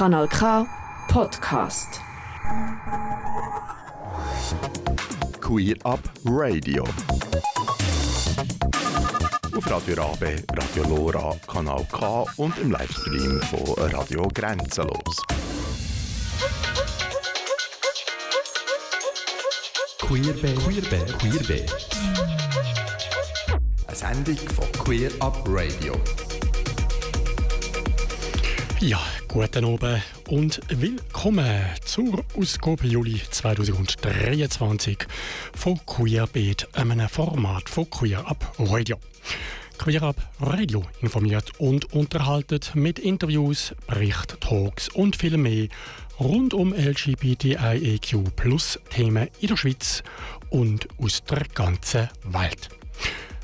Kanal K Podcast. Queer Up Radio. Auf Radio Rabe, Radio Lora, Kanal K und im Livestream von Radio Grenzenlos. Queerbeet. Eine Sendung von Queer Up Radio. Ja, guten Abend und willkommen zur Ausgabe Juli 2023 von Queerbeet, einem Format von Queer Up Radio. Queer Up Radio informiert und unterhaltet mit Interviews, Berichten, Talks und viel mehr rund um LGBTIQ+-Themen in der Schweiz und aus der ganzen Welt.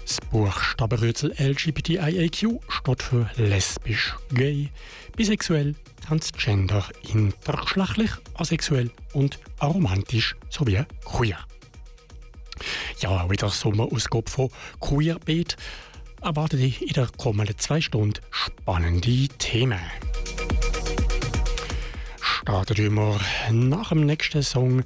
Das Buchstabenrätsel LGBTIQ steht für lesbisch, gay, bisexuell, transgender, intergeschlechtlich, asexuell und aromantisch sowie queer. Ja, wieder Sommerausgabe von Queerbeet erwartet ihr in den kommenden 2 Stunden spannende Themen. Starten wir nach dem nächsten Song.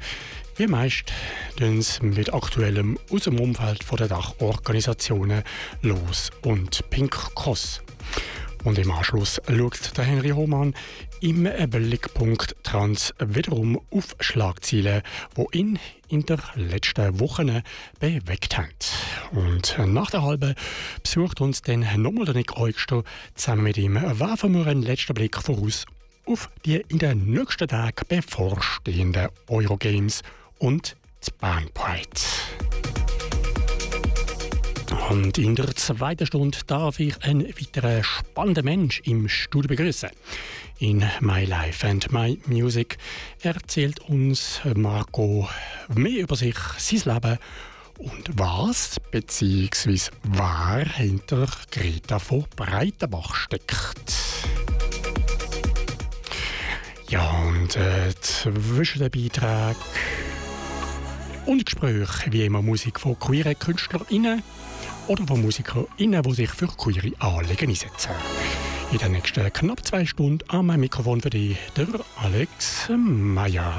Wie meist tun sie mit Aktuellem aus dem Umfeld der Dachorganisationen LOS und Pink Cross. Und im Anschluss schaut der Henri Hohmann im Blickpunkt Trans wiederum auf Schlagzeilen, die ihn in den letzten Wochen bewegt haben. Und nach der halben besucht uns dann nochmal der Nick Heugster. Zusammen mit ihm werfen wir einen letzten Blick voraus auf die in den nächsten Tagen bevorstehenden Eurogames und die BernPride. Und in der zweiten Stunde darf ich einen weiteren spannenden Mensch im Studio begrüßen. In My Life and My Music erzählt uns Marco mehr über sich, sein Leben und was bzw. wer hinter Greta von Breitenbach steckt. Ja, und zwischen den Beiträgen und Gesprächen, wie immer Musik von queeren KünstlerInnen oder von MusikerInnen, die sich für queere Anliegen einsetzen. In den nächsten knapp 2 Stunden an meinem Mikrofon für dich, der Alex Meyer.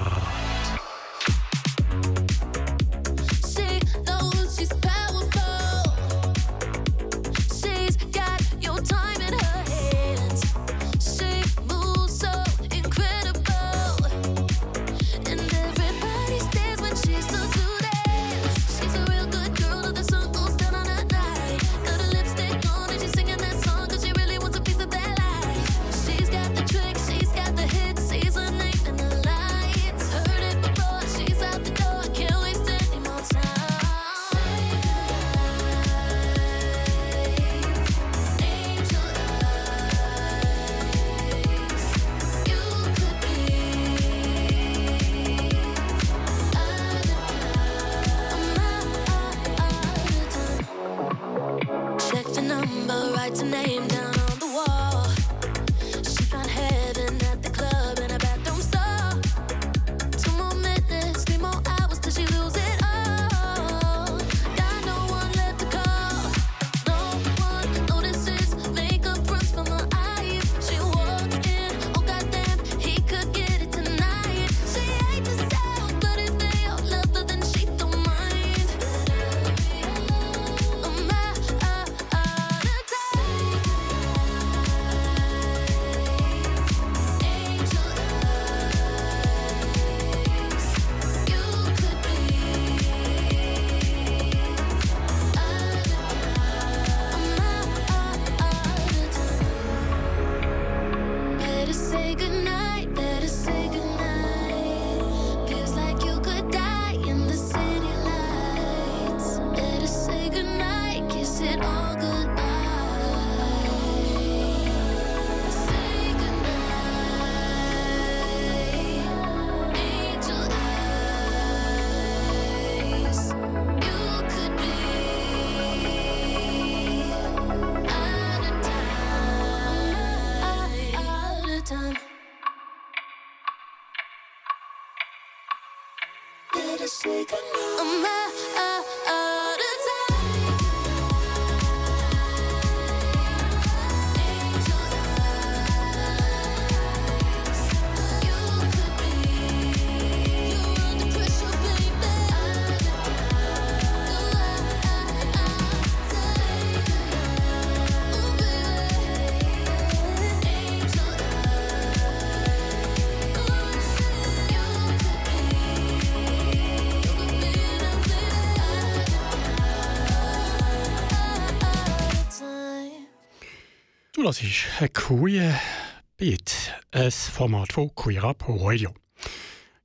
Das ist ein Queerbeet, ein Format von Queer Up Radio.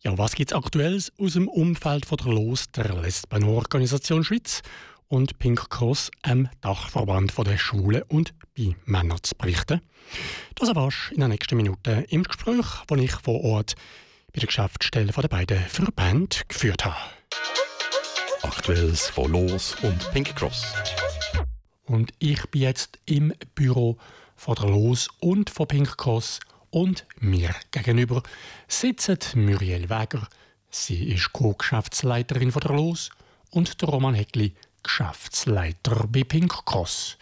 Ja, was gibt es Aktuelles aus dem Umfeld von der LOS, der Lesbenorganisation Organisation Schweiz und Pink Cross, einem Dachverband von der Schwulen und Bi-Männer zu berichten? Das erwartest du in den nächsten Minuten im Gespräch, das ich vor Ort bei der Geschäftsstelle der beiden Verbände geführt habe. Aktuelles von LOS und Pink Cross. Und ich bin jetzt im Büro von der LOS und von Pink Cross. Und mir gegenüber sitzt Muriel Weger. Sie ist Co-Geschäftsleiterin von der LOS und der Roman Heckli, Geschäftsleiter bei Pink Cross.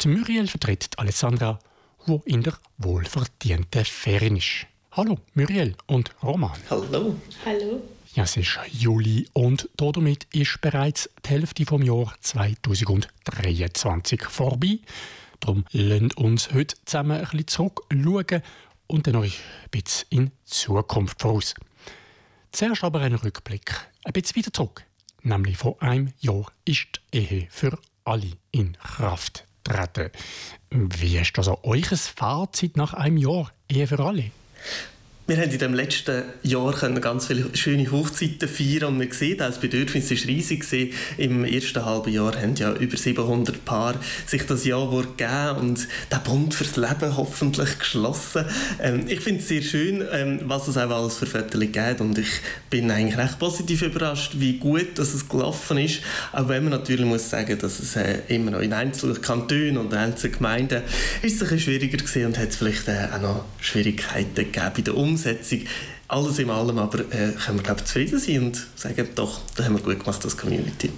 Die Muriel vertritt Alessandra, die in der wohlverdienten Ferien ist. Hallo Muriel und Roman. Hallo. Hallo. Ja, es ist Juli und damit ist bereits die Hälfte vom Jahr 2023 vorbei. Darum lassen wir uns heute zusammen ein bisschen zurückschauen und dann noch ein bisschen in Zukunft voraus. Zuerst aber einen Rückblick, ein bisschen wieder zurück. Nämlich vor einem Jahr ist die Ehe für alle in Kraft getreten. Wie ist also euch ein Fazit nach einem Jahr Ehe für alle? Wir konnten in dem letzten Jahr ganz viele schöne Hochzeiten feiern und man sieht, das Bedürfnis war riesig. Im ersten halben Jahr haben ja über 700 Paare sich das Jawort gegeben und den Bund fürs Leben hoffentlich geschlossen. Ich finde es sehr schön, was es auch alles für Fotos gibt und ich bin eigentlich recht positiv überrascht, wie gut dass es gelaufen ist. Auch wenn man natürlich muss sagen, dass es immer noch in einzelnen Kantonen und einzelnen Gemeinden ist es ein bisschen schwieriger gewesen und hat es vielleicht auch noch Schwierigkeiten gegeben bei der Umsetzung. Alles in allem aber können wir glaube zufrieden sein und sagen, doch, da haben wir gut gemacht als Community.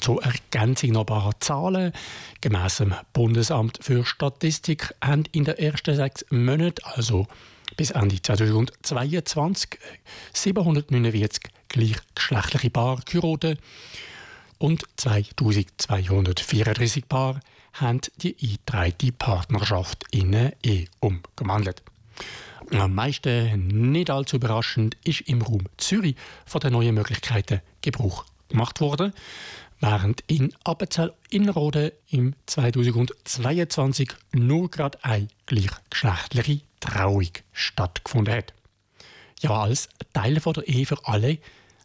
Zur Ergänzung noch ein paar Zahlen. Gemäss dem Bundesamt für Statistik haben in den ersten 6 Monaten, also bis Ende 2022, 749 gleichgeschlechtliche Paare geheiratet und 2234 Paare haben die eingetragene Partnerschaft in eine Ehe umgewandelt. Am meisten, nicht allzu überraschend, ist im Raum Zürich von den neuen Möglichkeiten Gebrauch gemacht worden, während in Appenzell-Innerrhoden im 2022 nur gerade eine gleichgeschlechtliche Trauung stattgefunden hat. Ja, als Teil von der Ehe für alle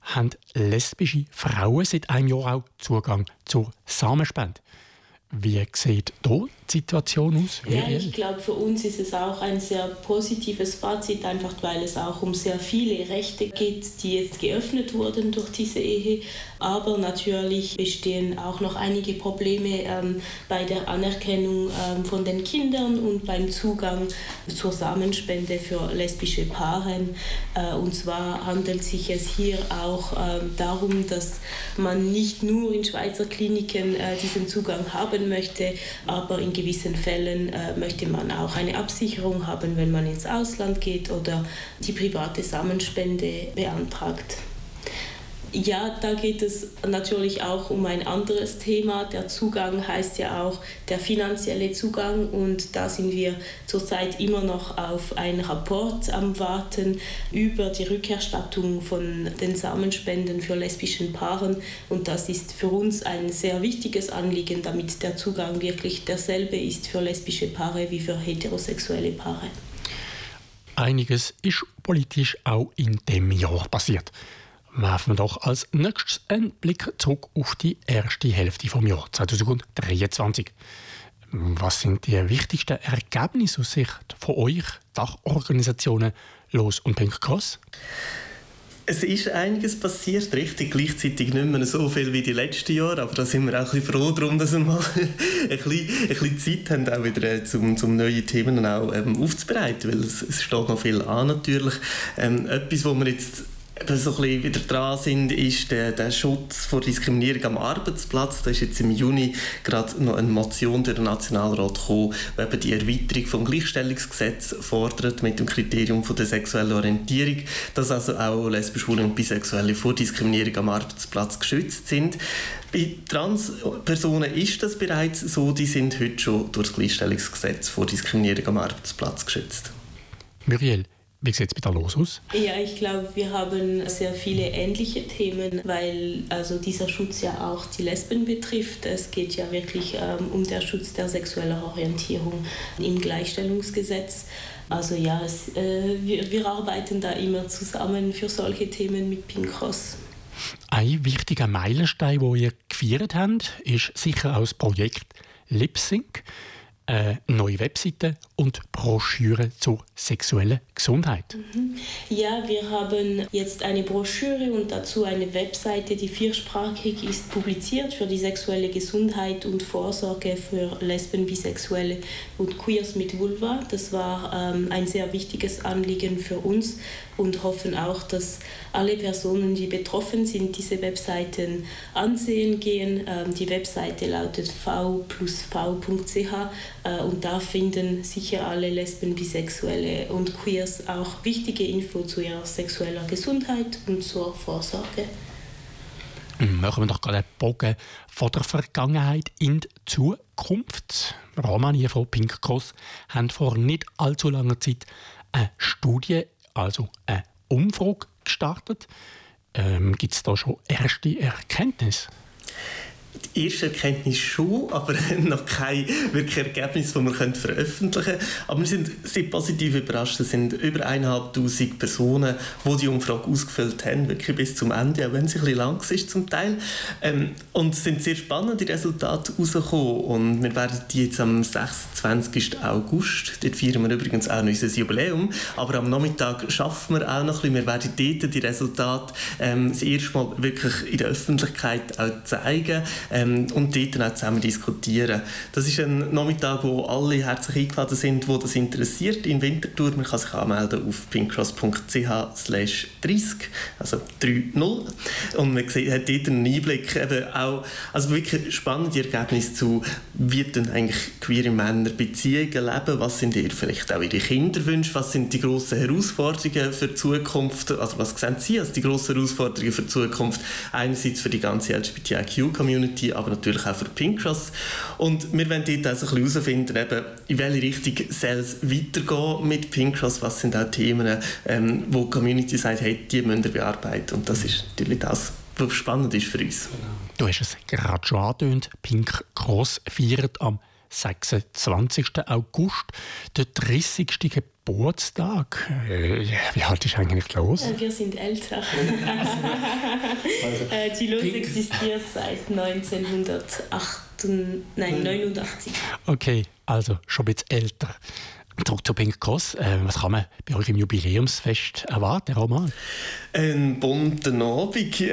haben lesbische Frauen seit einem Jahr auch Zugang zur Samenspende. Wie sieht hier die Situation aus? Ja, ich glaube, für uns ist es auch ein sehr positives Fazit, einfach weil es auch um sehr viele Rechte geht, die jetzt geöffnet wurden durch diese Ehe. Aber natürlich bestehen auch noch einige Probleme bei der Anerkennung von den Kindern und beim Zugang zur Samenspende für lesbische Paare. Und zwar handelt sich es hier auch darum, dass man nicht nur in Schweizer Kliniken diesen Zugang haben möchte, aber in gewissen Fällen möchte man auch eine Absicherung haben, wenn man ins Ausland geht oder die private Samenspende beantragt. Ja, da geht es natürlich auch um ein anderes Thema. Der Zugang heißt ja auch der finanzielle Zugang und da sind wir zurzeit immer noch auf einen Rapport am Warten über die Rückerstattung von den Samenspenden für lesbischen Paaren und das ist für uns ein sehr wichtiges Anliegen, damit der Zugang wirklich derselbe ist für lesbische Paare wie für heterosexuelle Paare. Einiges ist politisch auch in dem Jahr passiert. Werfen wir doch als nächstes einen Blick zurück auf die erste Hälfte des Jahres 2023. Was sind die wichtigsten Ergebnisse aus Sicht von euch, Dachorganisationen LOS und Pink Cross? Es ist einiges passiert, richtig. Gleichzeitig nicht mehr so viel wie die letzten Jahre, aber da sind wir auch ein bisschen froh darum, dass wir mal ein bisschen Zeit haben, auch wieder zum neue Themen auch aufzubereiten, weil es steht noch viel an natürlich. Etwas, wo wir jetzt so ein bisschen wieder dran sind, ist der Schutz vor Diskriminierung am Arbeitsplatz. Da ist jetzt im Juni gerade noch eine Motion durch den Nationalrat gekommen, die eben die Erweiterung des Gleichstellungsgesetzes fordert mit dem Kriterium von der sexuellen Orientierung, dass also auch lesbisch, schwule und bisexuelle vor Diskriminierung am Arbeitsplatz geschützt sind. Bei Transpersonen ist das bereits so, die sind heute schon durch das Gleichstellungsgesetz vor Diskriminierung am Arbeitsplatz geschützt. Muriel, Wie sieht es mit der LOS aus? Ja, ich glaube, wir haben sehr viele ähnliche Themen, weil also dieser Schutz ja auch die Lesben betrifft. Es geht ja wirklich um den Schutz der sexuellen Orientierung im Gleichstellungsgesetz. Also ja, wir arbeiten da immer zusammen für solche Themen mit Pink Cross. Ein wichtiger Meilenstein, den ihr gefeiert habt, ist sicher auch das Projekt Lip-Sync, eine neue Webseite und Broschüre zur sexuellen Gesundheit. Ja, wir haben jetzt eine Broschüre und dazu eine Webseite, die viersprachig ist, publiziert für die sexuelle Gesundheit und Vorsorge für Lesben, Bisexuelle und Queers mit Vulva. Das war ein sehr wichtiges Anliegen für uns und hoffen auch, dass alle Personen, die betroffen sind, diese Webseiten ansehen gehen. Die Webseite lautet v+v.ch. Und da finden sicher alle Lesben, Bisexuelle und Queers auch wichtige Infos zu ihrer sexuellen Gesundheit und zur Vorsorge. Machen wir doch gerade einen Bogen von der Vergangenheit in die Zukunft. Roman hier von Pink Cross haben vor nicht allzu langer Zeit eine Studie, also eine Umfrage gestartet. Gibt es da schon erste Erkenntnisse? Die erste Erkenntnis schon, aber noch kein wirkliches Ergebnis, das wir veröffentlichen können. Aber wir sind positiv überrascht. Es sind über 1'500 Personen, die die Umfrage ausgefüllt haben, wirklich bis zum Ende, auch wenn es ein bisschen lang ist zum Teil. Und es sind sehr spannende Resultate rausgekommen. Und wir werden die jetzt am 26. August, dort feiern wir übrigens auch unser Jubiläum, aber am Nachmittag schaffen wir auch noch ein bisschen. Wir werden dort die Resultate das erste Mal wirklich in der Öffentlichkeit auch zeigen. Und dort auch zusammen diskutieren. Das ist ein Nachmittag, wo alle herzlich eingeladen sind, die das interessiert. In Winterthur, man kann sich anmelden auf pinkcross.ch/30, also 3-0. Und man hat dort einen Einblick, eben auch, also wirklich spannende Ergebnisse zu, wie denn eigentlich queere Männer Beziehungen leben, was sind ihr vielleicht auch ihre Kinderwünsche, was sind die grossen Herausforderungen für die Zukunft, also was sehen Sie als die grossen Herausforderungen für die Zukunft, einerseits für die ganze LGBTIQ-Community, aber natürlich auch für Pink Cross. Und wir wollen dort also ein bisschen herausfinden, in welche Richtung soll es weitergehen mit Pink Cross, was sind auch Themen, wo die Community sagt, hey, die müssen wir bearbeiten. Und das ist natürlich das, was spannend ist für uns. Du hast es gerade schon angetönt, Pink Cross feiert am 26. August, der 30. Geburtstag. Wie alt ist eigentlich die LOS? Wir sind älter. Also, die LOS existiert seit 1989. Okay, also schon ein bisschen älter. Zurück zu Pink Cross. Was kann man bei euch im Jubiläumsfest erwarten, Roman? Ein bunten Abend.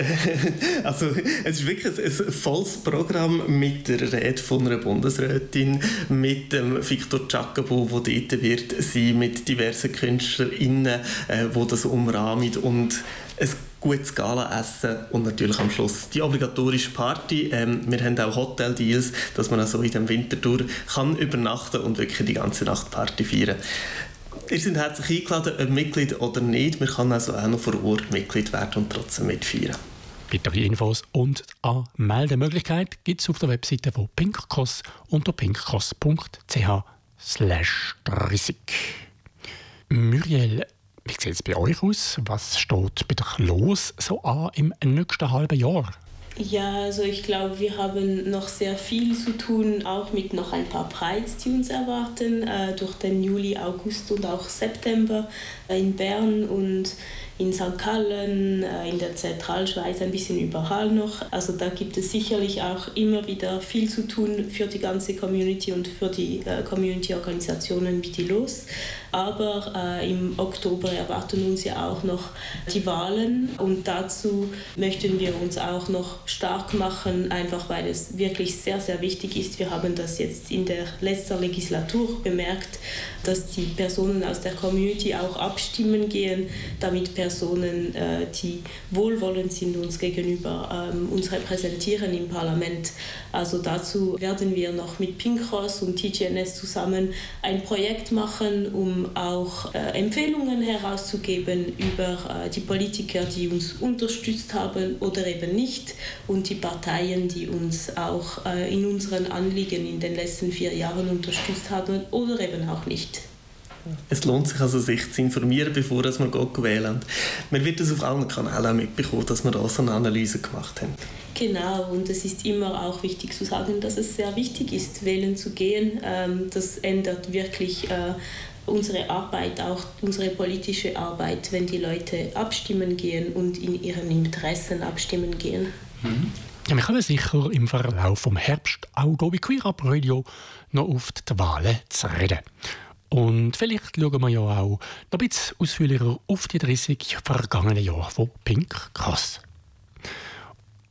Also, es ist wirklich ein volles Programm mit der Rede von einer Bundesrätin, mit Victor Giacobo, der dort wird sein, mit diversen KünstlerInnen, die das umrahmen, und es gutes Gala-Essen und natürlich am Schluss die obligatorische Party. Wir haben auch Hotel-Deals, dass man also in dem Winterthur kann übernachten und wirklich die ganze Nacht Party feiern. Ihr seid herzlich eingeladen, ob Mitglied oder nicht. Man kann also auch noch vor Ort Mitglied werden und trotzdem mitfeiern. Weitere Infos und Anmeldemöglichkeit gibt es auf der Webseite von Pink Cross unter pinkcross.ch/30. Muriel, wie sieht es bei euch aus? Was steht bei euch los so an im nächsten halben Jahr? Ja, also ich glaube, wir haben noch sehr viel zu tun, auch mit noch ein paar Prides, die uns erwarten, durch den Juli, August und auch September in Bern und in St. Gallen, in der Zentralschweiz, ein bisschen überall noch. Also da gibt es sicherlich auch immer wieder viel zu tun für die ganze Community und für die Community-Organisationen wie die LOS. Aber im Oktober erwarten uns ja auch noch die Wahlen und dazu möchten wir uns auch noch stark machen, einfach weil es wirklich sehr, sehr wichtig ist. Wir haben das jetzt in der letzten Legislatur bemerkt, dass die Personen aus der Community auch abstimmen gehen, damit Personen, die wohlwollend sind uns gegenüber, uns repräsentieren im Parlament. Also dazu werden wir noch mit Pink Cross und TGNS zusammen ein Projekt machen, um auch Empfehlungen herauszugeben über die Politiker, die uns unterstützt haben oder eben nicht, und die Parteien, die uns auch in unseren Anliegen in den letzten 4 Jahren unterstützt haben oder eben auch nicht. Es lohnt sich also, sich zu informieren, bevor wir wählen. Man wird das auf allen Kanälen mitbekommen, dass wir da so eine Analyse gemacht haben. Genau, und es ist immer auch wichtig zu sagen, dass es sehr wichtig ist, wählen zu gehen. Das ändert wirklich unsere Arbeit, auch unsere politische Arbeit, wenn die Leute abstimmen gehen und in ihren Interessen abstimmen gehen. Mhm. Ja, wir können sicher im Verlauf des Herbst auch hier bei Queer Up Radio noch auf die Wahlen zu reden. Und vielleicht schauen wir ja auch noch ein bisschen ausführlicher auf die 30 vergangenen Jahre von Pink Cross.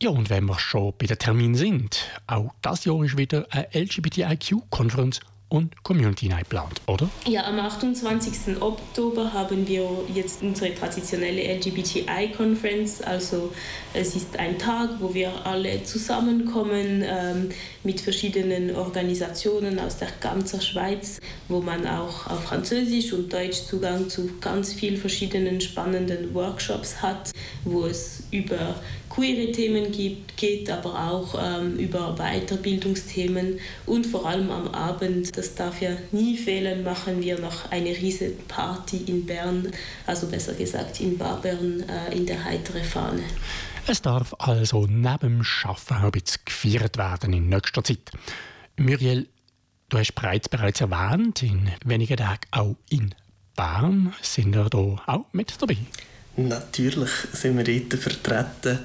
Ja, und wenn wir schon bei den Terminen sind, auch das Jahr ist wieder eine LGBTIQ-Konferenz und Community Night plant, oder? Ja, am 28. Oktober haben wir jetzt unsere traditionelle LGBTI-Konferenz. Also es ist ein Tag, wo wir alle zusammenkommen mit verschiedenen Organisationen aus der ganzen Schweiz, wo man auch auf Französisch und Deutsch Zugang zu ganz vielen verschiedenen spannenden Workshops hat, wo es über queere Themen geht, aber auch über Weiterbildungsthemen und vor allem am Abend, das darf ja nie fehlen, machen wir noch eine riesen Party in Bern, also besser gesagt in Bern in der Heitere Fahne. Es darf also neben dem Schaffen auch ein bisschen gefeiert werden in nächster Zeit. Muriel, du hast bereits erwähnt, in wenigen Tagen auch in Bern sind wir da auch mit dabei. Natürlich sind wir dort vertreten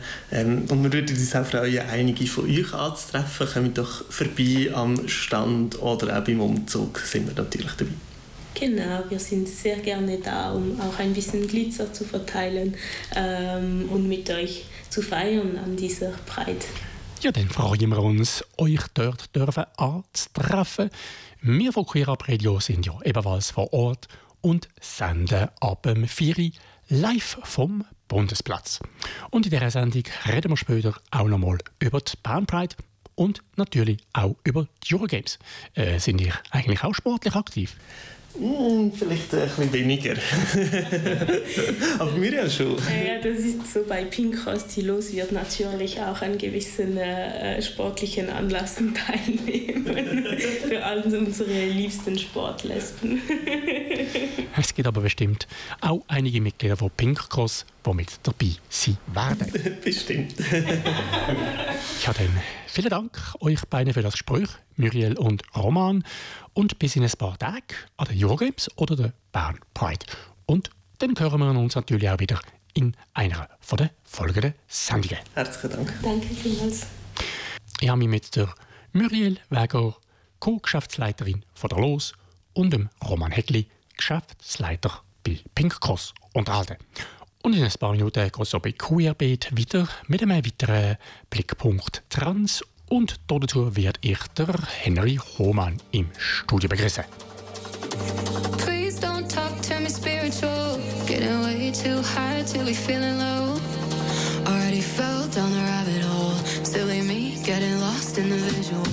und wir würden uns auch freuen, einige von euch anzutreffen. Kommt doch vorbei am Stand oder auch beim Umzug sind wir natürlich dabei. Genau, wir sind sehr gerne da, um auch ein bisschen Glitzer zu verteilen und mit euch zu feiern an dieser Pride. Ja, dann freuen wir uns, euch dort dürfen anzutreffen. Wir von Queer Up Radio sind ja ebenfalls vor Ort und senden ab dem 4. live vom Bundesplatz. Und in dieser Sendung reden wir später auch noch mal über die BernPride und natürlich auch über die Eurogames. Sind ihr eigentlich auch sportlich aktiv? Vielleicht ein bisschen weniger. Aber wir ja schon. Ja, das ist so bei Pink Cross, die LOS wird natürlich auch an gewissen sportlichen Anlässen teilnehmen. Für all unsere liebsten Sportlesben. Es gibt aber bestimmt auch einige Mitglieder von Pink Cross, die mit dabei sein werden. Bestimmt. Ja, dann vielen Dank euch beiden für das Gespräch, Muriel und Roman. Und bis in ein paar Tage an den Eurogames oder der BernPride. Und dann hören wir uns natürlich auch wieder in einer von den folgenden Sendungen. Herzlichen Dank. Danke vielmals. Ich habe mich mit der Muriel Weger, Co-Geschäftsleiterin von der LOS, und dem Roman Heckli, Geschäftsleiter bei Pink Cross, unterhalten. Und in ein paar Minuten geht es bei Queerbeet weiter mit einem weiteren Blickpunkt Trans. Und dazu werde ich der Henri Hohmann im Studio begrüßen. Please don't talk to me spiritual. Getting way too high till we feeling low. Already fell down the rabbit hole. Silly me getting lost in the visual.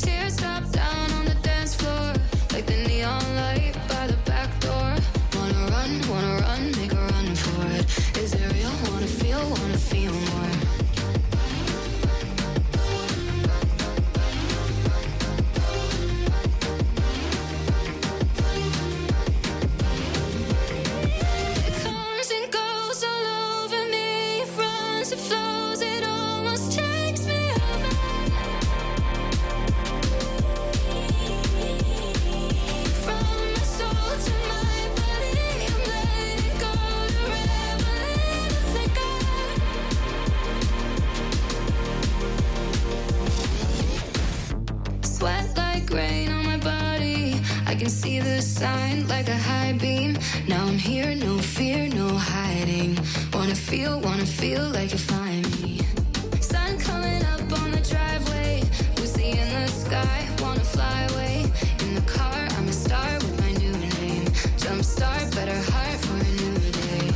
Tears drop down on the dance floor. Like the neon light by the back door. Wanna run, make a run for it. Is it real? Wanna feel more. See the sign like a high beam. Now I'm here, no fear, no hiding. Wanna feel like you find me. Sun coming up on the driveway. Lucy in the sky, wanna fly away. In the car, I'm a star with my new name. Jumpstart, better heart for a new day.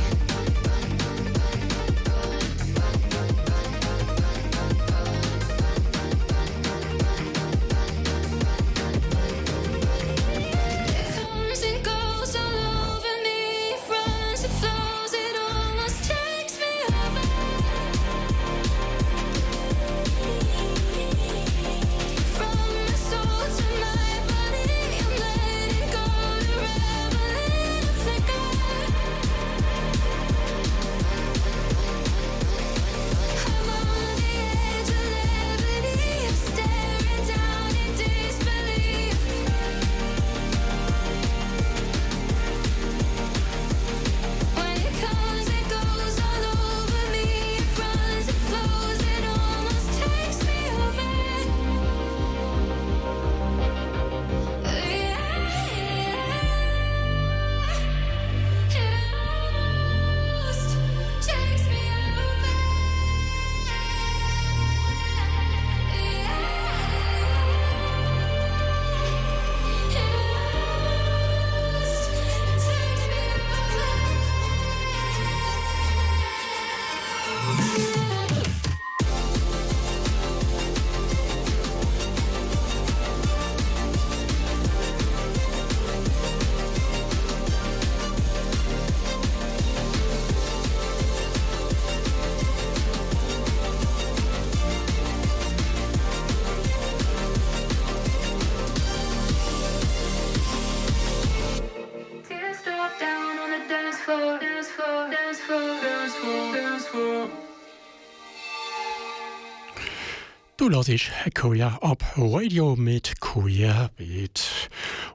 Du hörst Queer Up Radio mit Queerbeet.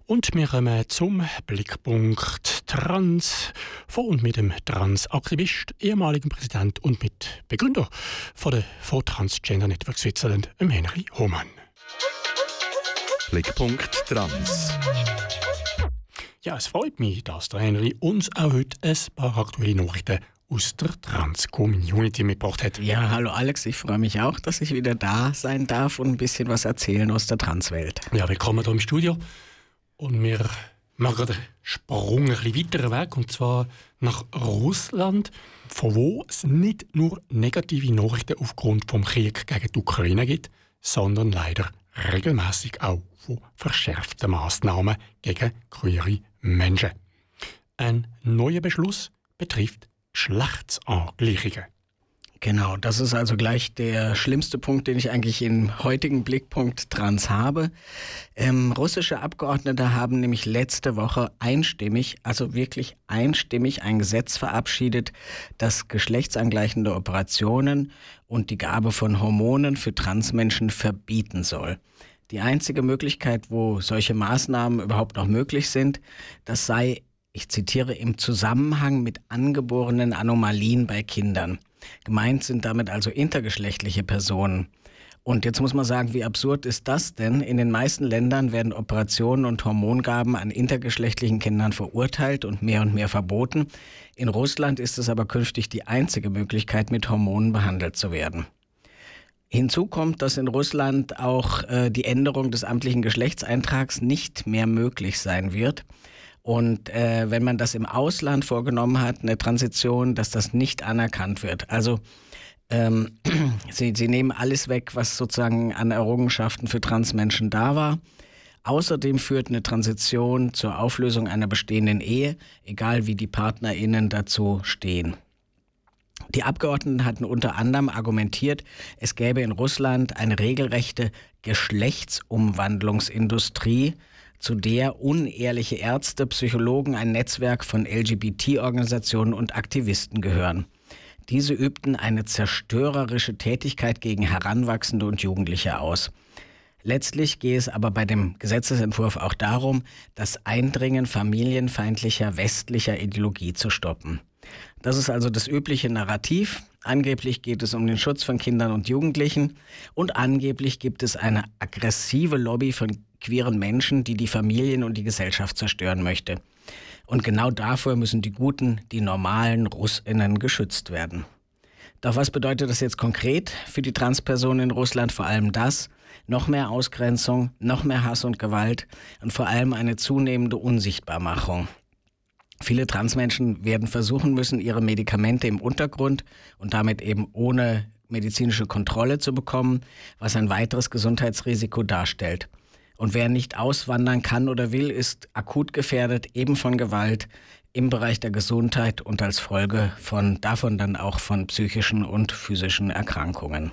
Und wir kommen zum Blickpunkt Trans von und mit dem Transaktivist, ehemaligen Präsident und Mitbegründer von Transgender Network Switzerland, Henri Hohmann. Blickpunkt Trans. Ja, es freut mich, dass der Henri uns auch heute ein paar aktuelle Nachrichten aus der Trans-Community mitgebracht hat. Ja, hallo Alex, ich freue mich auch, dass ich wieder da sein darf und ein bisschen was erzählen aus der Transwelt. Ja, willkommen hier im Studio und wir machen den Sprung ein bisschen weiter weg, und zwar nach Russland, von wo es nicht nur negative Nachrichten aufgrund des Krieges gegen die Ukraine gibt, sondern leider regelmässig auch von verschärften Massnahmen gegen queere Menschen. Ein neuer Beschluss betrifft Geschlechtsangleichungen. Genau, das ist also gleich der schlimmste Punkt, den ich eigentlich im heutigen Blickpunkt Trans habe. Russische Abgeordnete haben nämlich letzte Woche einstimmig, also wirklich einstimmig, ein Gesetz verabschiedet, das geschlechtsangleichende Operationen und die Gabe von Hormonen für Transmenschen verbieten soll. Die einzige Möglichkeit, wo solche Maßnahmen überhaupt noch möglich sind, das sei, ich zitiere, im Zusammenhang mit angeborenen Anomalien bei Kindern. Gemeint sind damit also intergeschlechtliche Personen. Und jetzt muss man sagen, wie absurd ist das denn? In den meisten Ländern werden Operationen und Hormongaben an intergeschlechtlichen Kindern verurteilt und mehr verboten. In Russland ist es aber künftig die einzige Möglichkeit, mit Hormonen behandelt zu werden. Hinzu kommt, dass in Russland auch die Änderung des amtlichen Geschlechtseintrags nicht mehr möglich sein wird. Und wenn man das im Ausland vorgenommen hat, eine Transition, dass das nicht anerkannt wird. Also sie nehmen alles weg, was sozusagen an Errungenschaften für Transmenschen da war. Außerdem führt eine Transition zur Auflösung einer bestehenden Ehe, egal wie die PartnerInnen dazu stehen. Die Abgeordneten hatten unter anderem argumentiert, es gäbe in Russland eine regelrechte Geschlechtsumwandlungsindustrie, zu der unehrliche Ärzte, Psychologen, ein Netzwerk von LGBT-Organisationen und Aktivisten gehören. Diese übten eine zerstörerische Tätigkeit gegen Heranwachsende und Jugendliche aus. Letztlich gehe es aber bei dem Gesetzesentwurf auch darum, das Eindringen familienfeindlicher westlicher Ideologie zu stoppen. Das ist also das übliche Narrativ. Angeblich geht es um den Schutz von Kindern und Jugendlichen und angeblich gibt es eine aggressive Lobby von queeren Menschen, die die Familien und die Gesellschaft zerstören möchte. Und genau dafür müssen die Guten, die normalen RussInnen geschützt werden. Doch was bedeutet das jetzt konkret für die Transpersonen in Russland? Vor allem das, noch mehr Ausgrenzung, noch mehr Hass und Gewalt und vor allem eine zunehmende Unsichtbarmachung. Viele Transmenschen werden versuchen müssen, ihre Medikamente im Untergrund und damit eben ohne medizinische Kontrolle zu bekommen, was ein weiteres Gesundheitsrisiko darstellt. Und wer nicht auswandern kann oder will, ist akut gefährdet, eben von Gewalt im Bereich der Gesundheit und als Folge davon dann auch von psychischen und physischen Erkrankungen.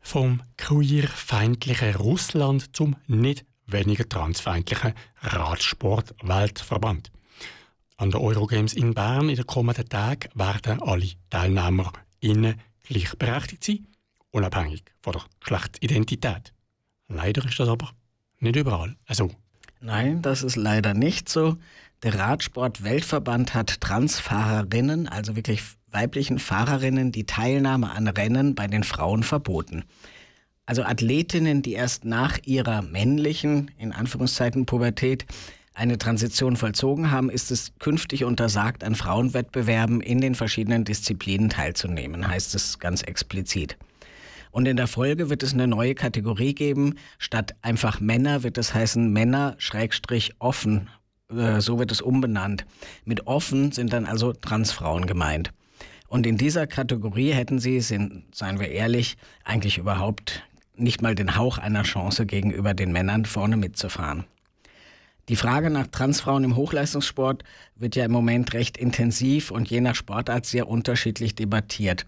Vom queerfeindlichen Russland zum nicht weniger transfeindlichen Radsport-Weltverband. An der Eurogames in Bern in den kommenden Tagen werden alle TeilnehmerInnen gleichberechtigt sein, unabhängig von der Geschlechtsidentität. Leider ist das aber nicht überall. Also. Nein, das ist leider nicht so. Der Radsport-Weltverband hat Transfahrerinnen, also wirklich weiblichen Fahrerinnen, die Teilnahme an Rennen bei den Frauen verboten. Also Athletinnen, die erst nach ihrer männlichen, in Anführungszeichen, Pubertät eine Transition vollzogen haben, ist es künftig untersagt, an Frauenwettbewerben in den verschiedenen Disziplinen teilzunehmen, heißt es ganz explizit. Und in der Folge wird es eine neue Kategorie geben. Statt einfach Männer wird es heißen Männer-offen. So wird es umbenannt. Mit offen sind dann also Transfrauen gemeint. Und in dieser Kategorie hätten sie, seien wir ehrlich, eigentlich überhaupt nicht mal den Hauch einer Chance gegenüber den Männern vorne mitzufahren. Die Frage nach Transfrauen im Hochleistungssport wird ja im Moment recht intensiv und je nach Sportart sehr unterschiedlich debattiert.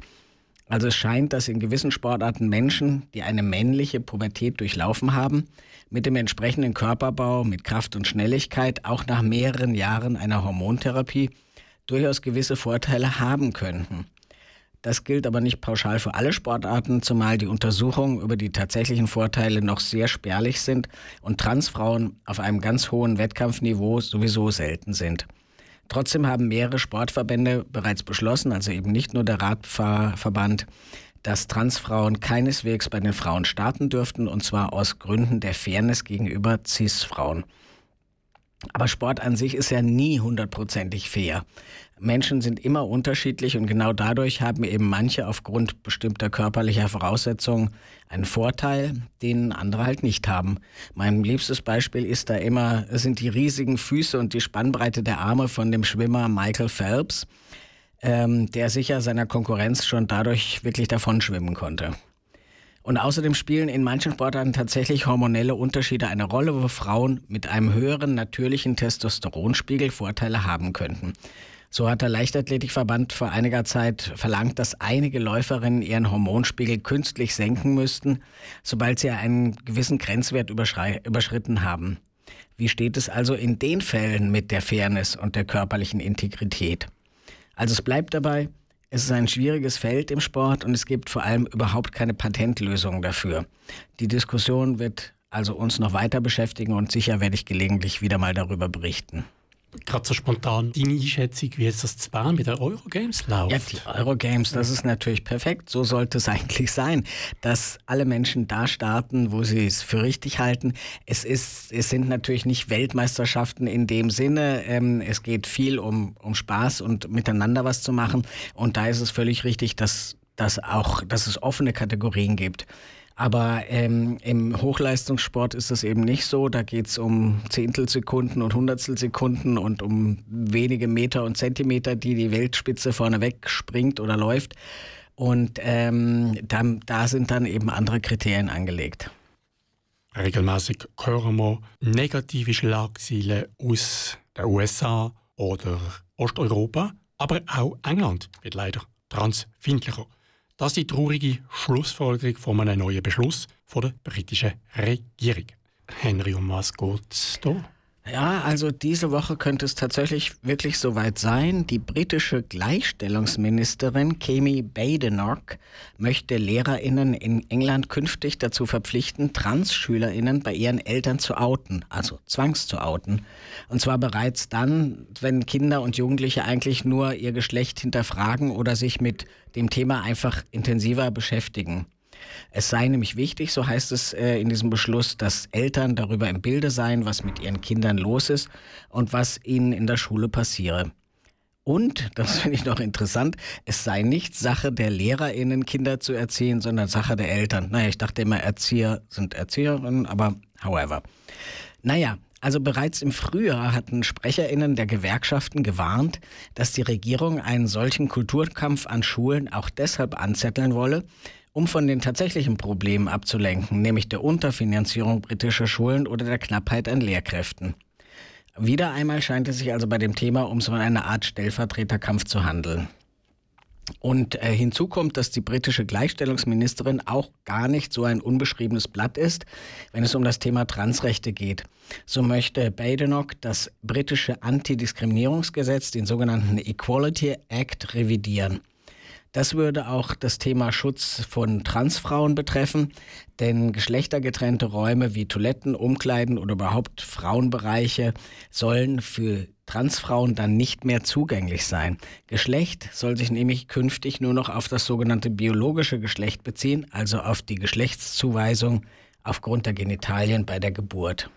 Also es scheint, dass in gewissen Sportarten Menschen, die eine männliche Pubertät durchlaufen haben, mit dem entsprechenden Körperbau, mit Kraft und Schnelligkeit, auch nach mehreren Jahren einer Hormontherapie, durchaus gewisse Vorteile haben könnten. Das gilt aber nicht pauschal für alle Sportarten, zumal die Untersuchungen über die tatsächlichen Vorteile noch sehr spärlich sind und Transfrauen auf einem ganz hohen Wettkampfniveau sowieso selten sind. Trotzdem haben mehrere Sportverbände bereits beschlossen, also eben nicht nur der Radfahrverband, dass Transfrauen keineswegs bei den Frauen starten dürften, und zwar aus Gründen der Fairness gegenüber Cis-Frauen. Aber Sport an sich ist ja nie hundertprozentig fair. Menschen sind immer unterschiedlich und genau dadurch haben eben manche aufgrund bestimmter körperlicher Voraussetzungen einen Vorteil, den andere halt nicht haben. Mein liebstes Beispiel ist da immer, sind die riesigen Füße und die Spannbreite der Arme von dem Schwimmer Michael Phelps, der sicher seiner Konkurrenz schon dadurch wirklich davon schwimmen konnte. Und außerdem spielen in manchen Sportarten tatsächlich hormonelle Unterschiede eine Rolle, wo Frauen mit einem höheren natürlichen Testosteronspiegel Vorteile haben könnten. So hat der Leichtathletikverband vor einiger Zeit verlangt, dass einige Läuferinnen ihren Hormonspiegel künstlich senken müssten, sobald sie einen gewissen Grenzwert überschritten haben. Wie steht es also in den Fällen mit der Fairness und der körperlichen Integrität? Also es bleibt dabei, es ist ein schwieriges Feld im Sport und es gibt vor allem überhaupt keine Patentlösung dafür. Die Diskussion wird also uns noch weiter beschäftigen und sicher werde ich gelegentlich wieder mal darüber berichten. Gerade so spontan deine Einschätzung, wie jetzt das zu Bern mit der Eurogames läuft? Ja, die Eurogames, das ist natürlich perfekt. So sollte es eigentlich sein, dass alle Menschen da starten, wo sie es für richtig halten. Es sind natürlich nicht Weltmeisterschaften in dem Sinne. Es geht viel um Spaß und miteinander was zu machen. Und da ist es völlig richtig, dass es offene Kategorien gibt. Aber im Hochleistungssport ist das eben nicht so. Da geht es um Zehntelsekunden und Hundertstelsekunden und um wenige Meter und Zentimeter, die Weltspitze vorne weg springt oder läuft. Und da sind dann eben andere Kriterien angelegt. Regelmäßig hören wir negative Schlagzeilen aus den USA oder Osteuropa, aber auch England wird leider transfeindlicher. Das ist die traurige Schlussfolgerung von einem neuen Beschluss von der britischen Regierung. Henri, um was geht's da? Ja, also diese Woche könnte es tatsächlich wirklich soweit sein. Die britische Gleichstellungsministerin Kemi Badenoch möchte LehrerInnen in England künftig dazu verpflichten, Trans-SchülerInnen bei ihren Eltern zu outen, also zwangs zu outen. Und zwar bereits dann, wenn Kinder und Jugendliche eigentlich nur ihr Geschlecht hinterfragen oder sich mit dem Thema einfach intensiver beschäftigen. Es sei nämlich wichtig, so heißt es in diesem Beschluss, dass Eltern darüber im Bilde seien, was mit ihren Kindern los ist und was ihnen in der Schule passiere. Und, das finde ich noch interessant, es sei nicht Sache der LehrerInnen, Kinder zu erziehen, sondern Sache der Eltern. Naja, ich dachte immer, Erzieher sind Erzieherinnen, aber however. Naja. Also bereits im Frühjahr hatten SprecherInnen der Gewerkschaften gewarnt, dass die Regierung einen solchen Kulturkampf an Schulen auch deshalb anzetteln wolle, um von den tatsächlichen Problemen abzulenken, nämlich der Unterfinanzierung britischer Schulen oder der Knappheit an Lehrkräften. Wieder einmal scheint es sich also bei dem Thema um so eine Art Stellvertreterkampf zu handeln. Und hinzu kommt, dass die britische Gleichstellungsministerin auch gar nicht so ein unbeschriebenes Blatt ist, wenn es um das Thema Transrechte geht. So möchte Badenoch das britische Antidiskriminierungsgesetz, den sogenannten Equality Act, revidieren. Das würde auch das Thema Schutz von Transfrauen betreffen, denn geschlechtergetrennte Räume wie Toiletten, Umkleiden oder überhaupt Frauenbereiche sollen für Transfrauen dann nicht mehr zugänglich sein. Geschlecht soll sich nämlich künftig nur noch auf das sogenannte biologische Geschlecht beziehen, also auf die Geschlechtszuweisung aufgrund der Genitalien bei der Geburt.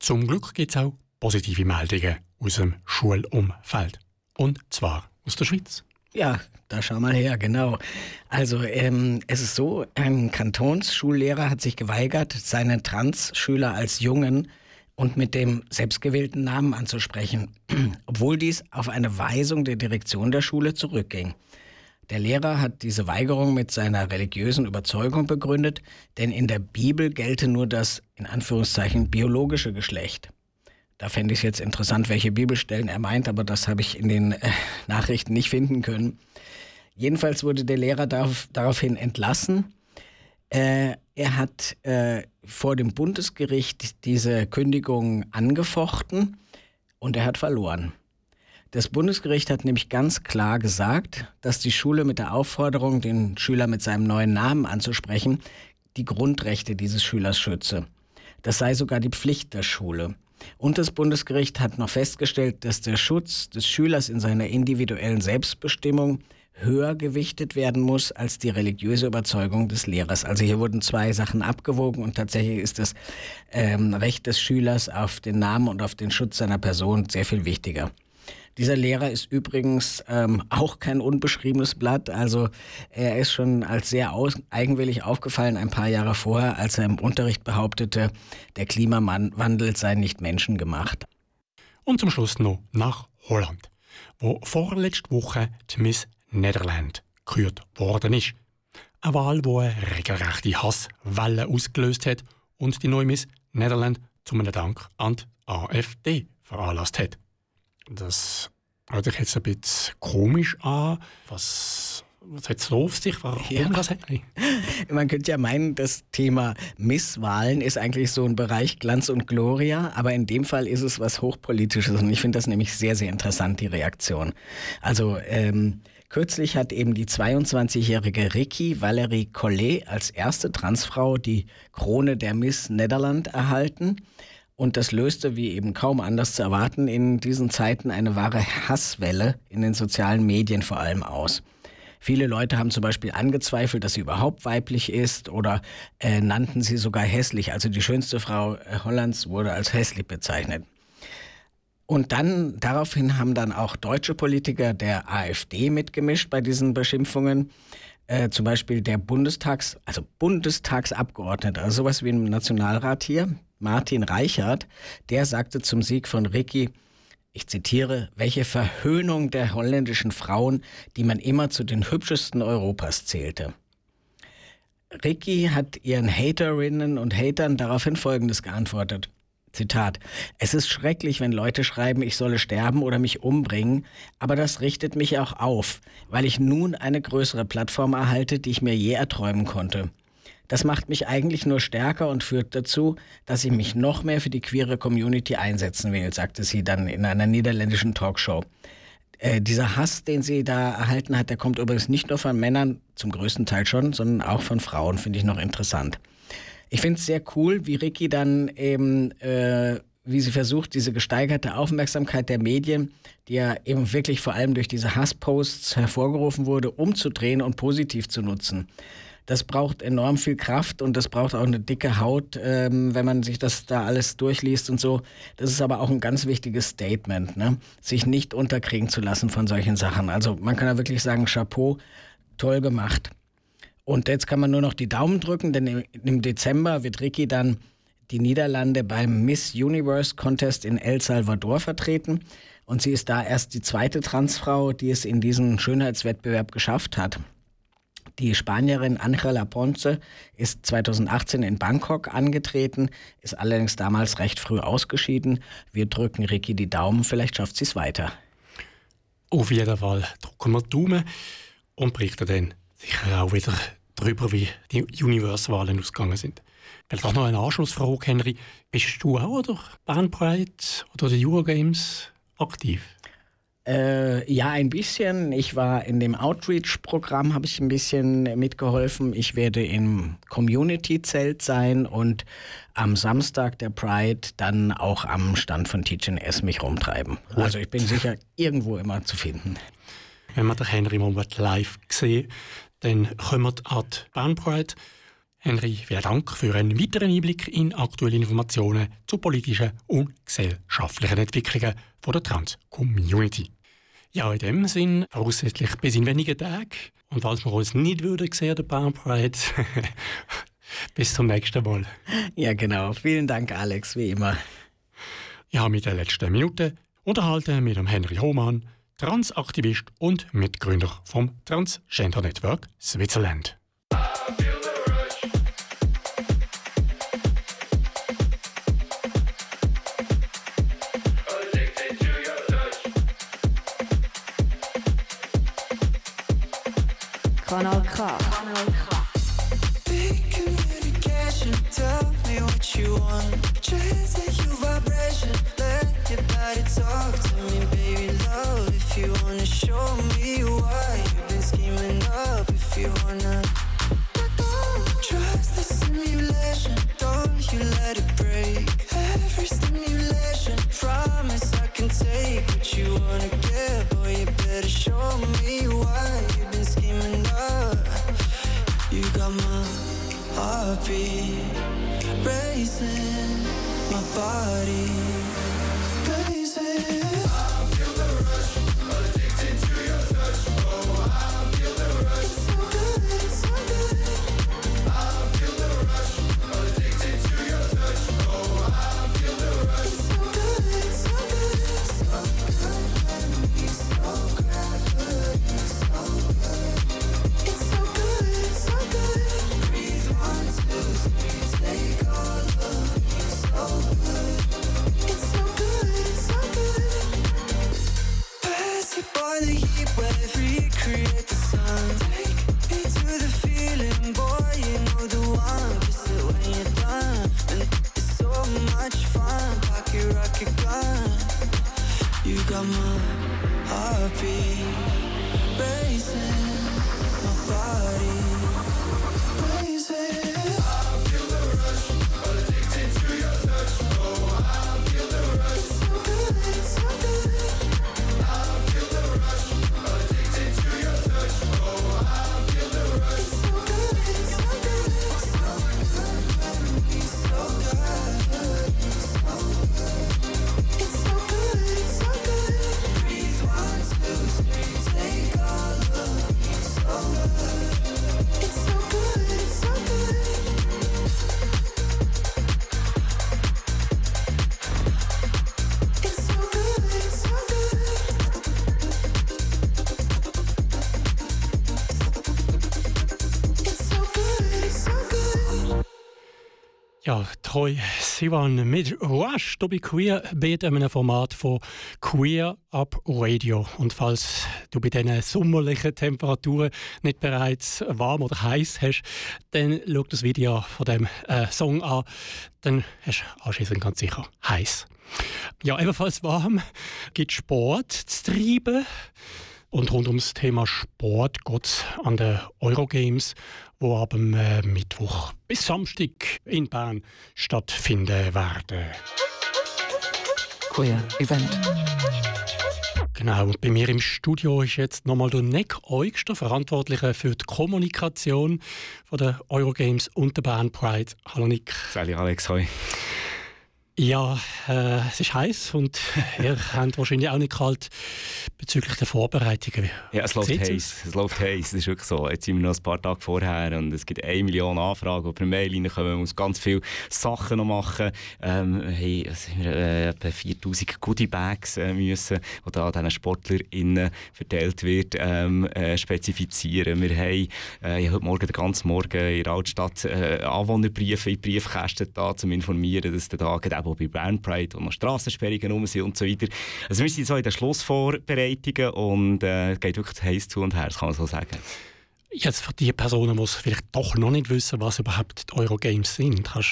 Zum Glück gibt es auch positive Meldungen aus dem Schulumfeld. Und zwar aus der Schweiz. Ja, da schau mal her, genau. Also es ist so, ein Kantonsschullehrer hat sich geweigert, seine Trans-Schüler als Jungen und mit dem selbstgewählten Namen anzusprechen, obwohl dies auf eine Weisung der Direktion der Schule zurückging. Der Lehrer hat diese Weigerung mit seiner religiösen Überzeugung begründet, denn in der Bibel gelte nur das, in Anführungszeichen, biologische Geschlecht. Da fände ich es jetzt interessant, welche Bibelstellen er meint, aber das habe ich in den Nachrichten nicht finden können. Jedenfalls wurde der Lehrer daraufhin entlassen. Er hat vor dem Bundesgericht diese Kündigung angefochten und er hat verloren. Das Bundesgericht hat nämlich ganz klar gesagt, dass die Schule mit der Aufforderung, den Schüler mit seinem neuen Namen anzusprechen, die Grundrechte dieses Schülers schütze. Das sei sogar die Pflicht der Schule. Und das Bundesgericht hat noch festgestellt, dass der Schutz des Schülers in seiner individuellen Selbstbestimmung höher gewichtet werden muss als die religiöse Überzeugung des Lehrers. Also hier wurden zwei Sachen abgewogen und tatsächlich ist das Recht des Schülers auf den Namen und auf den Schutz seiner Person sehr viel wichtiger. Dieser Lehrer ist übrigens auch kein unbeschriebenes Blatt. Also er ist schon als sehr eigenwillig aufgefallen ein paar Jahre vorher, als er im Unterricht behauptete, der Klimawandel sei nicht menschengemacht. Und zum Schluss noch nach Holland, wo vorletzte Woche die Miss Nederland gekürt worden ist. Eine Wahl, die eine regelrechte Hasswelle ausgelöst hat und die neue Miss Nederland zu einem Dank an die AfD veranlasst hat. Das hört sich jetzt ein bisschen komisch an. Was hat es auf sich? Warum das hat nicht? Man könnte ja meinen, das Thema Misswahlen ist eigentlich so ein Bereich Glanz und Gloria, aber in dem Fall ist es was Hochpolitisches und ich finde das nämlich sehr, sehr interessant, die Reaktion. Also kürzlich hat eben die 22-jährige Rikki Valerie Collet als erste Transfrau die Krone der Miss Nederland erhalten. Und das löste, wie eben kaum anders zu erwarten, in diesen Zeiten eine wahre Hasswelle in den sozialen Medien vor allem aus. Viele Leute haben zum Beispiel angezweifelt, dass sie überhaupt weiblich ist oder nannten sie sogar hässlich. Also die schönste Frau Hollands wurde als hässlich bezeichnet. Und dann, daraufhin haben dann auch deutsche Politiker der AfD mitgemischt bei diesen Beschimpfungen. Zum Beispiel der Bundestagsabgeordnete, also sowas wie im Nationalrat hier, Martin Reichert, der sagte zum Sieg von Rikki, ich zitiere, welche Verhöhnung der holländischen Frauen, die man immer zu den hübschesten Europas zählte. Rikki hat ihren Haterinnen und Hatern daraufhin Folgendes geantwortet. Zitat, es ist schrecklich, wenn Leute schreiben, ich solle sterben oder mich umbringen, aber das richtet mich auch auf, weil ich nun eine größere Plattform erhalte, die ich mir je erträumen konnte. Das macht mich eigentlich nur stärker und führt dazu, dass ich mich noch mehr für die queere Community einsetzen will, sagte sie dann in einer niederländischen Talkshow. Dieser Hass, den sie da erhalten hat, der kommt übrigens nicht nur von Männern, zum größten Teil schon, sondern auch von Frauen, finde ich noch interessant. Ich finde es sehr cool, wie Rikki dann eben, wie sie versucht, diese gesteigerte Aufmerksamkeit der Medien, die ja eben wirklich vor allem durch diese Hassposts hervorgerufen wurde, umzudrehen und positiv zu nutzen. Das braucht enorm viel Kraft und das braucht auch eine dicke Haut, wenn man sich das da alles durchliest und so. Das ist aber auch ein ganz wichtiges Statement, ne? Sich nicht unterkriegen zu lassen von solchen Sachen. Also man kann da wirklich sagen, Chapeau, toll gemacht. Und jetzt kann man nur noch die Daumen drücken, denn im Dezember wird Rikki dann die Niederlande beim Miss Universe Contest in El Salvador vertreten. Und sie ist da erst die zweite Transfrau, die es in diesen Schönheitswettbewerb geschafft hat. Die Spanierin Angela Ponce ist 2018 in Bangkok angetreten, ist allerdings damals recht früh ausgeschieden. Wir drücken Rikki die Daumen, vielleicht schafft sie es weiter. Auf jeden Fall drücken wir die Daumen und berichten dann sicher auch wieder darüber, wie die Universwahlen ausgegangen sind. Vielleicht auch noch eine Anschlussfrage, Henry. Bist du auch durch BernPride oder die Eurogames aktiv? Ja, ein bisschen. Ich war in dem Outreach-Programm, habe ich ein bisschen mitgeholfen. Ich werde im Community-Zelt sein und am Samstag der Pride dann auch am Stand von TGNS mich rumtreiben. What? Also ich bin sicher irgendwo immer zu finden. Wenn wir den Henry mal live sehen, dann kommt an die BernPride. Henry, vielen Dank für einen weiteren Einblick in aktuelle Informationen zu politischen und gesellschaftlichen Entwicklungen von der Trans-Community. Ja, in dem Sinn, voraussichtlich bis in wenigen Tagen. Und falls wir uns nicht würden sehen, der BernPride, bis zum nächsten Mal. Ja, genau. Vielen Dank, Alex, wie immer. Ja, mit der letzten Minute unterhalten mit dem Henri Hohmann, Transaktivist und Mitgründer vom Transgender Network Switzerland. Kanal K. Big communication, tell me what you want. Chance at your vibration, let your body talk to me, baby, love. heartbeat racing, my body pacing. I feel the rush, addicted to your touch. Oh, I feel the rush. It's so good, it's so good. I feel the rush, addicted to your touch. Oh, I feel the rush. It's so good, it's so good. So good, it's so gravity, so good. It's so good, it's so good. Breathe 1, 2, 3, take all of me, so good. It's so good, it's so good. Pass it by the heat wave, recreate the sun. Take me to the feeling, boy, you know the one. Kiss it when you're done, and it's so much fun. Pocket rocket gun, you got my heartbeat racing, my body blazing. Ja, Toi Sivan mit Rush, du bist Queerbeet, einem Format von Queer Up Radio. Und falls du bei diesen sommerlichen Temperaturen nicht bereits warm oder heiß hast, dann schau das Video von diesem Song an, dann hast du anschliessend ganz sicher heiß. Ja, ebenfalls warm gibt Sport zu treiben. Und rund ums Thema Sport geht es an den Eurogames, die ab dem Mittwoch bis Samstag in Bern stattfinden werden. Queer Event. Genau, bei mir im Studio ist jetzt nochmal der Nick Heugster, Verantwortlicher für die Kommunikation von den Eurogames und der BernPride. Hallo Nick. Salut Alex, hoi. Ja, es ist heiß und ihr habt wahrscheinlich auch nicht kalt bezüglich der Vorbereitungen. Ja, es läuft heiß. Es läuft heiß, das ist wirklich so. Jetzt sind wir noch ein paar Tage vorher und es gibt 1 Million Anfragen, die per Mail reinkommen. Man muss ganz viele Sachen noch machen. Hey, also wir etwa 4000 Goodie-Bags müssen, die da an diesen SportlerInnen verteilt wird, spezifizieren. Wir haben heute Morgen, den ganzen Morgen in der Altstadt Anwohnerbriefe in Briefkästen da, um informieren, dass der Tag eben bei BernPride und noch Strassensperrungen rum sind und so weiter. Also wir sind so in den Schlussvorbereitungen und es geht wirklich heiß zu und her, das kann man so sagen. Jetzt für die Personen, die es vielleicht doch noch nicht wissen, was überhaupt die Eurogames sind, kannst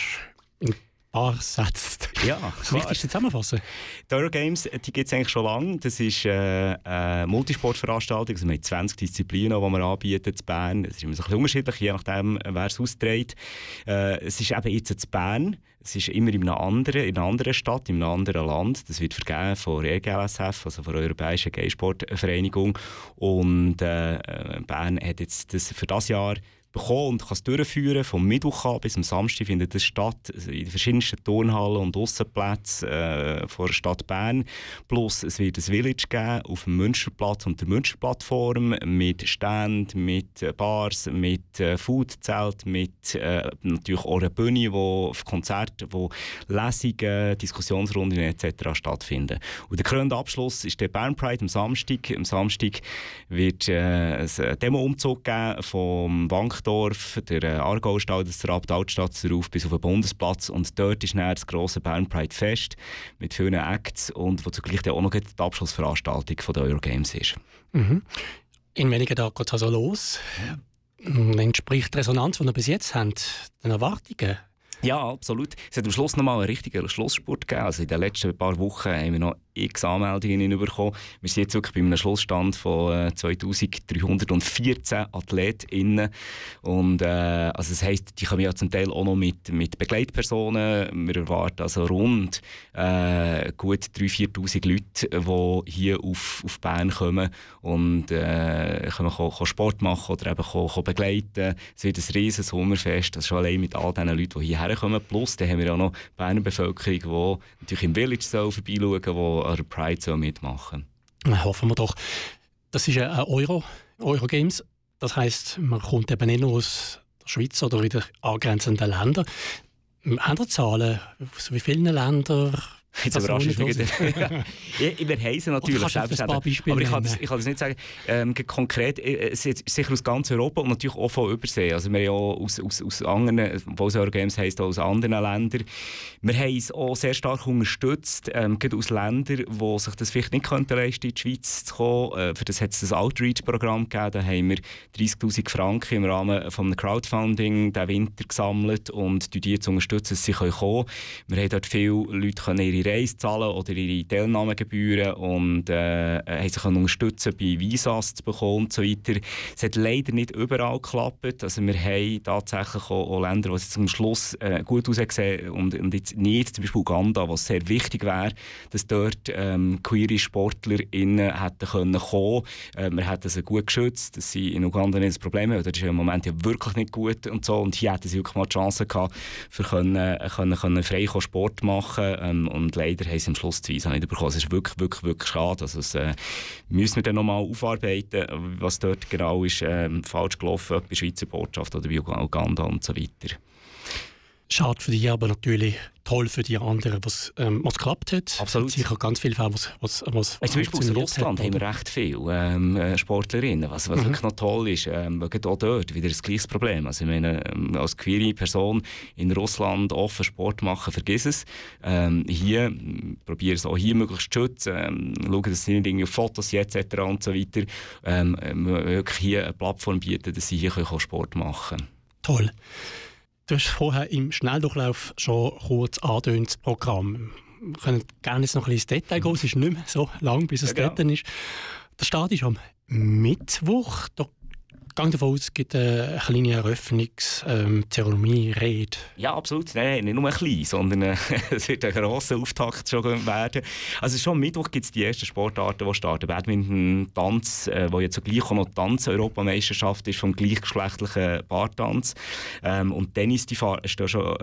du in ein paar Sätze das Wichtigste zusammenfassen? Die Eurogames, die gibt es eigentlich schon lange. Das ist eine Multisportveranstaltung. Also wir haben 20 Disziplinen, die wir anbieten in Bern. Es ist immer so ein bisschen unterschiedlich, je nachdem, wer es austrägt. Es ist eben jetzt in Bern. Es ist immer in einer anderen Stadt, in einem anderen Land. Das wird vergeben von der EGLSF, also von der Europäischen Gaysportvereinigung. Und Bern hat jetzt das für das Jahr bekommen und kann es durchführen. Vom Mittwoch an bis zum Samstag findet das statt, in verschiedensten Turnhallen und Aussenplätzen vor der Stadt Bern. Plus es wird ein Village geben auf dem Münsterplatz und der Münsterplattform mit Ständen, mit Bars, mit Foodzelt, mit natürlich auch einer Bühne, wo auf Konzerte, wo Lesungen, Diskussionsrunden etc. stattfinden. Und der krönende Abschluss ist der BernPride am Samstag. Am Samstag wird es einen Demo-Umzug geben vom Wankdorf, der Aargau-Stall, das trabt die Altstadt darauf bis auf den Bundesplatz und dort ist dann das grosse BernPride-Fest mit vielen Acts und wo zugleich dann auch noch die Abschlussveranstaltung der Eurogames ist. Mhm. In wenigen Tagen geht es also los. Ja. Entspricht die Resonanz, die ihr bis jetzt habt, den Erwartungen? Ja, absolut. Es hat am Schluss nochmal einen richtigen Schlusssport gegeben. Also in den letzten paar Wochen haben wir noch x Anmeldungen hineinbekommen. Wir sind jetzt wirklich bei einem Schlussstand von 2314 AthletInnen. Und, also das heisst, die kommen ja zum Teil auch noch mit Begleitpersonen. Wir erwarten also rund gut 3'000-4'000 Leute, die hier auf Bern kommen und können Sport machen oder eben können begleiten. Es wird ein riesiges Sommerfest, also schon allein mit all den Leuten, die hierher kommen. Plus, da haben wir auch noch die Berner Bevölkerung, die natürlich im Village vorbeischauen, die an der Pride mitmachen. Hoffen wir doch. Das ist ein Eurogames. Das heisst, man kommt eben nicht nur aus der Schweiz oder wieder angrenzenden Länder. Haben wir Zahlen? Aus wie vielen Ländern? Jetzt überrascht mich wieder. Wir heißen natürlich. Aber ich kann das nicht sagen. Konkret, sicher aus ganz Europa und natürlich auch von Übersee. Also wir haben auch aus anderen, was Eurogames heisst, auch aus anderen Ländern. Wir haben es auch sehr stark unterstützt, gerade aus Ländern, die sich das vielleicht nicht leisten könnten, in die Schweiz zu kommen. Für das hat es ein Outreach-Programm gegeben. Da haben wir 30'000 Franken im Rahmen eines Crowdfunding diesen Winter gesammelt und die jetzt unterstützen, dass sie kommen können. Wir haben dort viele Leute können ihre Reise zahlen oder ihre Teilnahmegebühren und haben sich unterstützen bei Visas zu bekommen und so weiter. Es hat leider nicht überall geklappt. Also wir haben tatsächlich auch Länder, die es zum Schluss gut aussehen und jetzt nicht, zum Beispiel Uganda, was sehr wichtig wäre, dass dort queere SportlerInnen hätten kommen können. Wir hätten sie gut geschützt, dass sie in Uganda nicht das Problem haben, das ist im Moment ja wirklich nicht gut und so. Und hier hätten sie wirklich mal die Chance gehabt, für können frei Sport machen und leider haben sie am Schluss die Visa nicht bekommen. Es ist wirklich schade. Also das müssen wir dann nochmal aufarbeiten, was dort genau ist falsch gelaufen, bei der Schweizer Botschaft oder bei Uganda und so weiter. Schade für dich, aber natürlich toll für die anderen, was geklappt hat. Absolut. Es gibt sicher ganz viele Fälle, was zum Beispiel aus Russland haben wir recht viele Sportlerinnen, was wirklich noch toll ist. Auch dort wieder das gleiche Problem. Also ich meine, als queere Person in Russland offen Sport machen, vergiss es. Hier, probiere es auch hier möglichst zu schützen. Schauen, dass es nicht auf Fotos etc. und so weiter. Wirklich hier eine Plattform bieten, dass sie hier Sport machen können. Toll. Du hast vorher im Schnelldurchlauf schon kurz angedeutet, das Programm. Wir können gerne jetzt noch ein bisschen ins Detail gehen. Es ist nicht mehr so lang, bis es dort ist. Der Start ist am Mittwoch. Da gehe davon aus, es gibt eine kleine Eröffnungszeremonie, Rede. Ja, absolut. Nein, nicht nur klein, sondern es wird ein grosser Auftakt schon werden. Also schon am Mittwoch gibt es die ersten Sportarten, die starten. Badminton, Tanz, wo jetzt zugleich noch Tanz-Europameisterschaft ist vom gleichgeschlechtlichen Paartanz. Und Tennis, die stehen schon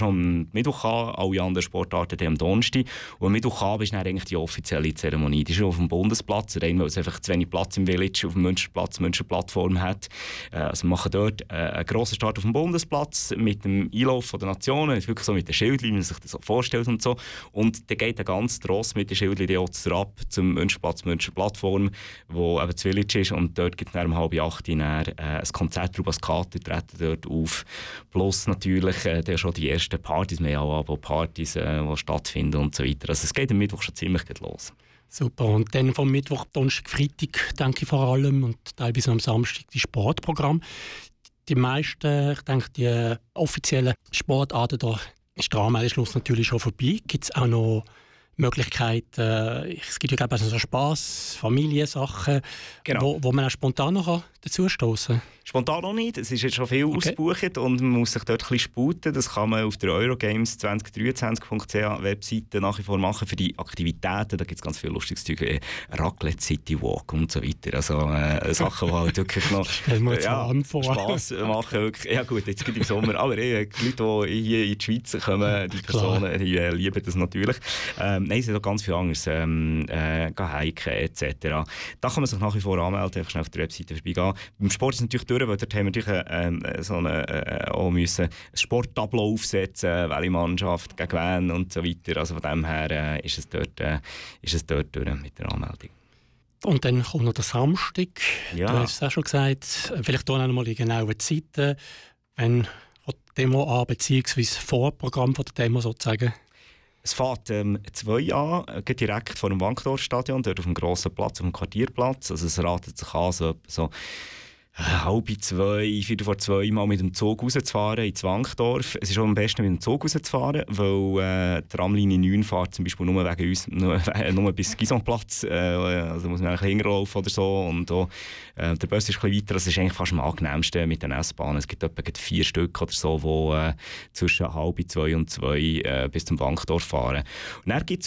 am Mittwoch an, alle anderen Sportarten am Donnerstag. Und am Mittwochabend ist dann eigentlich die offizielle Zeremonie. Die ist auf dem Bundesplatz, weil es einfach zu wenig Platz im Village auf dem Münsterplatz, Münsterplattform hat. Also wir machen dort einen grossen Start auf dem Bundesplatz mit dem Einlauf der Nationen, ist wirklich so mit den Schildchen, wie man sich das so vorstellt und so. Und dann geht der ganze Tross mit den Schildchen ab zum Münsterplatz, Münsterplattform, wo eben das Village ist und dort gibt es um 7:30 ein Konzert, Rubaskate treten dort auf. Plus natürlich schon die ersten Partys, wir haben auch Partys, die stattfinden und so weiter. Also es geht am Mittwoch schon ziemlich gut los. Super, und dann vom Mittwoch, Donnerstag, Freitag, denke ich vor allem, und teilweise am Samstag die Sportprogramme. Die meisten, ich denke, die offiziellen Sportarten, da ist der Anmeldeschluss natürlich schon vorbei. Gibt es auch noch Möglichkeiten, es gibt ja glaube ich so Spass, Familiensachen, genau. wo man auch spontan noch dazustossen kann. Spontan noch nicht, es ist jetzt schon viel ausgebucht und man muss sich dort ein bisschen sputen. Das kann man auf der eurogames2023.ch Webseite nach wie vor machen für die Aktivitäten. Da gibt es ganz viele lustige Dinge, Raclette City Walk und so weiter. Also Sachen, die halt wirklich noch Spass machen. Wirklich. Ja gut, jetzt geht es im Sommer, aber die Leute, die hier in die Schweiz kommen, die Personen, die lieben das natürlich. Nein, es sind auch ganz viel anderes. Hiken etc. Da kann man sich nach wie vor anmelden, schnell auf der Webseite vorbeigehen. Beim Sport ist es natürlich durch, weil dort haben wir natürlich ein Sporttableau aufsetzen, welche Mannschaft gegen wen und so weiter. Also von dem her ist es dort durch mit der Anmeldung. Und dann kommt noch der Samstag. Ja. Du hast es auch schon gesagt. Vielleicht hier auch noch mal die genauen Zeiten. Wenn von der Demo an, bzw. Vorprogramm von der Demo sozusagen. Es fährt 2 an, geht direkt vor dem Wankdorf-Stadion, dort auf dem grossen Platz, auf dem Quartierplatz. Also es ratet sich an, so 4:15 mal mit dem Zug rauszufahren ins Wankdorf. Es ist auch am besten, mit dem Zug rauszufahren, weil die Tramlinie 9 fährt zum Beispiel nur wegen uns, nur bis Gisonplatz. Also muss man ein bisschen hinterlaufen oder so. Und auch, der Bus ist ein bisschen weiter. Das ist eigentlich fast am angenehmsten mit den S-Bahnen. Es gibt etwa 4 Stück oder so, die zwischen 1:30 und 2 bis zum Wankdorf fahren. Und dann gibt es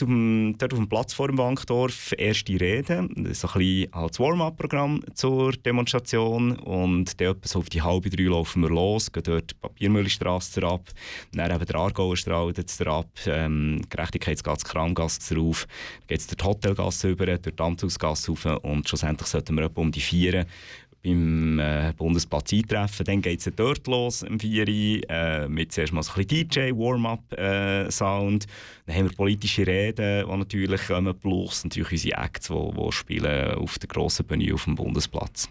dort auf dem Platz vor dem Wankdorf erste Reden. Das ist ein bisschen als Warm-up-Programm zur Demonstration. Und dann so auf die 2:30 laufen wir los, gehen dort die Papiermühlenstrasse ab, dann eben die Aargauer Straße ab, Gerechtigkeitsgasse, Kramgasse rauf, dann geht es durch die Hotelgasse rüber, durch die Amtshausgasse rauf und schlussendlich sollten wir etwa um die 4 beim Bundesplatz eintreffen. Dann geht es dort los, um 4 Uhr, mit zuerst mal so ein bisschen DJ, Warm-up-Sound. Dann haben wir politische Reden, die natürlich kommen, plus natürlich unsere Acts, die spielen auf der grossen Bühne auf dem Bundesplatz.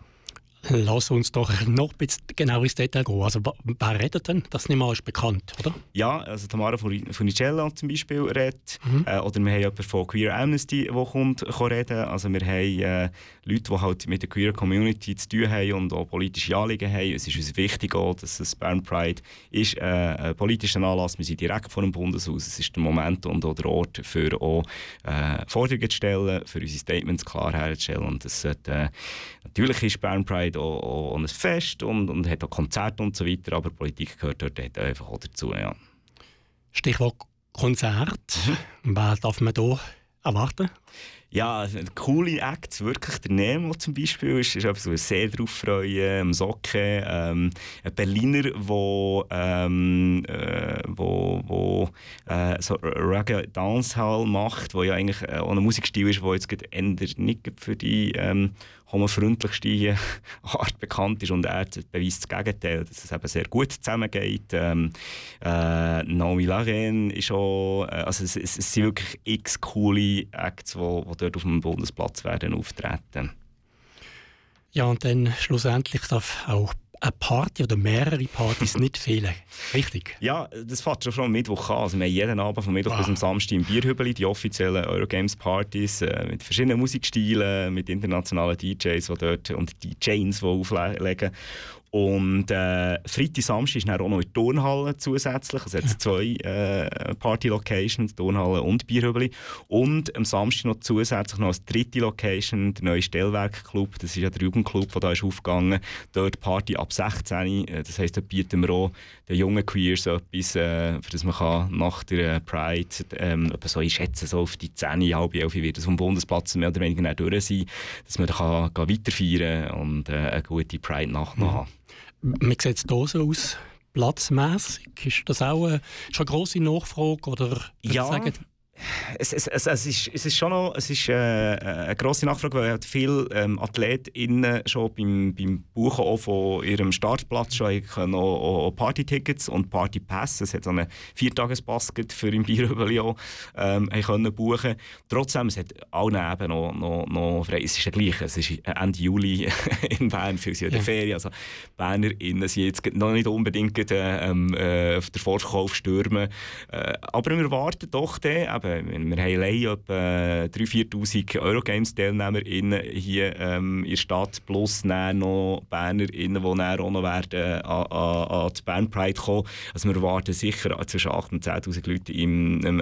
Lass uns doch noch ein bisschen genauer ins Detail gehen. Also, wer redet denn? Das nicht mal ist bekannt, oder? Ja, also Tamara Funicella zum Beispiel redet. Mhm. Oder wir haben jemanden von Queer Amnesty, der kommt, kann reden. Also wir haben Leute, die halt mit der Queer Community zu tun haben und auch politische Anliegen haben. Es ist uns wichtig auch, dass es BernPride ist ein politischer Anlass. Wir sind direkt vor dem Bundeshaus. Es ist der Moment und auch der Ort, für auch Forderungen zu stellen, für unsere Statements klar herzustellen. Und das sollte, natürlich ist BernPride auch ein Fest und hat auch Konzerte und so weiter, aber Politik gehört dort einfach auch dazu. Ja. Stichwort Konzert. Was darf man da erwarten? Ja, coole Acts, wirklich. Der Nemo zum Beispiel ist etwas, wo wir sehr drauf freuen, am Socken. Ein Berliner, der so Reggae Dancehall macht, der ja eigentlich auch ein Musikstil ist, der jetzt nicht für die homofreundlichste Art bekannt ist, und er beweist das Gegenteil, dass es eben sehr gut zusammengeht. Naomi Laren ist auch... Also es sind wirklich x coole Acts, die dort auf dem Bundesplatz werden auftreten. Ja, und dann schlussendlich darf auch eine Party oder mehrere Partys nicht fehlen. Richtig? Ja, das fängt schon am Mittwoch an. Also wir haben jeden Abend vom Mittwoch bis am Samstag im Bierhübeli die offiziellen Eurogames-Partys mit verschiedenen Musikstilen, mit internationalen DJs die dort, und DJs, die auflegen. Und Freitag, Samstag ist dann auch noch in der Turnhalle zusätzlich. Es hat 2 Party-Locations, Turnhalle und Bierhübeli. Und am Samstag noch zusätzlich noch als 3. Location, der neue Stellwerk-Club. Das ist ja der Jugendclub, der da ist aufgegangen. Dort Party ab 16. Das heisst, da bieten wir auch den jungen Queers etwas, für das man kann nach der Pride, so, ich schätze, so auf die 10, halb 11 wird das vom Bundesplatz mehr oder weniger durch sein, dass man da kann weiterfeiern kann und eine gute Pride-Nacht noch haben. Wie sieht es hier so aus, platzmässig? Ist das auch schon eine grosse Nachfrage? Oder ja, sagen? Es ist schon noch eine grosse Nachfrage, weil halt viele AthletInnen schon beim Buchen auch von ihrem Startplatz schon auch Partytickets und Partypässe, es hat so einen 4-Tages-Pass für im Bierhübeli auch, können buchen. Trotzdem, es hat allen eben noch frei. Es ist ja gleich, es ist Ende Juli in Bern, für sie ja der Ferien. Also BernerInnen sind jetzt noch nicht unbedingt auf den Vorverkauf stürmen. Aber wir warten doch dann, wir haben allein etwa 3'000-4'000 Eurogames-TeilnehmerInnen hier in der Stadt, plus noch BernerInnen, die dann auch noch werden an die BernPride kommen. Also wir erwarten sicher zwischen 8'000 und 10'000 Leute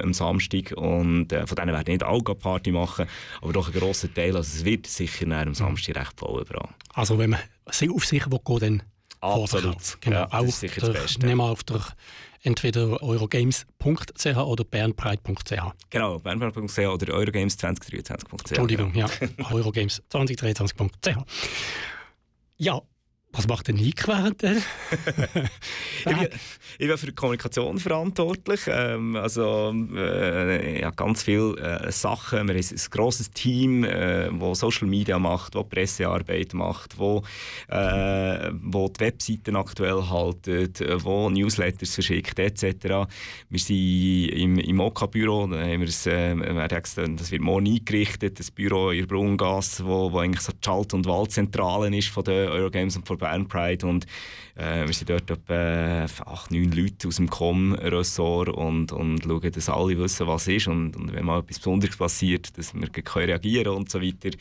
am Samstag, und von denen werden nicht alle Party machen, aber doch ein grosser Teil. Also es wird sicher am Samstag recht voll überall. Also wenn man auf sicher gehen, dann absolut. Genau, ja, das ist sicher das Beste. Nehmen wir auf der entweder eurogames.ch oder bernpride.ch. Genau, bernpride.ch oder eurogames2023.ch. Entschuldigung, ja. eurogames2023.ch. Ja, was macht denn Nick während der? Ich bin für die Kommunikation verantwortlich. Ja, ganz viele Sachen. Wir haben ein grosses Team, das Social Media macht, das Pressearbeit macht, das die Webseiten aktuell haltet, das Newsletters verschickt etc. Wir sind im OKA-Büro, das wird morgen eingerichtet, das Büro in der Brungasse, wo eigentlich so die Schalt- und Wahlzentralen ist von den Eurogames und von BernPride und wir sind dort etwa 8-9 Leute aus dem Com-Ressort und schauen, dass alle wissen, was ist und wenn mal etwas Besonderes passiert, dass wir reagieren und so weiter. Wir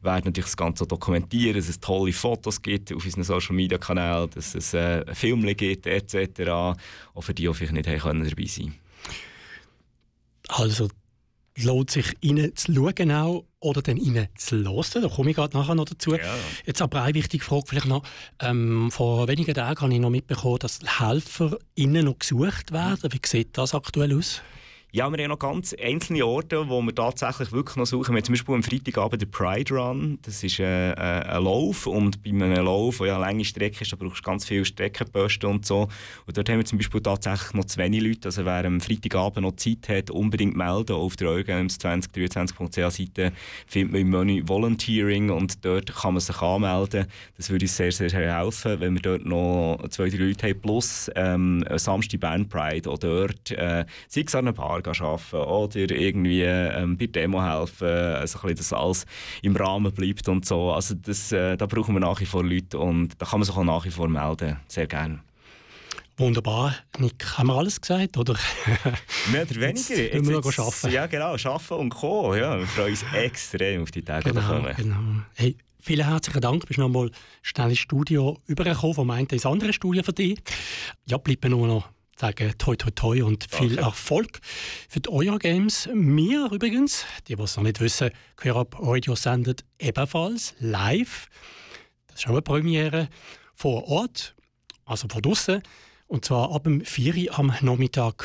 werden natürlich das Ganze dokumentieren, dass es tolle Fotos gibt auf unseren Social-Media-Kanälen, dass es Filme gibt etc. Auch für die vielleicht nicht dabei sein können. Also lohnt sich, rein zu schauen auch, oder dann rein zu hören. Da komme ich gerade nachher noch dazu. Ja. Jetzt aber eine wichtige Frage vielleicht noch. Vor wenigen Tagen habe ich noch mitbekommen, dass HelferInnen noch gesucht werden. Wie sieht das aktuell aus? Ja, wir haben noch ganz einzelne Orte, wo wir tatsächlich wirklich noch suchen. Wir haben zum Beispiel am Freitagabend den Pride Run. Das ist ein Lauf. Und bei einem Lauf, der ja eine lange Strecke ist, da brauchst du ganz viele Streckenposten und so. Und dort haben wir zum Beispiel tatsächlich noch zu wenige Leute. Also wer am Freitagabend noch Zeit hat, unbedingt melden. Auf der eurogames2023.ch Seite findet man im Menü Volunteering und dort kann man sich anmelden. Das würde uns sehr, sehr helfen, wenn wir dort noch 2-3 Leute haben. Plus Samstag Bern Pride auch dort. Sei es an einem Park arbeiten oder irgendwie bei Demo helfen, also ein bisschen, dass alles im Rahmen bleibt und so. Also das, da brauchen wir nach wie vor Leute und da kann man sich auch nach wie vor melden, sehr gerne. Wunderbar, Nick, haben wir alles gesagt, oder? Mehr oder weniger. Jetzt müssen wir noch arbeiten. Ja genau, arbeiten und kommen. Ja, wir freuen uns extrem auf die Tage, die kommen. Genau. Hey, vielen herzlichen Dank, du bist noch mal schnell ins Studio rübergekommen, vom einen ins andere Studio für dich. Ja, bleibt mir nur noch sagen toi toi toi und viel Erfolg für die Eurogames. Wir übrigens, die es noch nicht wissen, Queer Up Radio sendet ebenfalls live. Das ist auch eine Premiere vor Ort, also von draussen. Und zwar ab dem 4 Uhr am Nachmittag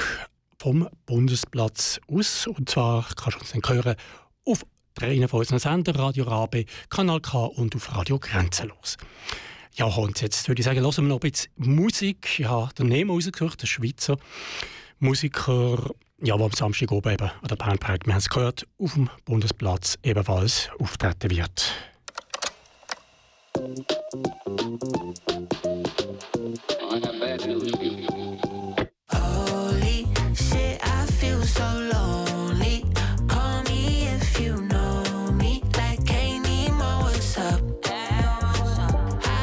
vom Bundesplatz aus. Und zwar kannst du uns dann hören auf drei von unseren Sender, Radio Rabe, Kanal K und auf Radio Grenzenlos. Ja, Hans, jetzt würde ich sagen, hören wir noch ein bisschen Musik. Ich habe den Nemo rausgesucht, den Schweizer Musiker, ja, der am Samstag oben eben an der BernPride, wir haben es gehört, auf dem Bundesplatz ebenfalls auftreten wird. Holy shit, I feel so lonely. Call me if you know me. Like, hey Nemo, what's up? So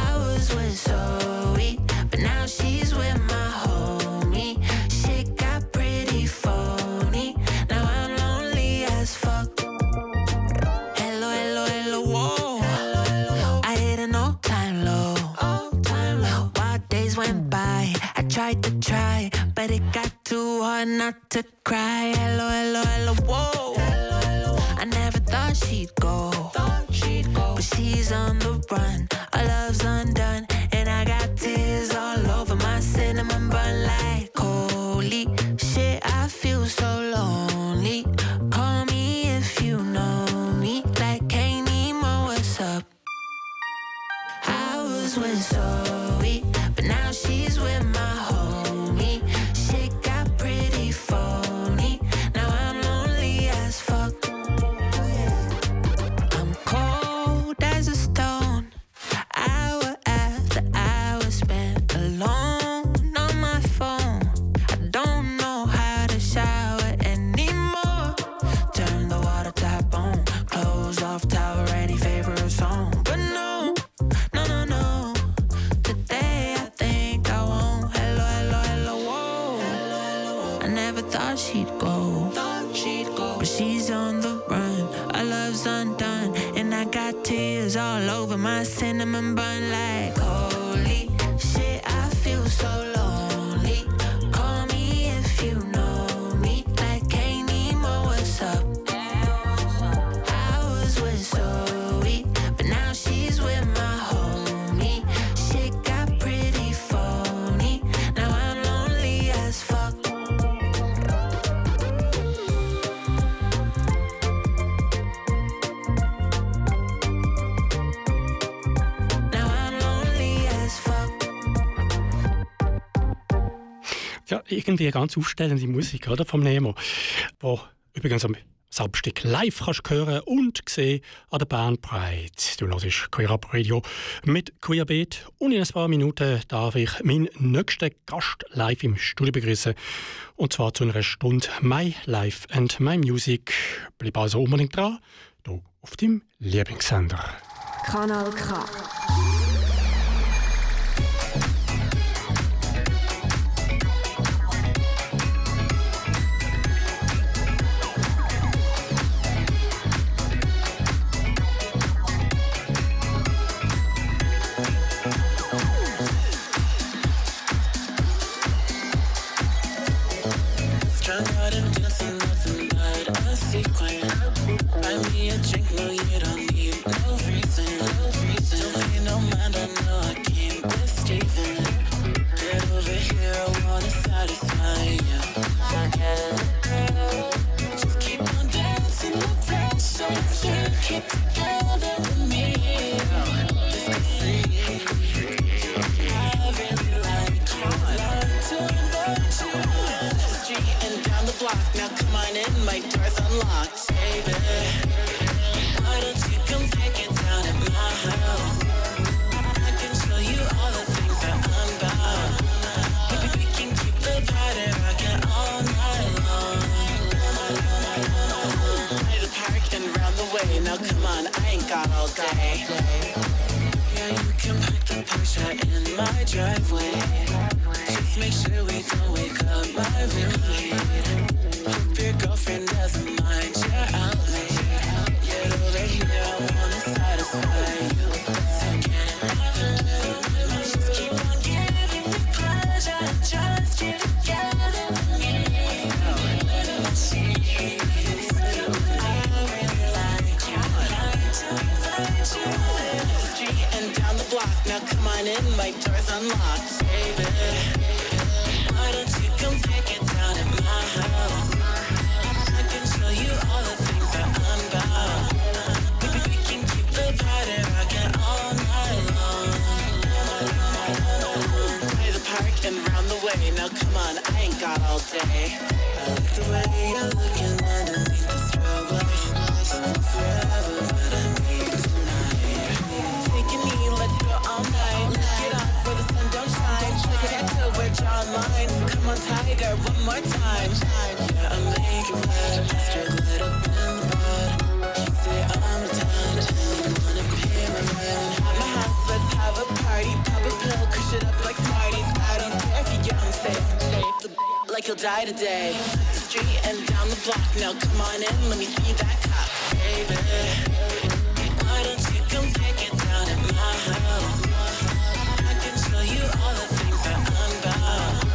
weak, but now she's with my homie. Shit got pretty phony. Now I'm lonely as fuck. Hello, hello, hello, whoa. Hello, hello. I hit an all-time low. All-time low. Wild days went by. I tried to try, but it got too hard not to cry. Hello, hello, hello, whoa. Hello, hello. I never thought she'd go. Thought she'd go, but she's on the run. Our love's undone. I got tears all over my cinnamon bun like holy shit, I feel so lonely. Call me if you know me. Like, hey Nemo, what's up? I was with Zoe, but now she's with my homie. Shit got pretty phony. Now I'm lonely as fuck. I'm cold as a stone. Tears all over my cinnamon bun like holy shit, I feel so lonely. Call me if you know me. Like, hey Nemo, what's up? I was with Zoe, but now she's with my homie. Shit got pretty phony. Now I'm lonely as fuck. Ja, irgendwie eine ganz aufstellende Musik, oder, vom Nemo, wo übrigens am Samstag live kannst hören und sehen an der BernPride. Du hörst Queer Up Radio mit Queerbeet und in ein paar Minuten darf ich meinen nächsten Gast live im Studio begrüßen und zwar zu einer Stunde My Life and My Music. Bleib also unbedingt dran, hier auf dem Lieblingssender. Kanal K. out all day. Yeah, you can park the Porsche in my driveway. Just make sure we don't wake up my roommate. Hope your girlfriend doesn't mind you're out late. Get over here, I wanna satisfy you. In my door's unlocked, baby. Why don't you come take it down at my house? I can show you all the things that I'm about. We can keep the party rockin' all night long. By the park and round the way. Now come on, I ain't got all day. I like the way you're looking underneath the strobe light. I'm forever, but I need tonight. Take a knee, let's go all night. Online. Come on, tiger, one more time. Yeah, I'm making love, struggle it up in the mud. You say I'm done, you wanna be my friend. I'm a house, let's have a party. Pop a pill, crush it up like Smarties. I don't care if you're young, safe, like you'll die today. The street and down the block, now come on in, let me see that cop, baby. Why don't you come take it down at my house? I can show you all the things that I'm about.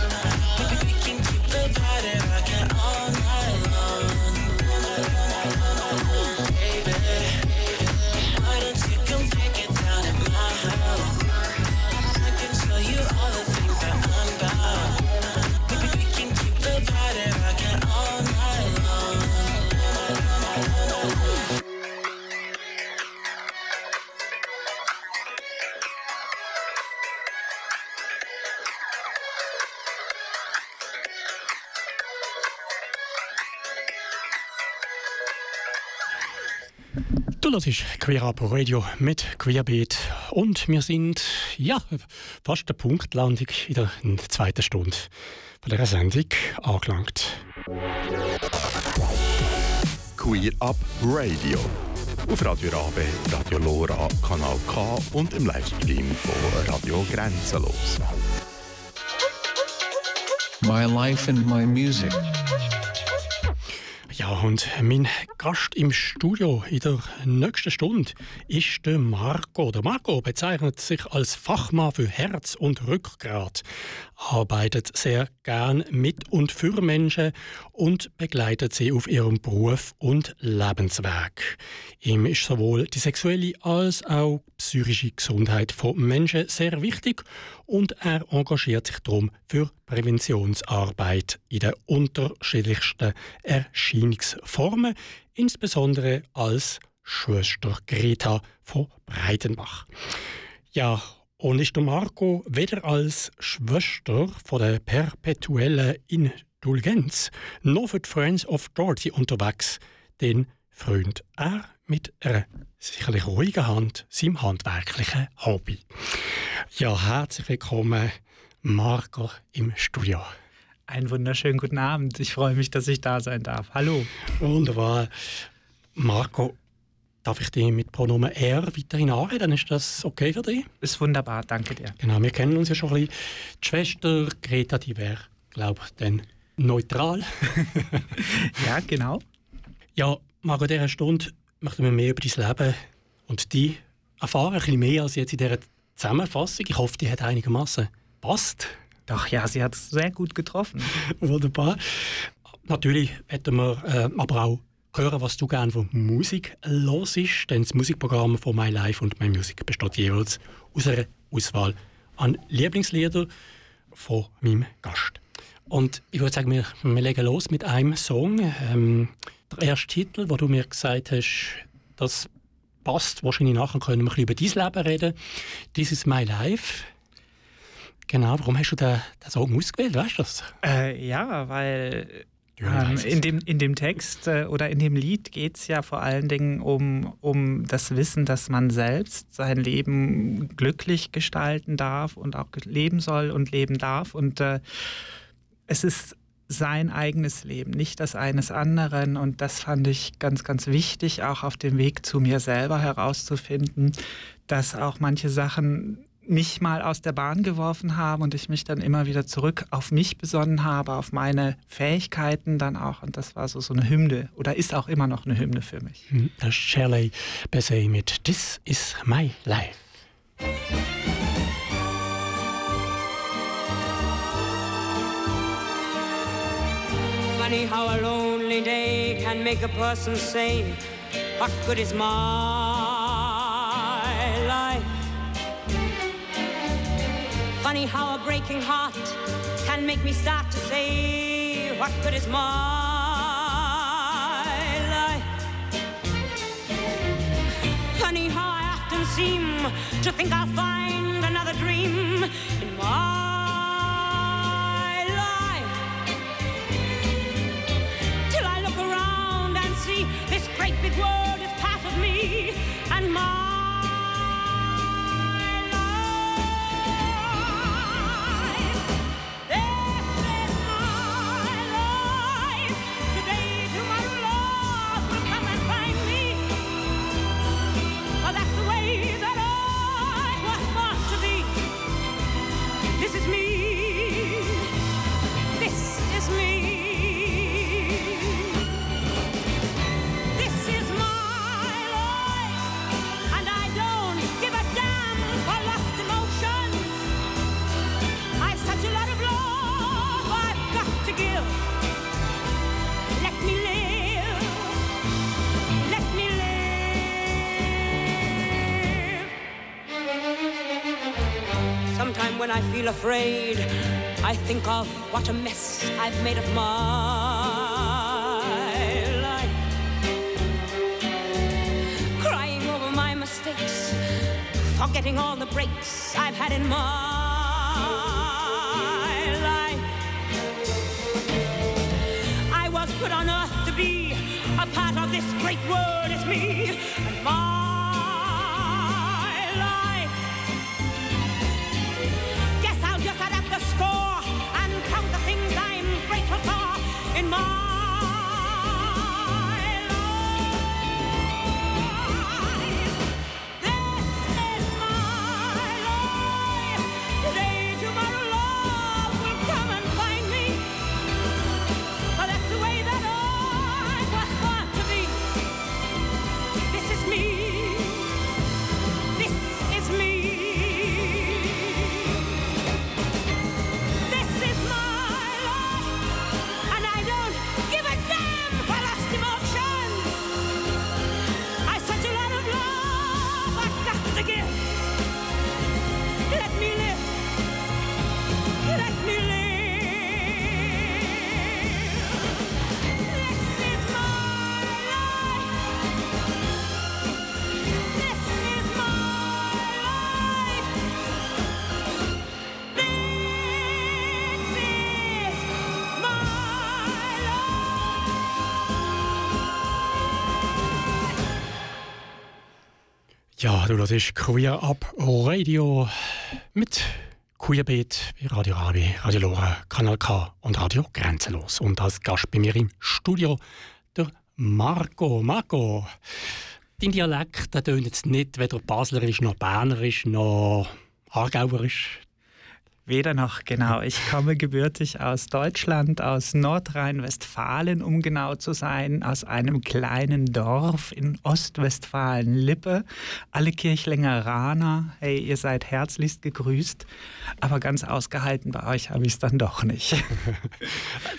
We can keep the party rockin' all night long. Baby, why don't you come take it down at my house? I can show you all the things that I'm about. We can keep the party rockin' all night long. Das ist Queer Up Radio mit Queerbeet und wir sind fast der Punktlandung in der zweiten Stunde von dieser Sendung angelangt. Queer Up Radio auf Radio Rabe, Radio Lora, Kanal K und im Livestream von Radio Grenzenlos. My life and my music. Ja, und mein Gast im Studio in der nächsten Stunde ist der Marco. Der Marco bezeichnet sich als Fachmann für Herz und Rückgrat, arbeitet sehr gern mit und für Menschen und begleitet sie auf ihrem Beruf und Lebensweg. Ihm ist sowohl die sexuelle als auch die psychische Gesundheit von Menschen sehr wichtig und er engagiert sich darum für Präventionsarbeit in den unterschiedlichsten Erscheinungsformen, insbesondere als Schwester Greta von Breitenbach. Ja, und ist Marco weder als Schwester von der perpetuellen Indulgenz noch für die Friends of Dorothy unterwegs, den Freund er mit einer sicherlich ruhigen Hand seinem handwerklichen Hobby. Ja, herzlich willkommen, Marco im Studio. Einen wunderschönen guten Abend. Ich freue mich, dass ich da sein darf. Hallo. Wunderbar. Marco, darf ich dich mit Pronomen «er» weiterhin anreden? Dann ist das okay für dich? Ist wunderbar, danke dir. Genau, wir kennen uns ja schon ein bisschen. Die Schwester Greta, die wäre, glaube ich, dann neutral. Ja, genau. Ja, Marco, in dieser Stunde möchten wir mehr über dein Leben und dich erfahren. Ein bisschen mehr als jetzt in dieser Zusammenfassung. Ich hoffe, die hat einigermaßen passt. Doch, ja, sie hat es sehr gut getroffen. Wunderbar. Natürlich hätten wir aber auch hören, was du gerne von Musik hörst, denn das Musikprogramm von «My Life» und «My Music» besteht jeweils aus einer Auswahl an Lieblingslieder von meinem Gast. Und ich würde sagen, wir legen los mit einem Song. Der erste Titel, wo du mir gesagt hast, das passt, wahrscheinlich nachher können wir ein bisschen über dein Leben reden. «This is my life». Genau, warum hast du den Song ausgewählt, weißt du das? Ja, weil in dem Text oder in dem Lied geht es ja vor allen Dingen um das Wissen, dass man selbst sein Leben glücklich gestalten darf und auch leben soll und leben darf. Und es ist sein eigenes Leben, nicht das eines anderen. Und das fand ich ganz, ganz wichtig, auch auf dem Weg zu mir selber herauszufinden, dass auch manche Sachen mich mal aus der Bahn geworfen haben und ich mich dann immer wieder zurück auf mich besonnen habe, auf meine Fähigkeiten dann auch. Und das war so eine Hymne oder ist auch immer noch eine Hymne für mich. Shirley Bassey mit This is my life. Funny how a lonely day can make a person say, what good is my life? Funny how a breaking heart can make me start to say, what good is my life? Funny how I often seem to think I'll find another dream in my this great big world is part of me and my life. This is my life. Today, tomorrow, love will come and find me. Oh, that's the way that I was born to be. This is me. This is me. Sometimes when I feel afraid, I think of what a mess I've made of my life. Crying over my mistakes, forgetting all the breaks I've had in my life. I was put on earth to be a part of this great world, it's me and my. In my life, this is my life. Today, tomorrow, love will come and find me. Well, that's the way that I was born to be. This is me. This is me. This is my life. And I don't give a damn for lost emotion. I such a lot of love I've got to give. Let me live. Let me live. This is my life. This is my life. This is my life. Ja, du hörst Queer Up Radio mit Queerbeet bei Radio Rabe, Radio Lora, Kanal K und Radio Grenzenlos. Und als Gast bei mir im Studio der Marco. Marco, dein Dialekt, der tönt jetzt nicht weder Baslerisch noch Bernerisch noch Aargauerisch. Weder noch, genau. Ich komme gebürtig aus Deutschland, aus Nordrhein-Westfalen, um genau zu sein, aus einem kleinen Dorf in Ostwestfalen-Lippe. Alle Kirchlengeraner, hey, ihr seid herzlichst gegrüßt, aber ganz ausgehalten bei euch habe ich es dann doch nicht.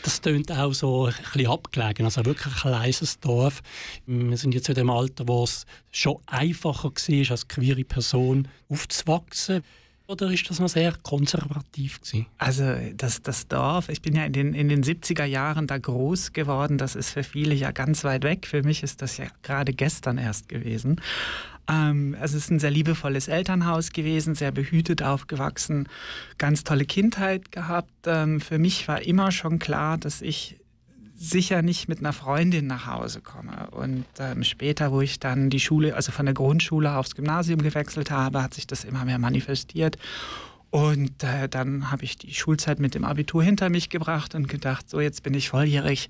Das tönt auch so ein bisschen abgelegen, also wirklich ein kleines Dorf. Wir sind jetzt in dem Alter, wo es schon einfacher war, als queere Person aufzuwachsen. Oder ist das noch sehr konservativ gewesen? Also das Dorf, ich bin ja in den 70er Jahren da groß geworden, das ist für viele ja ganz weit weg. Für mich ist das ja gerade gestern erst gewesen. Es ist ein sehr liebevolles Elternhaus gewesen, sehr behütet aufgewachsen, ganz tolle Kindheit gehabt. Für mich war immer schon klar, dass ich sicher nicht mit einer Freundin nach Hause komme. Und später, wo ich dann die Schule, also von der Grundschule aufs Gymnasium gewechselt habe, hat sich das immer mehr manifestiert. Und dann habe ich die Schulzeit mit dem Abitur hinter mich gebracht und gedacht, so jetzt bin ich volljährig.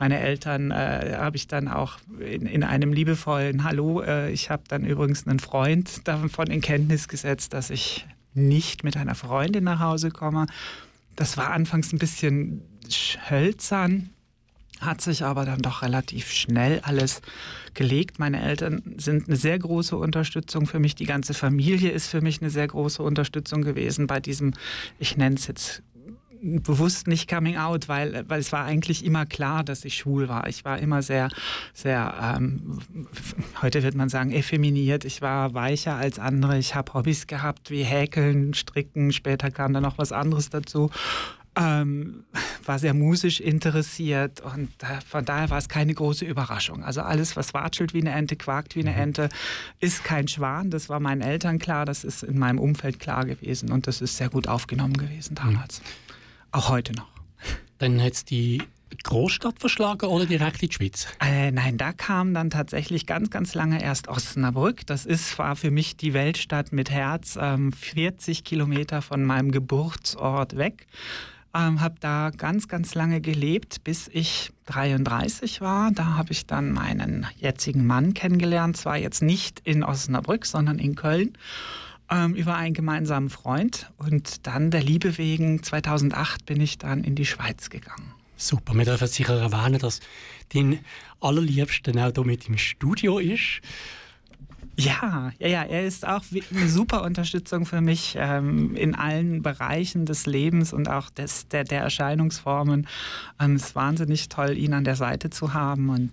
Meine Eltern habe ich dann auch in einem liebevollen Hallo, ich habe dann übrigens einen Freund davon in Kenntnis gesetzt, dass ich nicht mit einer Freundin nach Hause komme. Das war anfangs ein bisschen hölzern, hat sich aber dann doch relativ schnell alles gelegt. Meine Eltern sind eine sehr große Unterstützung für mich. Die ganze Familie ist für mich eine sehr große Unterstützung gewesen bei diesem, ich nenne es jetzt bewusst nicht Coming Out, weil es war eigentlich immer klar, dass ich schwul war. Ich war immer sehr, sehr, heute wird man sagen, effeminiert. Ich war weicher als andere. Ich habe Hobbys gehabt wie Häkeln, Stricken. Später kam dann noch was anderes dazu. War sehr musisch interessiert und von daher war es keine große Überraschung. Also alles, was watschelt wie eine Ente, quakt wie eine Ente, ist kein Schwan. Das war meinen Eltern klar, das ist in meinem Umfeld klar gewesen und das ist sehr gut aufgenommen gewesen damals. Mhm. Auch heute noch. Dann hat es die Großstadt verschlagen oder direkt in die Schweiz? Nein, da kam dann tatsächlich ganz, ganz lange erst Osnabrück. Das war für mich die Weltstadt mit Herz, 40 Kilometer von meinem Geburtsort weg. Habe da ganz, ganz lange gelebt, bis ich 33 war. Da habe ich dann meinen jetzigen Mann kennengelernt. Zwar jetzt nicht in Osnabrück, sondern in Köln, über einen gemeinsamen Freund. Und dann der Liebe wegen 2008 bin ich dann in die Schweiz gegangen. Super, wir dürfen sicher erwähnen, dass dein Allerliebster auch hier mit im Studio ist. Ja, er ist auch eine super Unterstützung für mich in allen Bereichen des Lebens und auch der Erscheinungsformen. Es ist wahnsinnig toll, ihn an der Seite zu haben und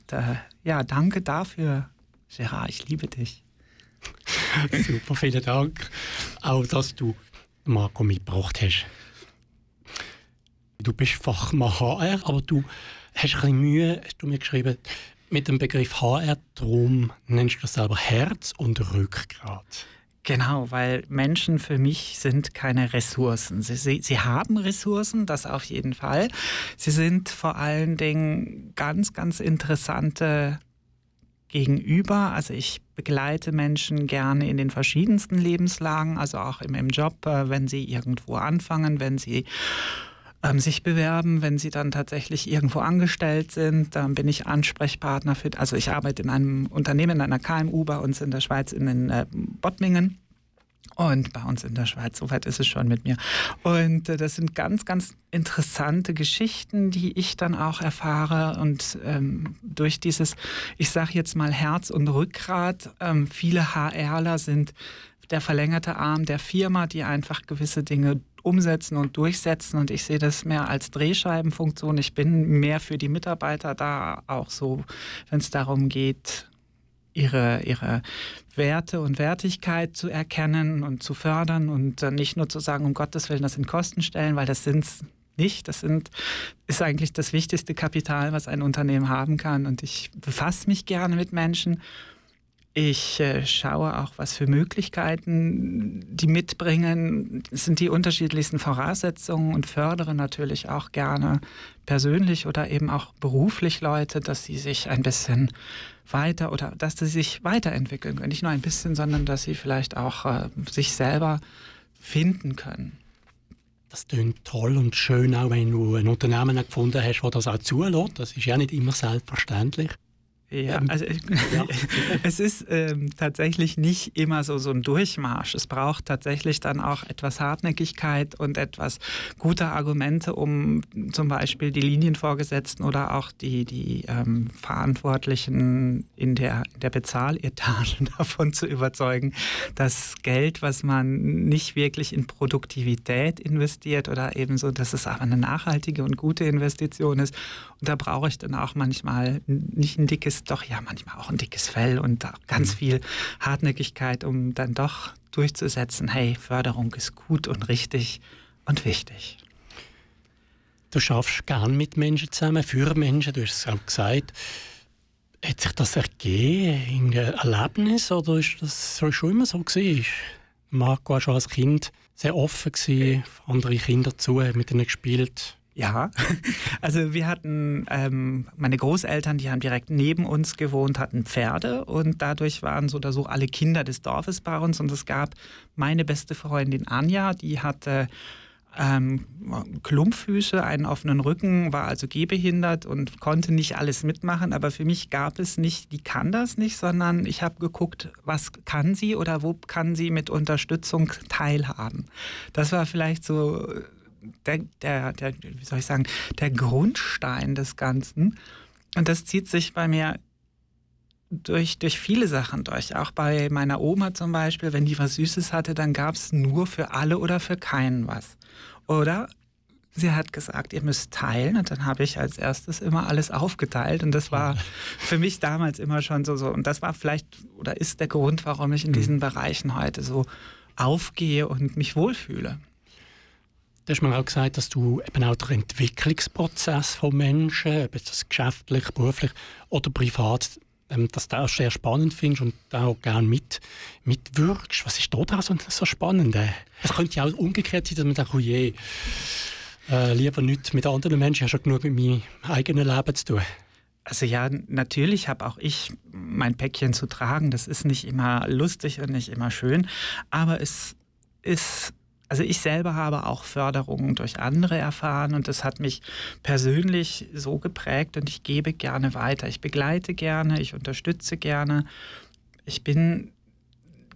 danke dafür, Gerard, ich liebe dich. Super, vielen Dank, auch dass du Marco mitgebracht hast. Du bist Fachmann HR, aber du hast ein bisschen Mühe, hast du mir geschrieben, mit dem Begriff HR, darum nennst du selber Herz und Rückgrat. Genau, weil Menschen für mich sind keine Ressourcen. Sie haben Ressourcen, das auf jeden Fall. Sie sind vor allen Dingen ganz, ganz interessante Gegenüber. Also ich begleite Menschen gerne in den verschiedensten Lebenslagen, also auch im Job, wenn sie irgendwo anfangen, wenn sie sich bewerben, wenn sie dann tatsächlich irgendwo angestellt sind, dann bin ich Ansprechpartner für, also ich arbeite in einem Unternehmen, in einer KMU bei uns in der Schweiz in den Bottmingen und bei uns in der Schweiz, soweit ist es schon mit mir. Und das sind ganz, ganz interessante Geschichten, die ich dann auch erfahre und durch dieses, ich sage jetzt mal Herz und Rückgrat, viele HRler sind der verlängerte Arm der Firma, die einfach gewisse Dinge umsetzen und durchsetzen und ich sehe das mehr als Drehscheibenfunktion. Ich bin mehr für die Mitarbeiter da, auch so, wenn es darum geht, ihre Werte und Wertigkeit zu erkennen und zu fördern und dann nicht nur zu sagen, um Gottes Willen, das sind Kostenstellen, weil das sind es nicht. Das ist eigentlich das wichtigste Kapital, was ein Unternehmen haben kann und ich befasse mich gerne mit Menschen. Ich schaue auch, was für Möglichkeiten die mitbringen. Es sind die unterschiedlichsten Voraussetzungen und fördere natürlich auch gerne persönlich oder eben auch beruflich Leute, dass sie sich ein bisschen weiter oder dass sie sich weiterentwickeln können. Nicht nur ein bisschen, sondern dass sie vielleicht auch sich selber finden können. Das klingt toll und schön, auch wenn du ein Unternehmen gefunden hast, das das auch zulässt. Das ist ja nicht immer selbstverständlich. Ja, also es ist tatsächlich nicht immer so ein Durchmarsch. Es braucht tatsächlich dann auch etwas Hartnäckigkeit und etwas gute Argumente, um zum Beispiel die Linienvorgesetzten oder auch die Verantwortlichen in der Bezahletage davon zu überzeugen, dass Geld, was man nicht wirklich in Produktivität investiert oder eben so, dass es aber eine nachhaltige und gute Investition ist. Und da brauche ich dann auch manchmal nicht ein dickes, doch ja manchmal auch ein dickes Fell und ganz viel Hartnäckigkeit, um dann doch durchzusetzen, hey, Förderung ist gut und richtig und wichtig. Du arbeitest gern mit Menschen zusammen, für Menschen, du hast es auch gesagt. Hat sich das ergeben in einem Erlebnis oder ist das schon immer so gewesen? Marco war schon als Kind sehr offen gewesen, andere Kinder zu, mit ihnen gespielt. Ja, also wir hatten, meine Großeltern, die haben direkt neben uns gewohnt, hatten Pferde und dadurch waren so oder so alle Kinder des Dorfes bei uns und es gab meine beste Freundin Anja, die hatte Klumpfüße, einen offenen Rücken, war also gehbehindert und konnte nicht alles mitmachen, aber für mich gab es nicht, die kann das nicht, sondern ich habe geguckt, was kann sie oder wo kann sie mit Unterstützung teilhaben. Das war vielleicht so der wie soll ich sagen, der Grundstein des Ganzen und das zieht sich bei mir durch viele Sachen durch. Auch bei meiner Oma zum Beispiel, wenn die was Süßes hatte, dann gab es nur für alle oder für keinen was. Oder sie hat gesagt, ihr müsst teilen und dann habe ich als erstes immer alles aufgeteilt und das war für mich damals immer schon so. Und das war vielleicht oder ist der Grund, warum ich in diesen Bereichen heute so aufgehe und mich wohlfühle. Du hast mir auch gesagt, dass du eben auch den Entwicklungsprozess von Menschen, ob das geschäftlich, beruflich oder privat, dass du auch sehr spannend findest und auch gerne mitwirkst. Was ist da so spannend? Es könnte ja auch umgekehrt sein, dass man denkt, oh je, lieber nichts mit anderen Menschen, ich habe schon genug mit meinem eigenen Leben zu tun. Also ja, natürlich habe auch ich mein Päckchen zu tragen. Das ist nicht immer lustig und nicht immer schön, aber es ist... Also ich selber habe auch Förderungen durch andere erfahren und das hat mich persönlich so geprägt und ich gebe gerne weiter. Ich begleite gerne, ich unterstütze gerne, ich bin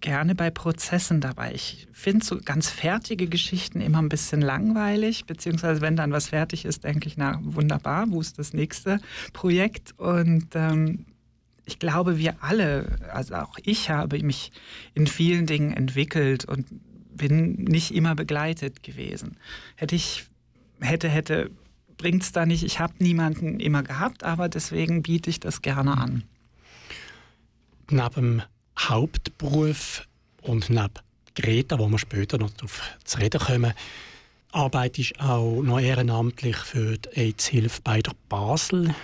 gerne bei Prozessen dabei. Ich finde so ganz fertige Geschichten immer ein bisschen langweilig, beziehungsweise wenn dann was fertig ist, denke ich, na wunderbar, wo ist das nächste Projekt? Und ich glaube, wir alle, also auch ich habe mich in vielen Dingen entwickelt und bin nicht immer begleitet gewesen. Hätte, bringt es da nicht. Ich habe niemanden immer gehabt, aber deswegen biete ich das gerne an. Neben dem Hauptberuf und neben Greta, wo wir später noch darauf zu reden kommen, arbeitest du auch noch ehrenamtlich für die AIDS-Hilfe bei der Basel.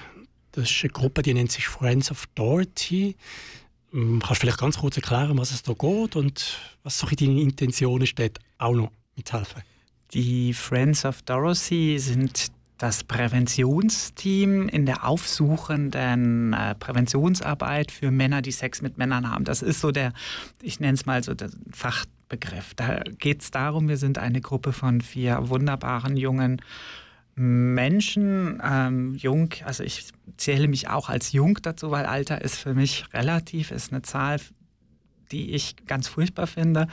Das ist eine Gruppe, die nennt sich Friends of Dorothy. Kannst du vielleicht ganz kurz erklären, was es da geht und was so in deinen Intentionen steht, auch noch mithelfen? Die Friends of Dorothy sind das Präventionsteam in der aufsuchenden Präventionsarbeit für Männer, die Sex mit Männern haben. Das ist so der, ich nenne es mal so der Fachbegriff. Da geht es darum, wir sind eine Gruppe von 4 wunderbaren jungen Menschen, jung, also ich zähle mich auch als jung dazu, weil Alter ist für mich relativ, ist eine Zahl, die ich ganz furchtbar finde.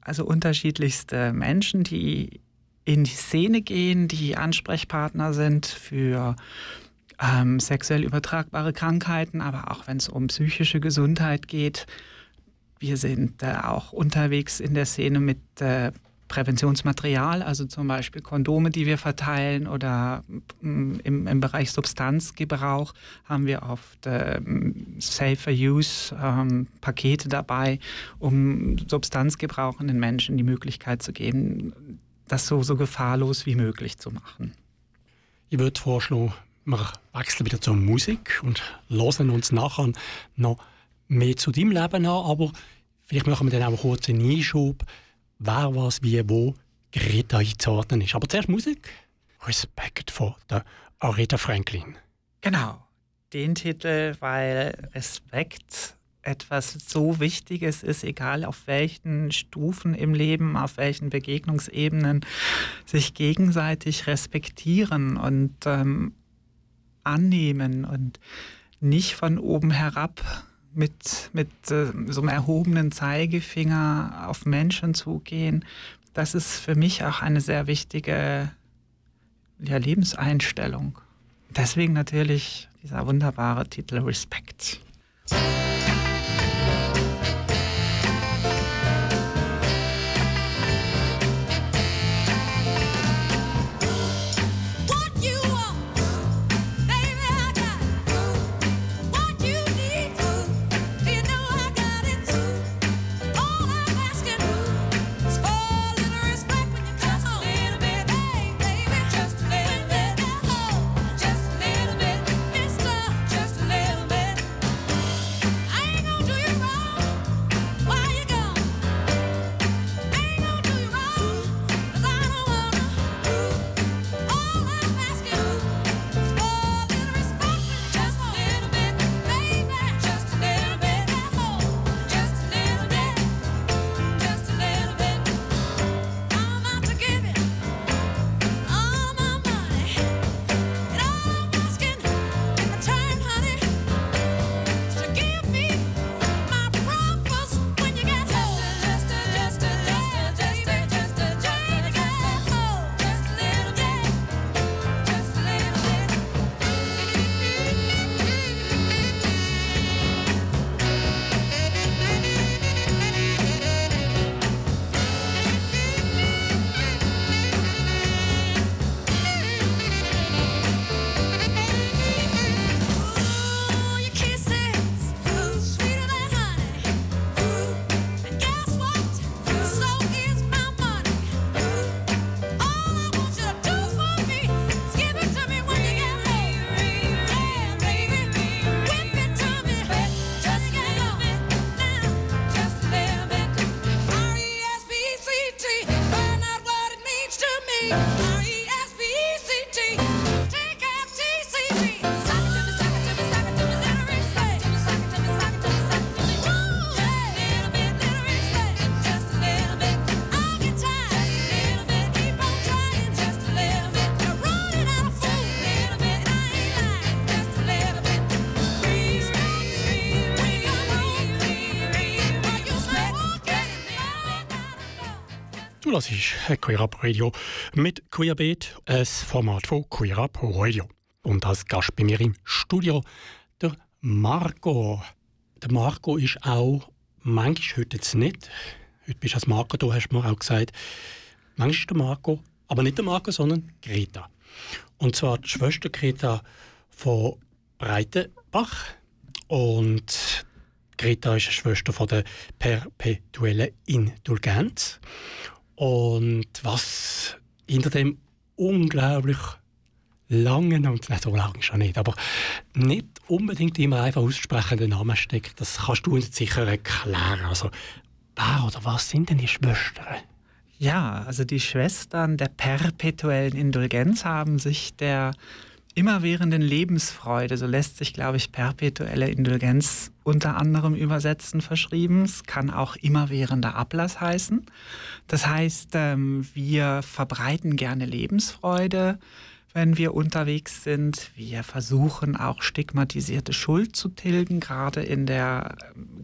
Also unterschiedlichste Menschen, die in die Szene gehen, die Ansprechpartner sind für sexuell übertragbare Krankheiten, aber auch wenn es um psychische Gesundheit geht. Wir sind auch unterwegs in der Szene mit Präventionsmaterial, also zum Beispiel Kondome, die wir verteilen oder im Bereich Substanzgebrauch haben wir oft Safer Use Pakete dabei, um substanzgebrauchenden Menschen die Möglichkeit zu geben, das so gefahrlos wie möglich zu machen. Ich würde vorschlagen, wir wechseln wieder zur Musik und hören uns nachher noch mehr zu deinem Leben an, aber vielleicht machen wir dann auch kurz einen Einschub, wer was wie wo Greta einzuordnen ist. Aber zuerst Musik. Respekt von der Aretha Franklin. Genau. Den Titel, weil Respekt etwas so Wichtiges ist, egal auf welchen Stufen im Leben, auf welchen Begegnungsebenen, sich gegenseitig respektieren und annehmen und nicht von oben herab mit so einem erhobenen Zeigefinger auf Menschen zugehen, das ist für mich auch eine sehr wichtige Lebenseinstellung. Deswegen natürlich dieser wunderbare Titel Respekt. Du hörst Queer Up Radio mit Queerbeet, ein Format von Queer Up Radio. Und als Gast bei mir im Studio der Marco. Der Marco ist auch, manchmal heute jetzt nicht, heute bist du als Marco, du hast mir auch gesagt, manchmal ist der Marco, aber nicht der Marco, sondern Greta. Und zwar die Schwester Greta von Breitenbach. Und Greta ist eine Schwester von der Perpetuellen Indulgenz. Und was hinter dem unglaublich langen, und nicht so lange schon nicht, aber nicht unbedingt immer einfach aussprechenden Namen steckt, das kannst du uns sicher erklären. Also, wer oder was sind denn die Schwestern? Ja, also die Schwestern der perpetuellen Indulgenz haben sich der immerwährenden Lebensfreude, so lässt sich, glaube ich, perpetuelle Indulgenz unter anderem übersetzen, verschrieben. Es kann auch immerwährender Ablass heißen. Das heißt, wir verbreiten gerne Lebensfreude, wenn wir unterwegs sind. Wir versuchen auch stigmatisierte Schuld zu tilgen. Gerade in der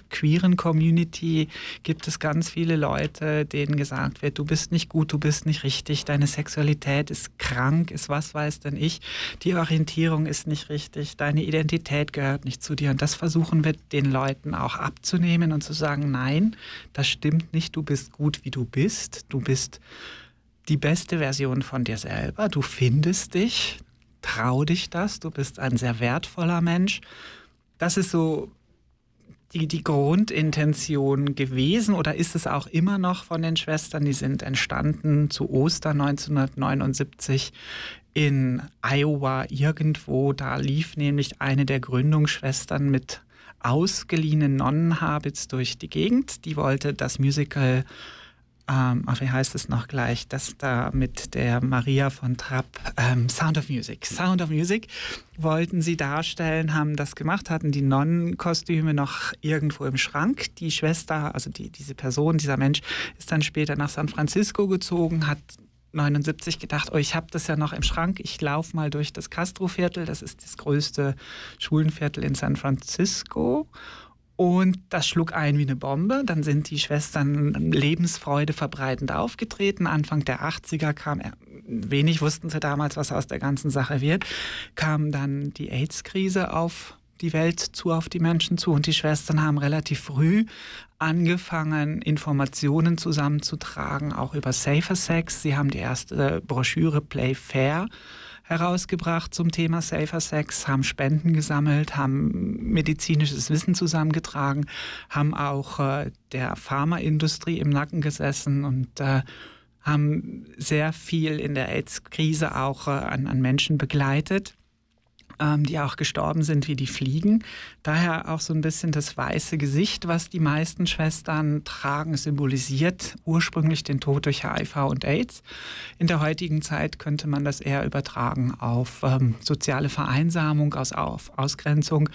queeren Community gibt es ganz viele Leute, denen gesagt wird, du bist nicht gut, du bist nicht richtig, deine Sexualität ist krank, ist was weiß denn ich, die Orientierung ist nicht richtig, deine Identität gehört nicht zu dir. Und das versuchen wir den Leuten auch abzunehmen und zu sagen, nein, das stimmt nicht, du bist gut, wie du bist die beste Version von dir selber, du findest dich, trau dich das, du bist ein sehr wertvoller Mensch. Das ist so die Grundintention gewesen oder ist es auch immer noch von den Schwestern, die sind entstanden zu Ostern 1979 in Iowa irgendwo, da lief nämlich eine der Gründungsschwestern mit ausgeliehenen Nonnenhabits durch die Gegend, die wollte das Musical das da mit der Maria von Trapp, Sound of Music, wollten sie darstellen, haben das gemacht, hatten die Nonnenkostüme noch irgendwo im Schrank. Die Schwester, also diese Person, dieser Mensch, ist dann später nach San Francisco gezogen, hat 1979 gedacht, oh, ich habe das ja noch im Schrank, ich laufe mal durch das Castroviertel, das ist das größte Schwulenviertel in San Francisco. Und das schlug ein wie eine Bombe. Dann sind die Schwestern lebensfreude verbreitend aufgetreten. Anfang der 80er wenig wussten sie damals, was aus der ganzen Sache wird, kam dann die AIDS-Krise auf die Welt zu, auf die Menschen zu. Und die Schwestern haben relativ früh angefangen, Informationen zusammenzutragen, auch über Safer Sex. Sie haben die erste Broschüre Play Fair herausgebracht zum Thema Safer Sex, haben Spenden gesammelt, haben medizinisches Wissen zusammengetragen, haben auch der Pharmaindustrie im Nacken gesessen und haben sehr viel in der AIDS-Krise auch an Menschen begleitet, die auch gestorben sind wie die Fliegen. Daher auch so ein bisschen das weiße Gesicht, was die meisten Schwestern tragen, symbolisiert ursprünglich den Tod durch HIV und AIDS. In der heutigen Zeit könnte man das eher übertragen auf soziale Vereinsamung, auf Ausgrenzung.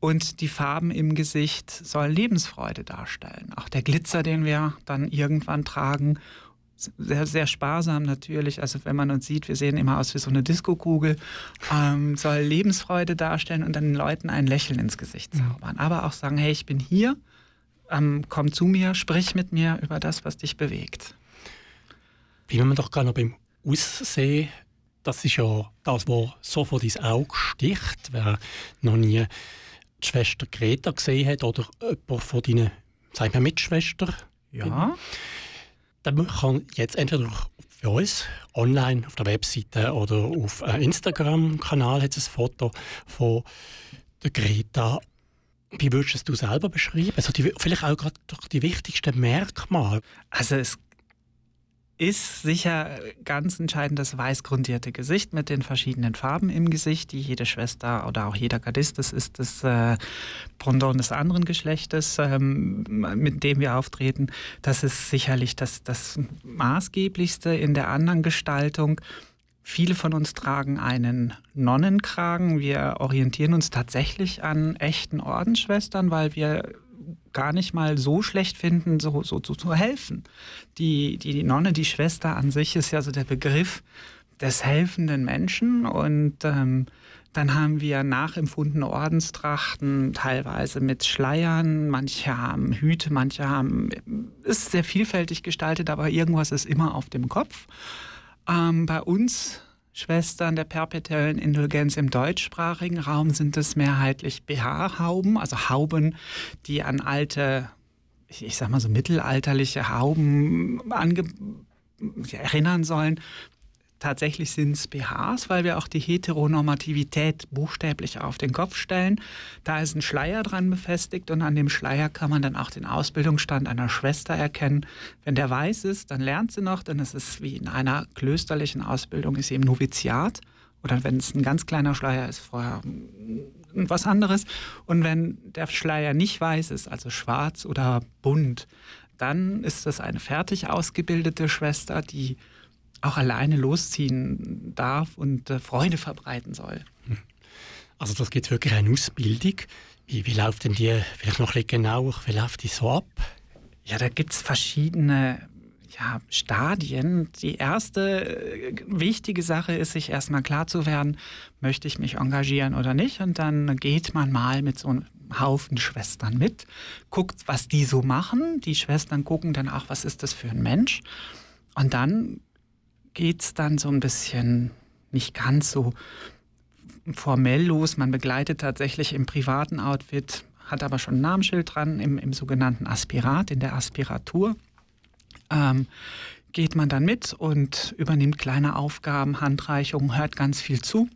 Und die Farben im Gesicht sollen Lebensfreude darstellen. Auch der Glitzer, den wir dann irgendwann tragen, sehr, sehr sparsam natürlich, also wenn man uns sieht, wir sehen immer aus wie so eine Diskokugel, soll Lebensfreude darstellen und dann den Leuten ein Lächeln ins Gesicht zaubern. Aber auch sagen, hey, ich bin hier, komm zu mir, sprich mit mir über das, was dich bewegt. Bleiben wir doch gerade noch beim Aussehen. Das ist ja das, was sofort ins Auge sticht. Wer noch nie die Schwester Greta gesehen hat oder jemand von deinen, sagen wir, Mitschwestern. Ja. Dann kann jetzt entweder für uns online auf der Webseite oder auf einem Instagram-Kanal hat es ein Foto von der Greta. Wie würdest du es selber beschreiben? Also vielleicht auch gerade die wichtigsten Merkmale. Also es ist sicher ganz entscheidend das weiß grundierte Gesicht mit den verschiedenen Farben im Gesicht, die jede Schwester oder auch jeder Gardist, das ist das Pendant des anderen Geschlechtes, mit dem wir auftreten. Das ist sicherlich das Maßgeblichste in der anderen Gestaltung. Viele von uns tragen einen Nonnenkragen. Wir orientieren uns tatsächlich an echten Ordensschwestern, weil wir gar nicht mal so schlecht finden, so zu helfen. Die Nonne, die Schwester an sich ist ja so der Begriff des helfenden Menschen und Dann haben wir nachempfundene Ordenstrachten, teilweise mit Schleiern, manche haben Hüte, manche haben, ist sehr vielfältig gestaltet, aber irgendwas ist immer auf dem Kopf. Bei uns Schwestern der perpetuellen Indulgenz im deutschsprachigen Raum sind es mehrheitlich BH-Hauben, also Hauben, die an alte, ich sag mal so mittelalterliche Hauben erinnern sollen. Tatsächlich sind es BHs, weil wir auch die Heteronormativität buchstäblich auf den Kopf stellen. Da ist ein Schleier dran befestigt und an dem Schleier kann man dann auch den Ausbildungsstand einer Schwester erkennen. Wenn der weiß ist, dann lernt sie noch, denn es ist wie in einer klösterlichen Ausbildung, ist sie im Noviziat. Oder wenn es ein ganz kleiner Schleier ist, vorher was anderes. Und wenn der Schleier nicht weiß ist, also schwarz oder bunt, dann ist das eine fertig ausgebildete Schwester, die auch alleine losziehen darf und Freude verbreiten soll. Also das gibt wirklich eine Ausbildung. Wie läuft denn die, vielleicht noch ein bisschen genauer, wie läuft die so ab? Ja, da gibt es verschiedene Stadien. Die erste wichtige Sache ist, sich erstmal klar zu werden, möchte ich mich engagieren oder nicht. Und dann geht man mal mit so einem Haufen Schwestern mit, guckt, was die so machen. Die Schwestern gucken dann auch, was ist das für ein Mensch. Und dann geht es dann so ein bisschen nicht ganz so formell los. Man begleitet tatsächlich im privaten Outfit, hat aber schon ein Namensschild dran, im sogenannten Aspirat, in der Aspiratur. Geht man dann mit und übernimmt kleine Aufgaben, Handreichungen, hört ganz viel zu,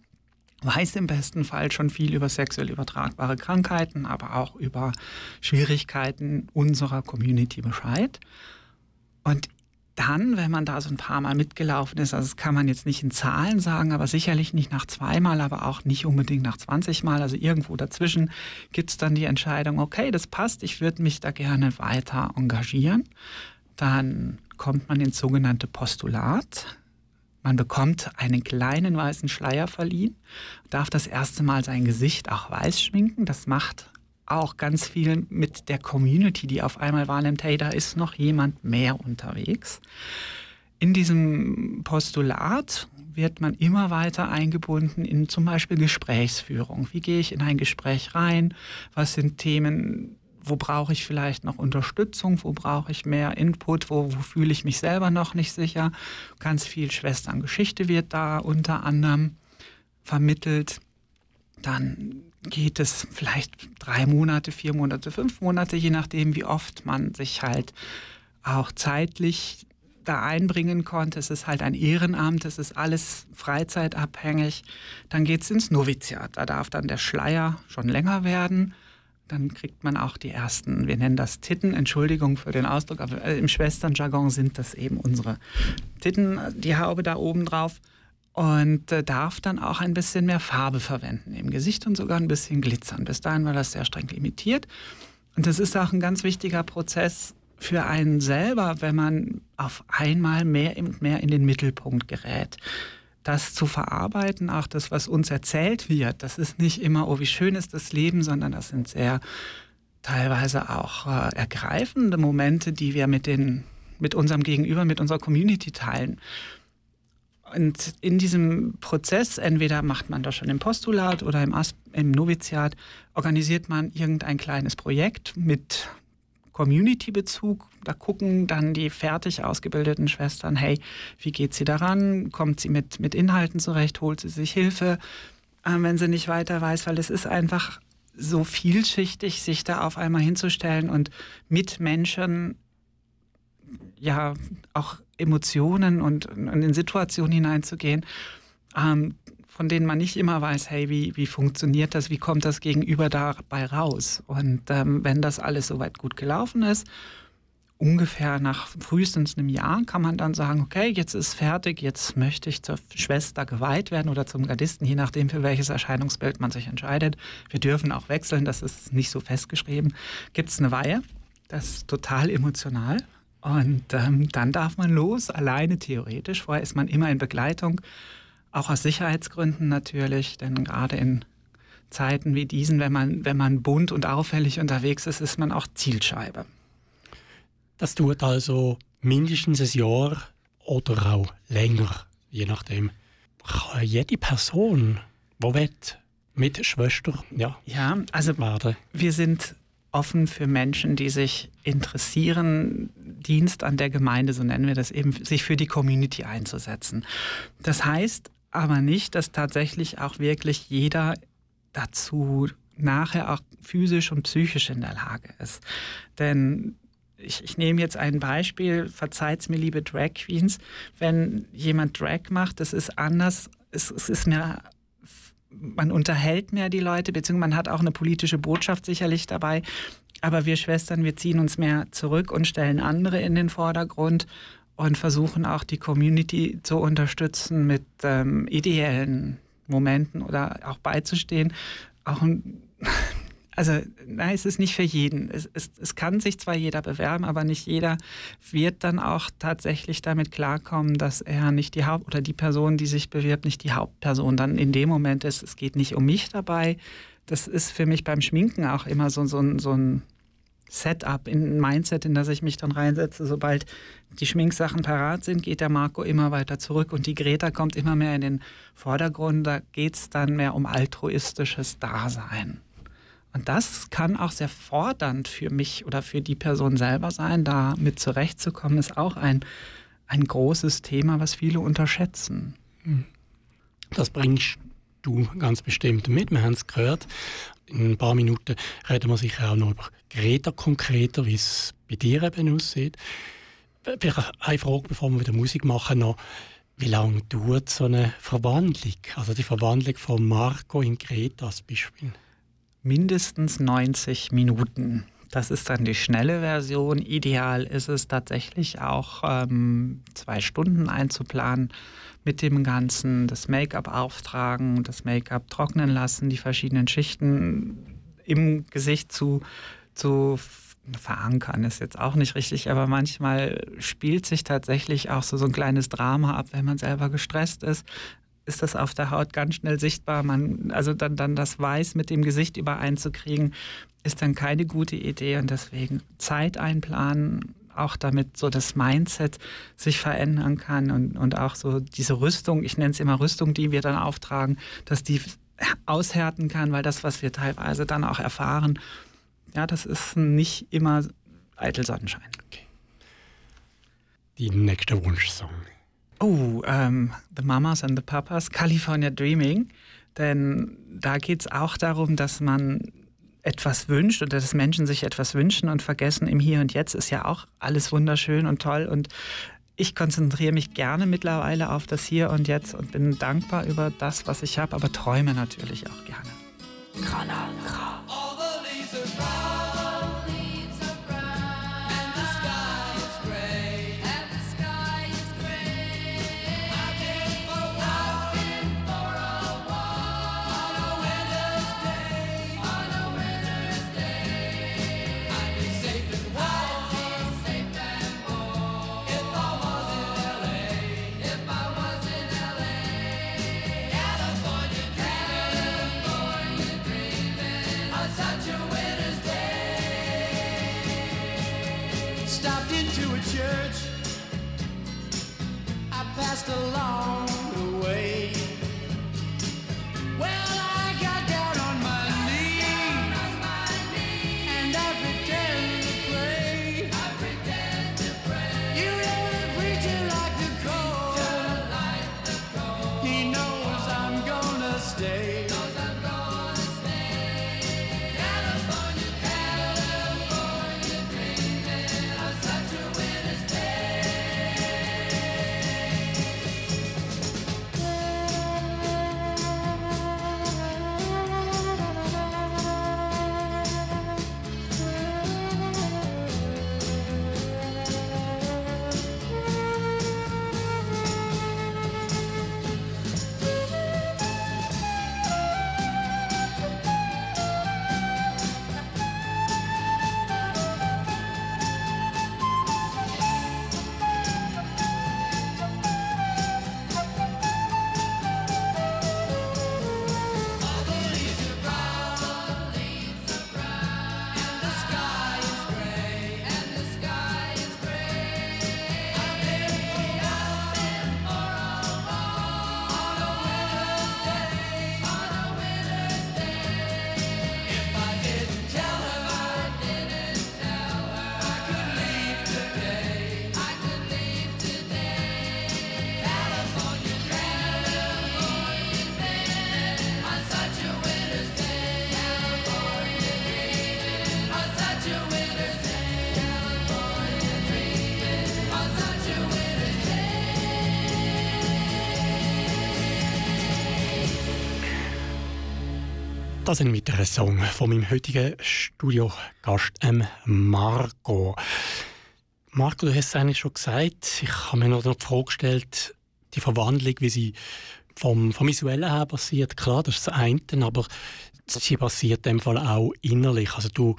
weiß im besten Fall schon viel über sexuell übertragbare Krankheiten, aber auch über Schwierigkeiten unserer Community Bescheid. Und dann, wenn man da so ein paar Mal mitgelaufen ist, also das kann man jetzt nicht in Zahlen sagen, aber sicherlich nicht nach 2 Mal, aber auch nicht unbedingt nach 20 Mal, also irgendwo dazwischen gibt es dann die Entscheidung, okay, das passt, ich würde mich da gerne weiter engagieren. Dann kommt man ins sogenannte Postulat. Man bekommt einen kleinen weißen Schleier verliehen, darf das erste Mal sein Gesicht auch weiß schminken, das macht auch ganz viel mit der Community, die auf einmal wahrnimmt, hey, da ist noch jemand mehr unterwegs. In diesem Postulat wird man immer weiter eingebunden in zum Beispiel Gesprächsführung. Wie gehe ich in ein Gespräch rein? Was sind Themen? Wo brauche ich vielleicht noch Unterstützung? Wo brauche ich mehr Input? Wo fühle ich mich selber noch nicht sicher? Ganz viel Schwesterngeschichte wird da unter anderem vermittelt. Dann geht es vielleicht 3 Monate, 4 Monate, 5 Monate, je nachdem, wie oft man sich halt auch zeitlich da einbringen konnte. Es ist halt ein Ehrenamt, es ist alles freizeitabhängig. Dann geht es ins Noviziat, da darf dann der Schleier schon länger werden. Dann kriegt man auch die ersten, wir nennen das Titten, Entschuldigung für den Ausdruck, aber im Schwesternjargon sind das eben unsere Titten, die Haube da oben drauf. Und darf dann auch ein bisschen mehr Farbe verwenden im Gesicht und sogar ein bisschen glitzern. Bis dahin war das sehr streng limitiert. Und das ist auch ein ganz wichtiger Prozess für einen selber, wenn man auf einmal mehr und mehr in den Mittelpunkt gerät. Das zu verarbeiten, auch das, was uns erzählt wird, das ist nicht immer, oh, wie schön ist das Leben, sondern das sind sehr teilweise auch ergreifende Momente, die wir mit unserem Gegenüber, mit unserer Community teilen. Und in diesem Prozess, entweder macht man das schon im Postulat oder im Noviziat, organisiert man irgendein kleines Projekt mit Community-Bezug. Da gucken dann die fertig ausgebildeten Schwestern, hey, wie geht sie daran? Kommt sie mit Inhalten zurecht? Holt sie sich Hilfe, wenn sie nicht weiter weiß? Weil es ist einfach so vielschichtig, sich da auf einmal hinzustellen und mit Menschen auch Emotionen und in Situationen hineinzugehen, von denen man nicht immer weiß, hey, wie funktioniert das, wie kommt das Gegenüber dabei raus? Und wenn das alles soweit gut gelaufen ist, ungefähr nach frühestens einem Jahr kann man dann sagen, okay, jetzt ist fertig, jetzt möchte ich zur Schwester geweiht werden oder zum Gardisten, je nachdem, für welches Erscheinungsbild man sich entscheidet. Wir dürfen auch wechseln, das ist nicht so festgeschrieben. Gibt es eine Weihe, das ist total emotional. Und dann darf man los, alleine theoretisch. Vorher ist man immer in Begleitung, auch aus Sicherheitsgründen natürlich, denn gerade in Zeiten wie diesen, wenn man bunt und auffällig unterwegs ist, ist man auch Zielscheibe. Das tut also mindestens ein Jahr oder auch länger, je nachdem. Kann jede Person, die will, mit Schwester werden. Wir sind offen für Menschen, die sich interessieren, Dienst an der Gemeinde, so nennen wir das eben, sich für die Community einzusetzen. Das heißt aber nicht, dass tatsächlich auch wirklich jeder dazu nachher auch physisch und psychisch in der Lage ist. Denn ich nehme jetzt ein Beispiel, verzeiht's mir, liebe Drag Queens, wenn jemand Drag macht, das ist anders, es ist mehr, man unterhält mehr die Leute, beziehungsweise man hat auch eine politische Botschaft sicherlich dabei, aber wir Schwestern, wir ziehen uns mehr zurück und stellen andere in den Vordergrund und versuchen auch die Community zu unterstützen mit ideellen Momenten oder auch beizustehen. Nein, es ist nicht für jeden. Es kann sich zwar jeder bewerben, aber nicht jeder wird dann auch tatsächlich damit klarkommen, dass er nicht die oder die Person, die sich bewirbt, nicht die Hauptperson dann in dem Moment ist. Es geht nicht um mich dabei. Das ist für mich beim Schminken auch immer so ein Setup, ein Mindset, in das ich mich dann reinsetze. Sobald die Schminksachen parat sind, geht der Marco immer weiter zurück und die Greta kommt immer mehr in den Vordergrund. Da geht es dann mehr um altruistisches Dasein. Und das kann auch sehr fordernd für mich oder für die Person selber sein. Damit zurechtzukommen, ist auch ein großes Thema, was viele unterschätzen. Das bringst du ganz bestimmt mit. Wir haben es gehört. In ein paar Minuten reden wir sicher auch noch über Greta konkreter, wie es bei dir eben aussieht. Vielleicht eine Frage, bevor wir wieder Musik machen, noch. Wie lange dauert so eine Verwandlung? Also die Verwandlung von Marco in Greta als Beispiel. Mindestens 90 Minuten. Das ist dann die schnelle Version. Ideal ist es tatsächlich auch 2 Stunden einzuplanen mit dem Ganzen. Das Make-up auftragen, das Make-up trocknen lassen, die verschiedenen Schichten im Gesicht zu verankern, ist jetzt auch nicht richtig, aber manchmal spielt sich tatsächlich auch so ein kleines Drama ab, wenn man selber gestresst ist. Ist das auf der Haut ganz schnell sichtbar. Dann das Weiß mit dem Gesicht übereinzukriegen, ist dann keine gute Idee. Und deswegen Zeit einplanen, auch damit so das Mindset sich verändern kann und auch so diese Rüstung, ich nenne es immer Rüstung, die wir dann auftragen, dass die aushärten kann, weil das, was wir teilweise dann auch erfahren, ja, das ist nicht immer eitel Sonnenschein. Okay. Die nächste Wunschsong. The Mamas and the Papas, California Dreaming, denn da geht es auch darum, dass man etwas wünscht oder dass Menschen sich etwas wünschen und vergessen, im Hier und Jetzt ist ja auch alles wunderschön und toll, und ich konzentriere mich gerne mittlerweile auf das Hier und Jetzt und bin dankbar über das, was ich habe, aber träume natürlich auch gerne. Kanal K. Along the way, well, I got down on my knees. And I pretend to pray. You hear the preacher like the cold. He knows I'm gonna stay. Das ist ein weiterer Song von meinem heutigen Studiogast, Marco. Marco, du hast es eigentlich schon gesagt. Ich habe mir noch die Frage gestellt, die Verwandlung, wie sie vom Visuellen her passiert. Klar, das ist das eine, aber sie passiert in dem Fall auch innerlich. Also du,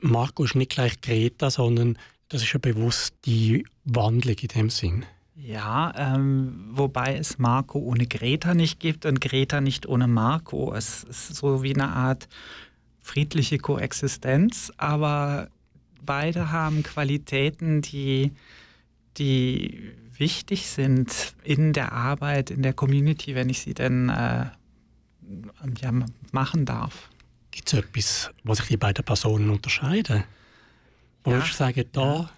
Marco, ist nicht gleich Greta, sondern das ist eine bewusste Wandlung in dem Sinn. Ja, wobei es Marco ohne Greta nicht gibt und Greta nicht ohne Marco. Es ist so wie eine Art friedliche Koexistenz, aber beide haben Qualitäten, die wichtig sind in der Arbeit, in der Community, wenn ich sie denn machen darf. Gibt es etwas, was sich die beiden Personen unterscheiden? Wo ich sage, da...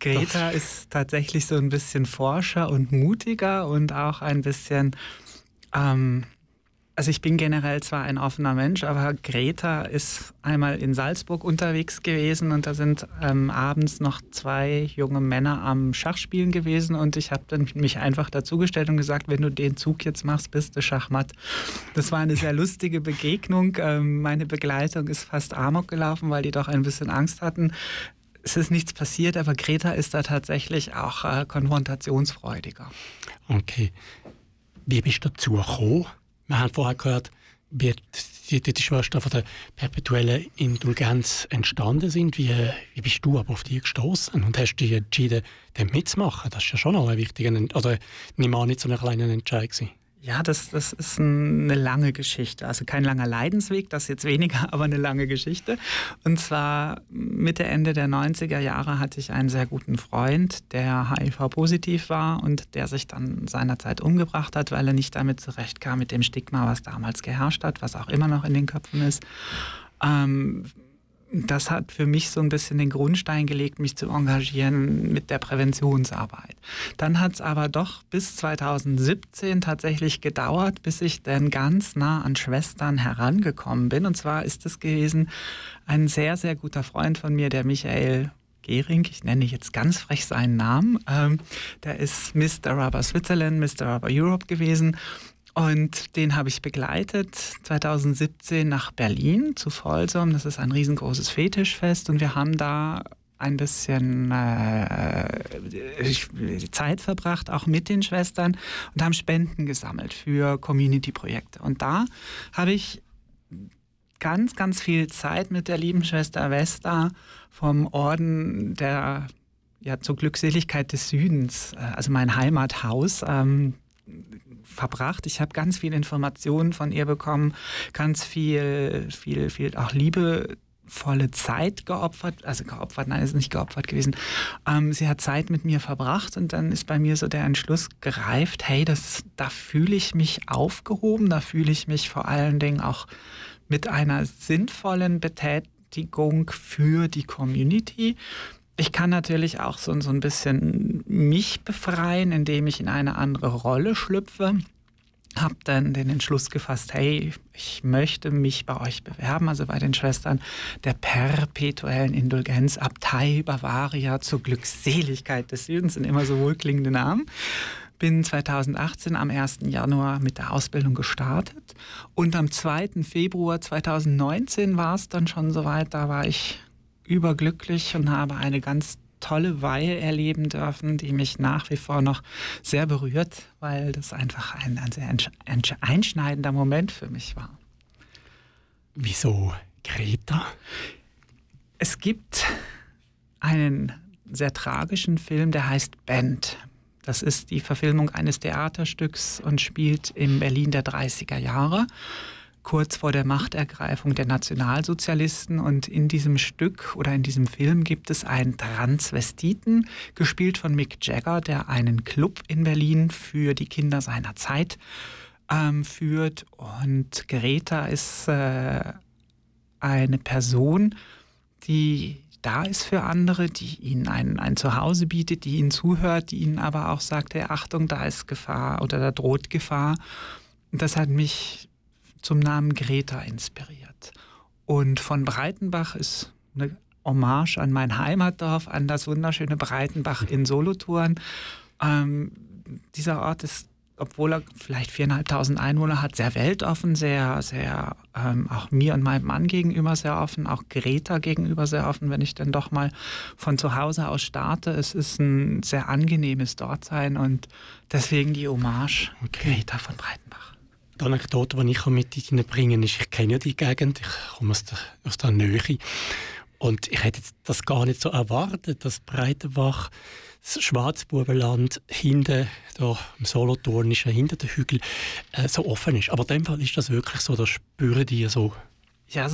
Greta ist tatsächlich so ein bisschen forscher und mutiger und auch ein bisschen, also ich bin generell zwar ein offener Mensch, aber Greta ist einmal in Salzburg unterwegs gewesen und da sind abends noch zwei junge Männer am Schachspielen gewesen und ich habe dann mich einfach dazugestellt und gesagt, wenn du den Zug jetzt machst, bist du Schachmatt. Das war eine sehr lustige Begegnung. Meine Begleitung ist fast amok gelaufen, weil die doch ein bisschen Angst hatten. Es ist nichts passiert, aber Greta ist da tatsächlich auch konfrontationsfreudiger. Okay. Wie bist du dazu gekommen? Wir haben vorher gehört, wie die Schwestern von der perpetuellen Indulgenz entstanden sind. Wie bist du aber auf die gestoßen und hast dich entschieden, dem mitzumachen? Das ist ja schon auch ein wichtiger, oder nimm an, nicht so einen kleinen Entscheid gewesen. Ja, das ist eine lange Geschichte. Also kein langer Leidensweg, das jetzt weniger, aber eine lange Geschichte. Und zwar Mitte, Ende der 90er Jahre hatte ich einen sehr guten Freund, der HIV-positiv war und der sich dann seinerzeit umgebracht hat, weil er nicht damit zurechtkam mit dem Stigma, was damals geherrscht hat, was auch immer noch in den Köpfen ist. Das hat für mich so ein bisschen den Grundstein gelegt, mich zu engagieren mit der Präventionsarbeit. Dann hat es aber doch bis 2017 tatsächlich gedauert, bis ich dann ganz nah an Schwestern herangekommen bin. Und zwar ist es gewesen ein sehr, sehr guter Freund von mir, der Michael Gehring, ich nenne jetzt ganz frech seinen Namen, der ist Mr. Rubber Switzerland, Mr. Rubber Europe gewesen. Und den habe ich begleitet 2017 nach Berlin zu Folsom. Das ist ein riesengroßes Fetischfest und wir haben da ein bisschen Zeit verbracht, auch mit den Schwestern und haben Spenden gesammelt für Community-Projekte. Und da habe ich ganz, ganz viel Zeit mit der lieben Schwester Vesta vom Orden der zur Glückseligkeit des Südens, also mein Heimathaus, verbracht. Ich habe ganz viel Informationen von ihr bekommen, ganz viel auch liebevolle Zeit geopfert, ist nicht geopfert gewesen. Sie hat Zeit mit mir verbracht und dann ist bei mir so der Entschluss gereift, hey, da fühle ich mich aufgehoben, da fühle ich mich vor allen Dingen auch mit einer sinnvollen Betätigung für die Community. Ich kann natürlich auch so ein bisschen mich befreien, indem ich in eine andere Rolle schlüpfe. Habe dann den Entschluss gefasst, hey, ich möchte mich bei euch bewerben, also bei den Schwestern der perpetuellen Indulgenz, Abtei Bavaria zur Glückseligkeit des Südens, sind immer so wohlklingende Namen. Bin 2018 am 1. Januar mit der Ausbildung gestartet und am 2. Februar 2019 war es dann schon soweit, da war ich überglücklich und habe eine ganz tolle Weihe erleben dürfen, die mich nach wie vor noch sehr berührt, weil das einfach ein sehr einschneidender Moment für mich war. Wieso Greta? Es gibt einen sehr tragischen Film, der heißt Band. Das ist die Verfilmung eines Theaterstücks und spielt im Berlin der 30er Jahre. Kurz vor der Machtergreifung der Nationalsozialisten. Und in diesem Stück oder in diesem Film gibt es einen Transvestiten, gespielt von Mick Jagger, der einen Club in Berlin für die Kinder seiner Zeit führt. Und Greta ist eine Person, die da ist für andere, die ihnen ein Zuhause bietet, die ihnen zuhört, die ihnen aber auch sagt, hey, Achtung, da ist Gefahr oder da droht Gefahr. Und das hat mich zum Namen Greta inspiriert. Und von Breitenbach ist eine Hommage an mein Heimatdorf, an das wunderschöne Breitenbach in Solothurn. Dieser Ort ist obwohl er vielleicht 4.500 Einwohner hat, sehr weltoffen, sehr auch mir und meinem Mann gegenüber sehr offen, auch Greta gegenüber sehr offen, wenn ich dann doch mal von zu Hause aus starte. Es ist ein sehr angenehmes Dortsein und deswegen die Hommage Greta von Breitenbach. Die Anekdote, die ich mit Ihnen bringen kann, ist, ich kenne ja die Gegend, ich komme aus der Nähe. Und ich hätte das gar nicht so erwartet, dass Breitenbach, das Schwarzbubenland, hinten da im Solothurnischen, hinter den Hügeln, so offen ist. Aber in dem Fall ist das wirklich so, das spüren die so. Ja,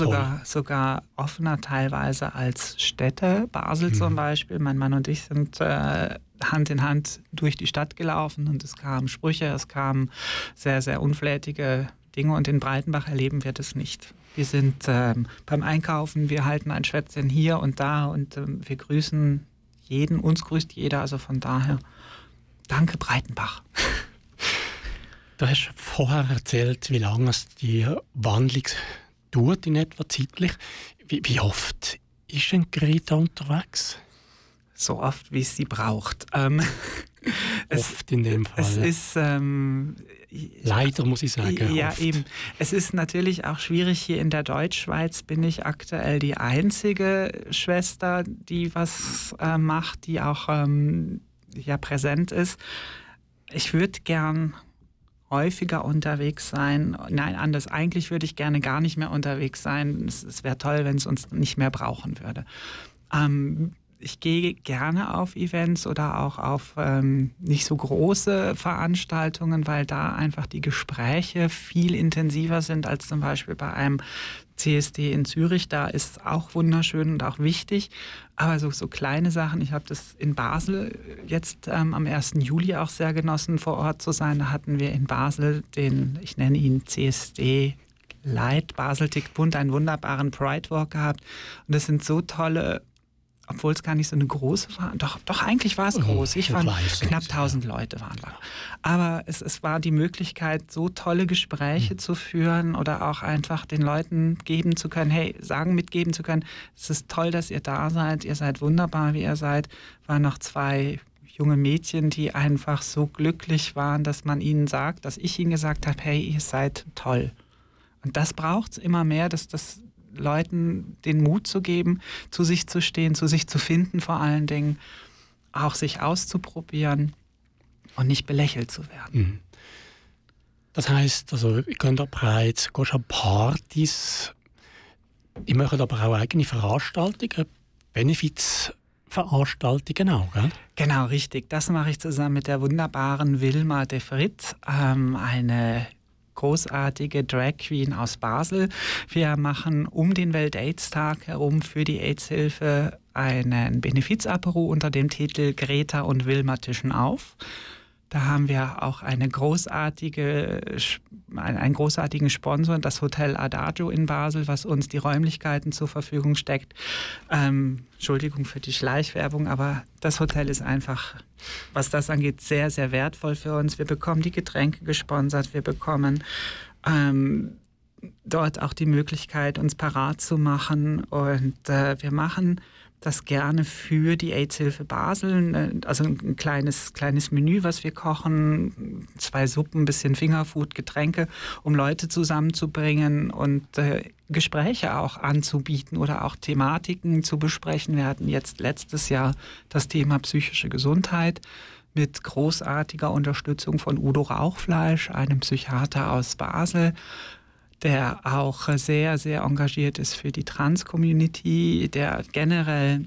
sogar offener teilweise als Städte. Basel zum Beispiel, mein Mann und ich sind Hand in Hand durch die Stadt gelaufen und es kamen Sprüche, es kamen sehr, sehr unflätige Dinge und in Breitenbach erleben wir das nicht. Wir sind beim Einkaufen, wir halten ein Schwätzchen hier und da und wir grüßen jeden, uns grüßt jeder, also von daher danke Breitenbach. Du hast vorher erzählt, wie lange es die Wandlung dauert in etwa zeitlich. Wie oft ist ein Greta unterwegs? So oft, wie es sie braucht. Oft in dem Fall. Es ist, leider muss ich sagen. Ja, oft. Eben. Es ist natürlich auch schwierig. Hier in der Deutschschweiz bin ich aktuell die einzige Schwester, die was macht, die auch präsent ist. Ich würde gern häufiger unterwegs sein. Nein, anders. Eigentlich würde ich gerne gar nicht mehr unterwegs sein. Es wäre toll, wenn es uns nicht mehr brauchen würde. Ich gehe gerne auf Events oder auch auf nicht so große Veranstaltungen, weil da einfach die Gespräche viel intensiver sind als zum Beispiel bei einem CSD in Zürich. Da ist es auch wunderschön und auch wichtig. Aber so kleine Sachen, ich habe das in Basel jetzt am 1. Juli auch sehr genossen, vor Ort zu sein. Da hatten wir in Basel den, ich nenne ihn CSD Light, Basel tickt bunt, einen wunderbaren Pride Walk gehabt. Und das sind so tolle, obwohl es gar nicht so eine große war. Doch eigentlich war es groß. Ich fand, knapp 1000 Leute waren da. Aber es war die Möglichkeit, so tolle Gespräche zu führen oder auch einfach den Leuten geben zu können, mitgeben zu können, es ist toll, dass ihr da seid, ihr seid wunderbar, wie ihr seid. Waren noch zwei junge Mädchen, die einfach so glücklich waren, dass man ihnen sagt, dass ich ihnen gesagt habe, hey, ihr seid toll. Und das braucht es immer mehr, dass das Leuten den Mut zu geben, zu sich zu stehen, zu sich zu finden vor allen Dingen, auch sich auszuprobieren und nicht belächelt zu werden. Das heisst, also, ihr könnt da bereits, gehst an Partys, ihr macht aber auch eigene Veranstaltungen, Benefizveranstaltungen auch, gell? Genau, richtig. Das mache ich zusammen mit der wunderbaren Wilma de Frit, eine großartige Drag Queen aus Basel. Wir machen um den Welt-AIDS-Tag herum für die AIDS-Hilfe einen Benefiz-Apero unter dem Titel Greta und Wilma tischen auf. Da haben wir auch einen großartigen Sponsor, das Hotel Adagio in Basel, was uns die Räumlichkeiten zur Verfügung steckt. Entschuldigung für die Schleichwerbung, aber das Hotel ist einfach, was das angeht, sehr, sehr wertvoll für uns. Wir bekommen die Getränke gesponsert, wir bekommen dort auch die Möglichkeit, uns parat zu machen und wir machen das gerne für die AIDS-Hilfe Basel, also ein kleines Menü, was wir kochen, 2 Suppen, ein bisschen Fingerfood, Getränke, um Leute zusammenzubringen und Gespräche auch anzubieten oder auch Thematiken zu besprechen. Wir hatten jetzt letztes Jahr das Thema psychische Gesundheit mit großartiger Unterstützung von Udo Rauchfleisch, einem Psychiater aus Basel, der auch sehr, sehr engagiert ist für die Trans-Community, der generell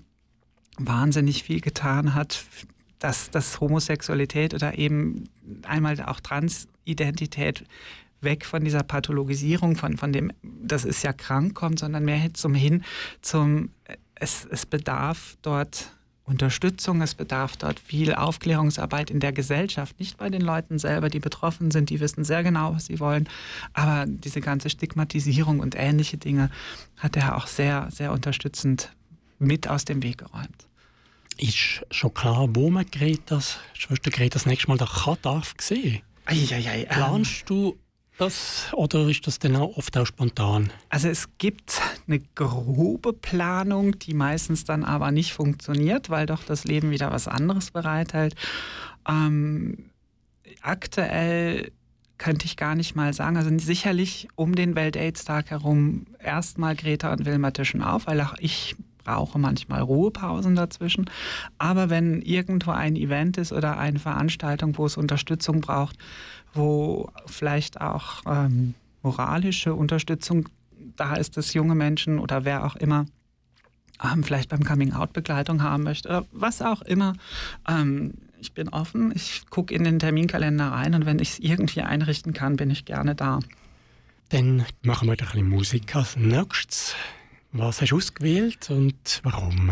wahnsinnig viel getan hat, dass Homosexualität oder eben einmal auch Transidentität weg von dieser Pathologisierung, von dem, das ist ja krank, kommt, sondern mehr es bedarf dort Unterstützung, es bedarf dort viel Aufklärungsarbeit in der Gesellschaft, nicht bei den Leuten selber, die betroffen sind, die wissen sehr genau, was sie wollen, aber diese ganze Stigmatisierung und ähnliche Dinge hat er auch sehr, sehr unterstützend mit aus dem Weg geräumt. Ist schon klar, wo man Schwester Greta das nächste Mal darf sehen? Planst du das, oder ist das denn auch oft auch spontan? Also es gibt eine grobe Planung, die meistens dann aber nicht funktioniert, weil doch das Leben wieder was anderes bereithält. aktuell könnte ich gar nicht mal sagen. Also sicherlich um den Welt-AIDS-Tag herum erstmal Greta und Wilma tischen auf, weil auch ich brauche manchmal Ruhepausen dazwischen. Aber wenn irgendwo ein Event ist oder eine Veranstaltung, wo es Unterstützung braucht, wo vielleicht auch moralische Unterstützung da ist, dass junge Menschen oder wer auch immer vielleicht beim Coming-out Begleitung haben möchte oder was auch immer, ich bin offen, ich gucke in den Terminkalender rein und wenn ich es irgendwie einrichten kann, bin ich gerne da. Dann machen wir ein bisschen Musik als nächstes. Was hast du ausgewählt und warum?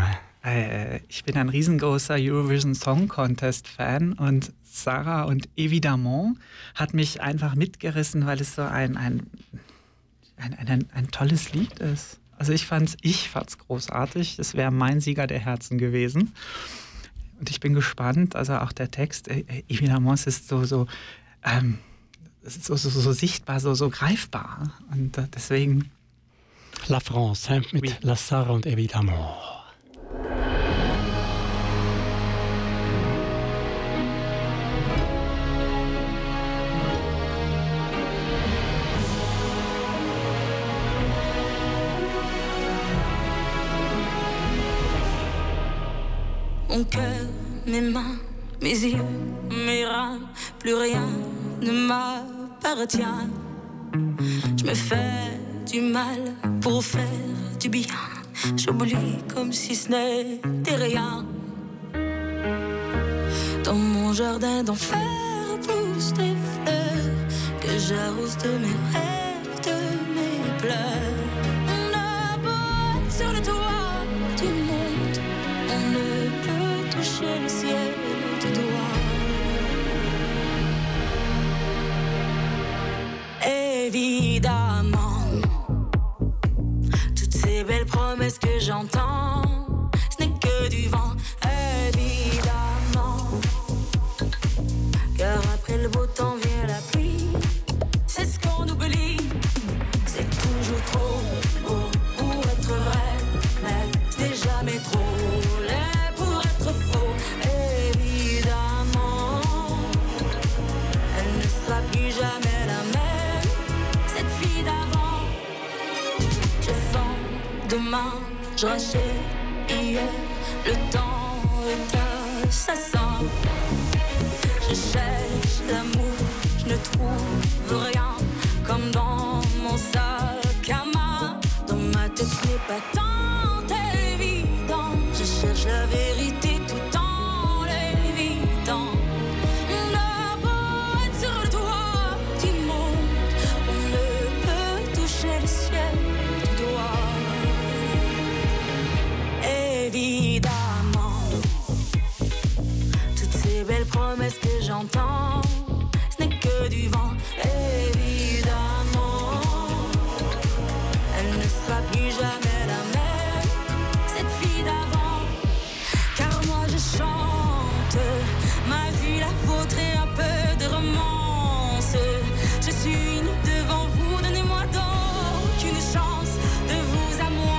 Ich bin ein riesengroßer Eurovision Song Contest Fan und Sarah und Évidemment hat mich einfach mitgerissen, weil es so ein tolles Lied ist. Also ich fand's großartig. Es wäre mein Sieger der Herzen gewesen. Und ich bin gespannt, also auch der Text, Évidemment ist so sichtbar, so greifbar. Und deswegen... La France, hein, mit oui. La Sarah und Évidemment. Mon cœur, mes mains, mes yeux, mes reins, plus rien ne m'appartient. Je me fais du mal pour faire du bien. J'oublie comme si ce n'était rien. Dans mon jardin d'enfer poussent des fleurs que j'arrose de mes rêves, de mes pleurs. On a beau être sur le toit du monde, on ne peut toucher le ciel du doigt. Évidemment, toutes ces belles promesses que j'entends, ce n'est que du vent. Évidemment, car après le beau temps vient la pluie. C'est ce qu'on oublie, c'est toujours trop beau pour être vrai, mais c'est jamais trop laid faux. Évidemment, elle ne sera plus jamais la même, cette fille d'avant. Je vends demain, je rachète hier, le temps est assassin. Je cherche l'amour, je ne trouve rien, comme dans mon sac à main. Dans ma tête, ce n'est pas tant évident, je cherche la vérité. Évidemment, toutes ces belles promesses que j'entends, ce n'est que du vent. Évidemment, elle ne sera plus jamais la même, cette fille d'avant. Car moi je chante ma vie, la vôtre et un peu de romance. Je suis une devant vous, donnez-moi donc une chance de vous à moi.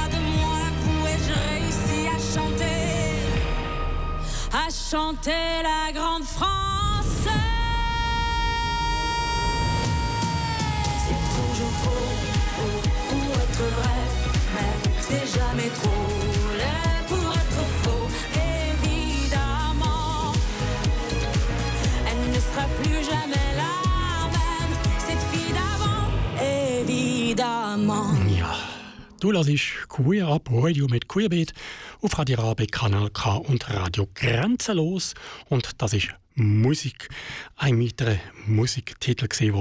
À chanter la grande France. C'est toujours trop beau pour être vrai, mais c'est jamais trop laid pour être faux. Évidemment, elle ne sera plus jamais la même, cette fille d'avant. Évidemment. Du hörst Queer Up Radio mit Queerbeet auf Radio Rabe, Kanal K und Radio Grenzenlos. Und das ist Musik. Ein weiterer Musiktitel, den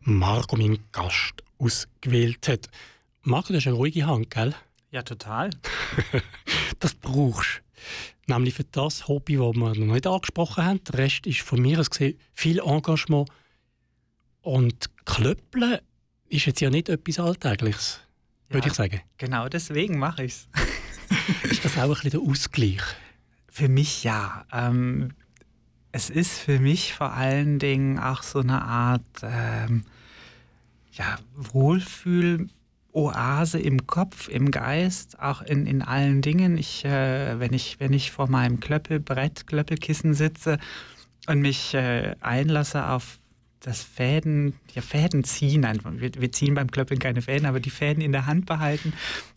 Marco, mein Gast, ausgewählt hat. Marco, du hast eine ruhige Hand, gell? Ja, total. Das brauchst du. Nämlich für das Hobby, das wir noch nicht angesprochen haben. Der Rest ist von mir aus gesehen viel Engagement. Und Klöppeln ist jetzt ja nicht etwas Alltägliches. Ja, würde ich sagen. Genau deswegen mache ich es. Ist das auch ein bisschen der Ausgleich? Für mich ja. Es ist für mich vor allen Dingen auch so eine Art Wohlfühl-Oase im Kopf, im Geist, auch in allen Dingen. Wenn ich vor meinem Klöppelbrett, Klöppelkissen sitze, und mich einlasse auf das Fäden ziehen einfach. Wir ziehen beim Klöppeln keine Fäden, aber die Fäden in der Hand behalten.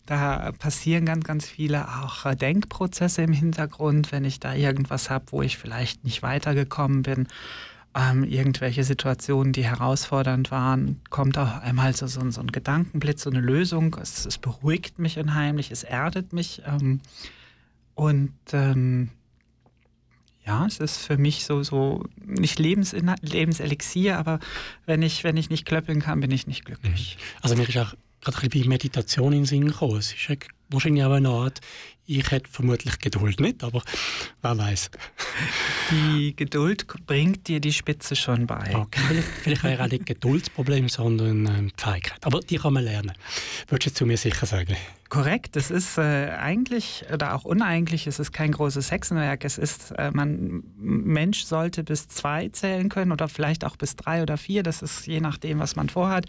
Da passieren ganz, ganz viele auch Denkprozesse im Hintergrund, wenn ich da irgendwas habe, wo ich vielleicht nicht weitergekommen bin. Irgendwelche Situationen, die herausfordernd waren, kommt auch einmal so ein Gedankenblitz, so eine Lösung. Es beruhigt mich unheimlich, es erdet mich. Ja, es ist für mich so nicht Lebenselixier, aber wenn ich nicht klöppeln kann, bin ich nicht glücklich. Also mir ist auch gerade bei Meditation in den Sinn gekommen. Es ist wahrscheinlich auch eine Art, ich hätte vermutlich Geduld nicht, aber wer weiß. Die Geduld bringt dir die Spitze schon bei. Okay. Vielleicht wäre auch nicht Geduldsproblem, sondern Fähigkeit. Aber die kann man lernen. Würdest du zu mir sicher sagen? Korrekt. Es ist eigentlich oder auch uneigentlich, es ist kein großes Hexenwerk. Es ist, Mensch sollte bis 2 zählen können oder vielleicht auch bis 3 oder 4. Das ist je nachdem, was man vorhat.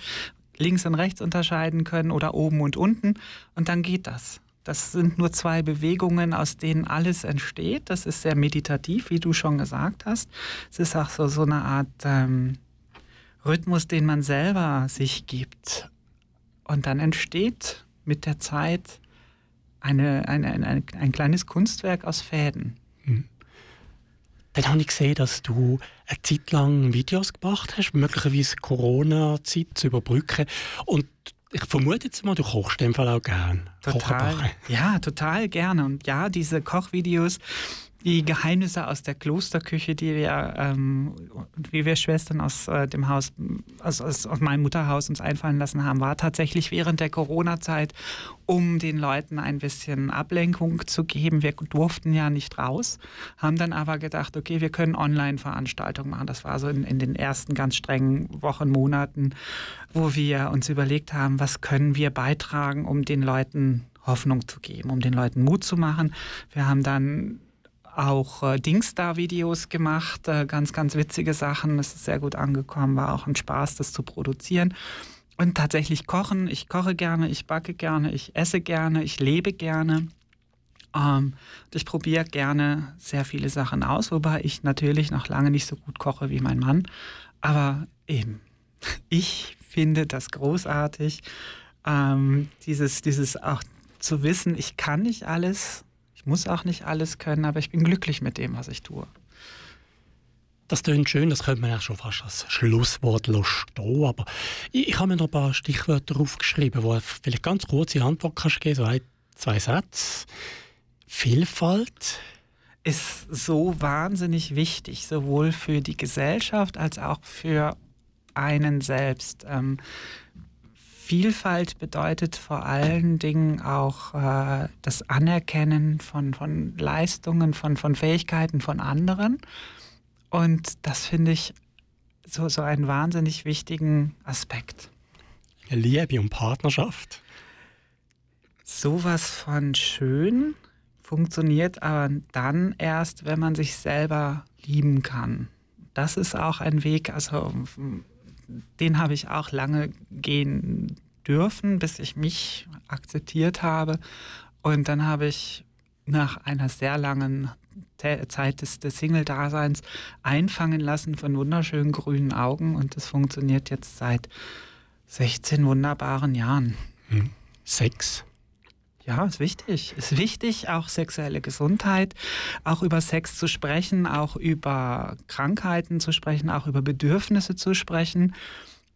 Links und rechts unterscheiden können oder oben und unten. Und dann geht das. Das sind nur 2 Bewegungen, aus denen alles entsteht. Das ist sehr meditativ, wie du schon gesagt hast. Es ist auch so eine Art Rhythmus, den man selber sich gibt. Und dann entsteht mit der Zeit ein kleines Kunstwerk aus Fäden. Mhm. Dann habe ich gesehen, dass du eine Zeit lang Videos gemacht hast, möglicherweise Corona-Zeit zu überbrücken. Und ich vermute jetzt mal, du kochst in dem Fall auch gerne. Total gerne. Und ja, diese Kochvideos, die Geheimnisse aus der Klosterküche, die wir Schwestern aus dem Haus, aus meinem Mutterhaus uns einfallen lassen haben, war tatsächlich während der Corona-Zeit, um den Leuten ein bisschen Ablenkung zu geben. Wir durften ja nicht raus, haben dann aber gedacht, okay, wir können Online-Veranstaltungen machen. Das war so in den ersten ganz strengen Wochen, Monaten, wo wir uns überlegt haben, was können wir beitragen, um den Leuten Hoffnung zu geben, um den Leuten Mut zu machen. Wir haben dann auch Dingstar-Videos gemacht, ganz, ganz witzige Sachen. Es ist sehr gut angekommen, war auch ein Spaß, das zu produzieren. Und tatsächlich kochen. Ich koche gerne, ich backe gerne, ich esse gerne, ich lebe gerne. Ich probiere gerne sehr viele Sachen aus, wobei ich natürlich noch lange nicht so gut koche wie mein Mann. Aber eben, ich finde das großartig, dieses auch zu wissen, ich kann nicht alles. Ich muss auch nicht alles können, aber ich bin glücklich mit dem, was ich tue. Das tönt schön, das könnte man auch schon fast als Schlusswort stehen. Aber ich habe mir noch ein paar Stichwörter aufgeschrieben, wo vielleicht ganz kurze Antwort kannst geben, so 1-2 Sätze. Vielfalt ist so wahnsinnig wichtig, sowohl für die Gesellschaft als auch für einen selbst. Vielfalt bedeutet vor allen Dingen auch das Anerkennen von Leistungen, von Fähigkeiten von anderen. Und das finde ich so einen wahnsinnig wichtigen Aspekt. Liebe und Partnerschaft? Sowas von schön, funktioniert aber dann erst, wenn man sich selber lieben kann. Das ist auch ein Weg, also den habe ich auch lange gehen dürfen, bis ich mich akzeptiert habe. Und dann habe ich nach einer sehr langen Zeit des Single-Daseins einfangen lassen von wunderschönen grünen Augen. Und das funktioniert jetzt seit 16 wunderbaren Jahren. Sex? Ja, ist wichtig. Ist wichtig, auch sexuelle Gesundheit, auch über Sex zu sprechen, auch über Krankheiten zu sprechen, auch über Bedürfnisse zu sprechen.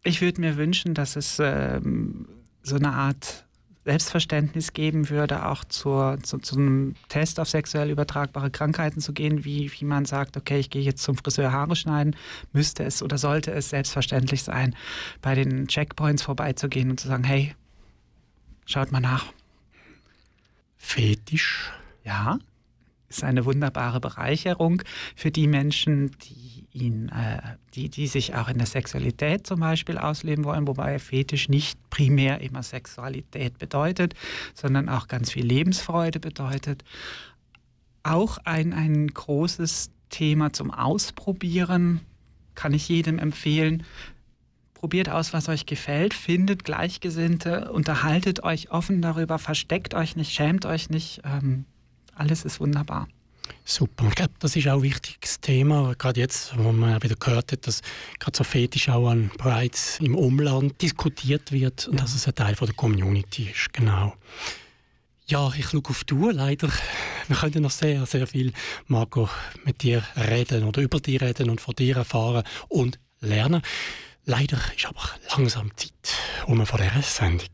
Ich würde mir wünschen, dass es so eine Art Selbstverständnis geben würde, auch zum Test auf sexuell übertragbare Krankheiten zu gehen, wie man sagt, okay, ich gehe jetzt zum Friseur Haare schneiden, müsste es oder sollte es selbstverständlich sein, bei den Checkpoints vorbeizugehen und zu sagen, hey, schaut mal nach. Fetisch? Ja, ist eine wunderbare Bereicherung für die Menschen, die sich auch in der Sexualität zum Beispiel ausleben wollen, wobei Fetisch nicht primär immer Sexualität bedeutet, sondern auch ganz viel Lebensfreude bedeutet. Auch ein großes Thema zum Ausprobieren, kann ich jedem empfehlen. Probiert aus, was euch gefällt, findet Gleichgesinnte, unterhaltet euch offen darüber, versteckt euch nicht, schämt euch nicht. Alles ist wunderbar. Super. Ich glaube, das ist auch ein wichtiges Thema, gerade jetzt, wo man wieder gehört hat, dass gerade so Fetisch auch an Prides im Umland diskutiert wird und dass es ein Teil von der Community ist. Genau. Ja, ich schaue auf die Uhr, leider. Wir können noch sehr, sehr viel, Marco, mit dir reden oder über dich reden und von dir erfahren und lernen. Leider ist aber langsam Zeit um von dieser Sendung.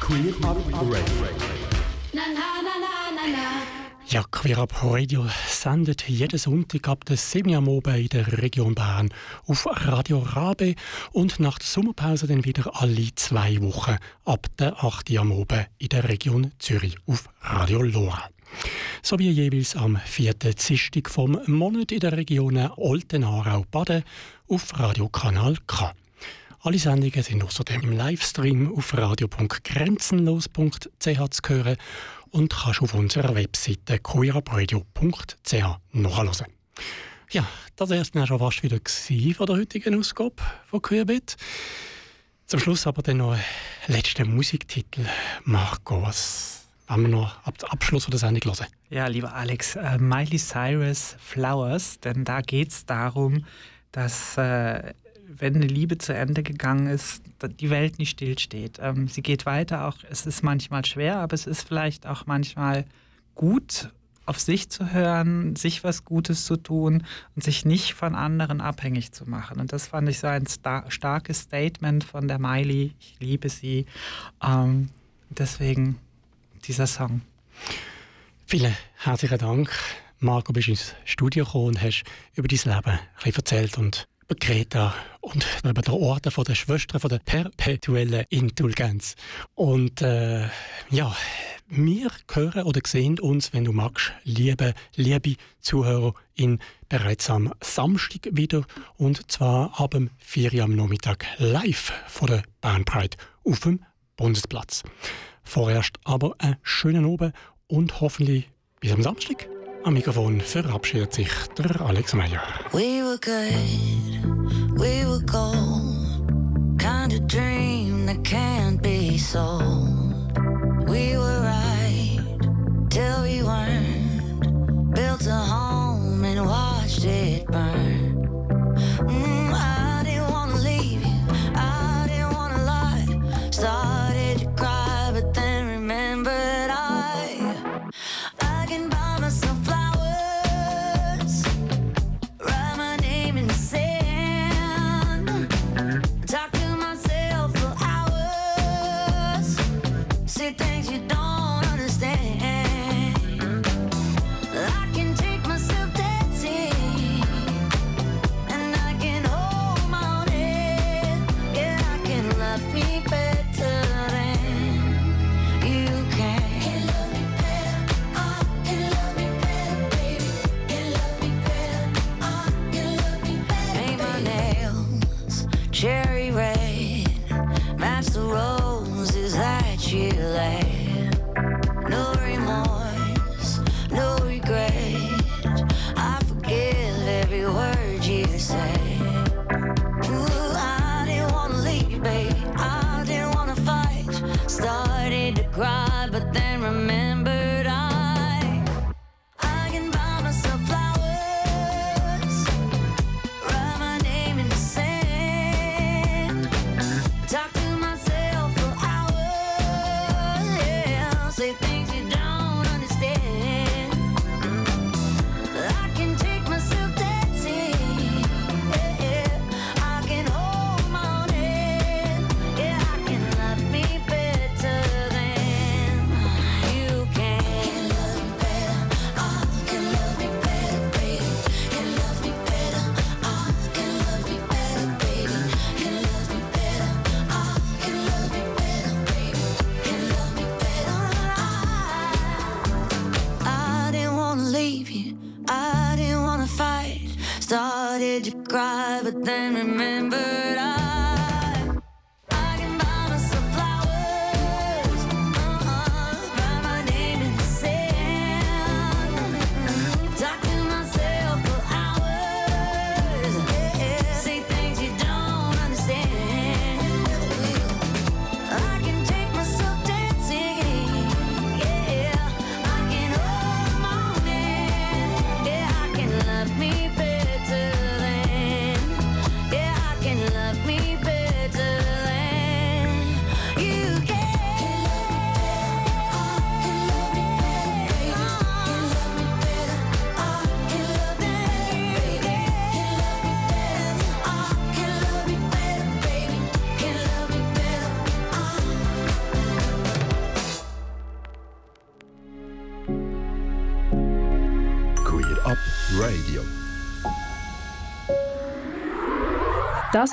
Queer Up Radio. Ja, Queer Up Radio sendet jeden Sonntag ab der 7 Uhr am Abend in der Region Bern auf Radio Rabe und nach der Sommerpause dann wieder alle 2 Wochen ab der 8 Uhr am Abend in der Region Zürich auf Radio Lora. Sowie jeweils am 4. Dienstag vom Monat in den Regionen Olten-Aarau-Baden auf Radio Kanal K. Alle Sendungen sind außerdem im Livestream auf radio.grenzenlos.ch zu hören und kannst auf unserer Webseite queerabradio.ch nachhören. Ja, das erste war schon fast wieder von der heutigen Ausgabe von Queerbeet. Zum Schluss aber dann noch ein letzter Musiktitel. Marco, was wollen wir noch ab dem Abschluss der Sendung hören? Ja, lieber Alex, Miley Cyrus Flowers, denn da geht es darum, dass wenn eine Liebe zu Ende gegangen ist, die Welt nicht stillsteht. Sie geht weiter, auch es ist manchmal schwer, aber es ist vielleicht auch manchmal gut, auf sich zu hören, sich was Gutes zu tun und sich nicht von anderen abhängig zu machen. Und das fand ich so ein starkes Statement von der Miley. Ich liebe sie. Deswegen dieser Song. Vielen herzlichen Dank. Marco, bist ins Studio gekommen und hast über dein Leben ein bisschen erzählt und über Greta und über den Orden der Schwestern von der perpetuellen Indulgenz. Und ja, wir hören oder sehen uns, wenn du magst, liebe ZuhörerInnen, bereits am Samstag wieder, und zwar ab 4 Uhr am Nachmittag live von der BernPride auf dem Bundesplatz. Vorerst aber einen schönen Abend und hoffentlich bis am Samstag. Am Mikrofon verabschiedet sich der Alex Meyer. We were good, we were gold, kind of dream that can't be sold. We were right till we weren't, built a home and watched it burn. I didn't want to leave you, I didn't want to lie, started to cry but then remembered I can buy myself flowers. Radio. Das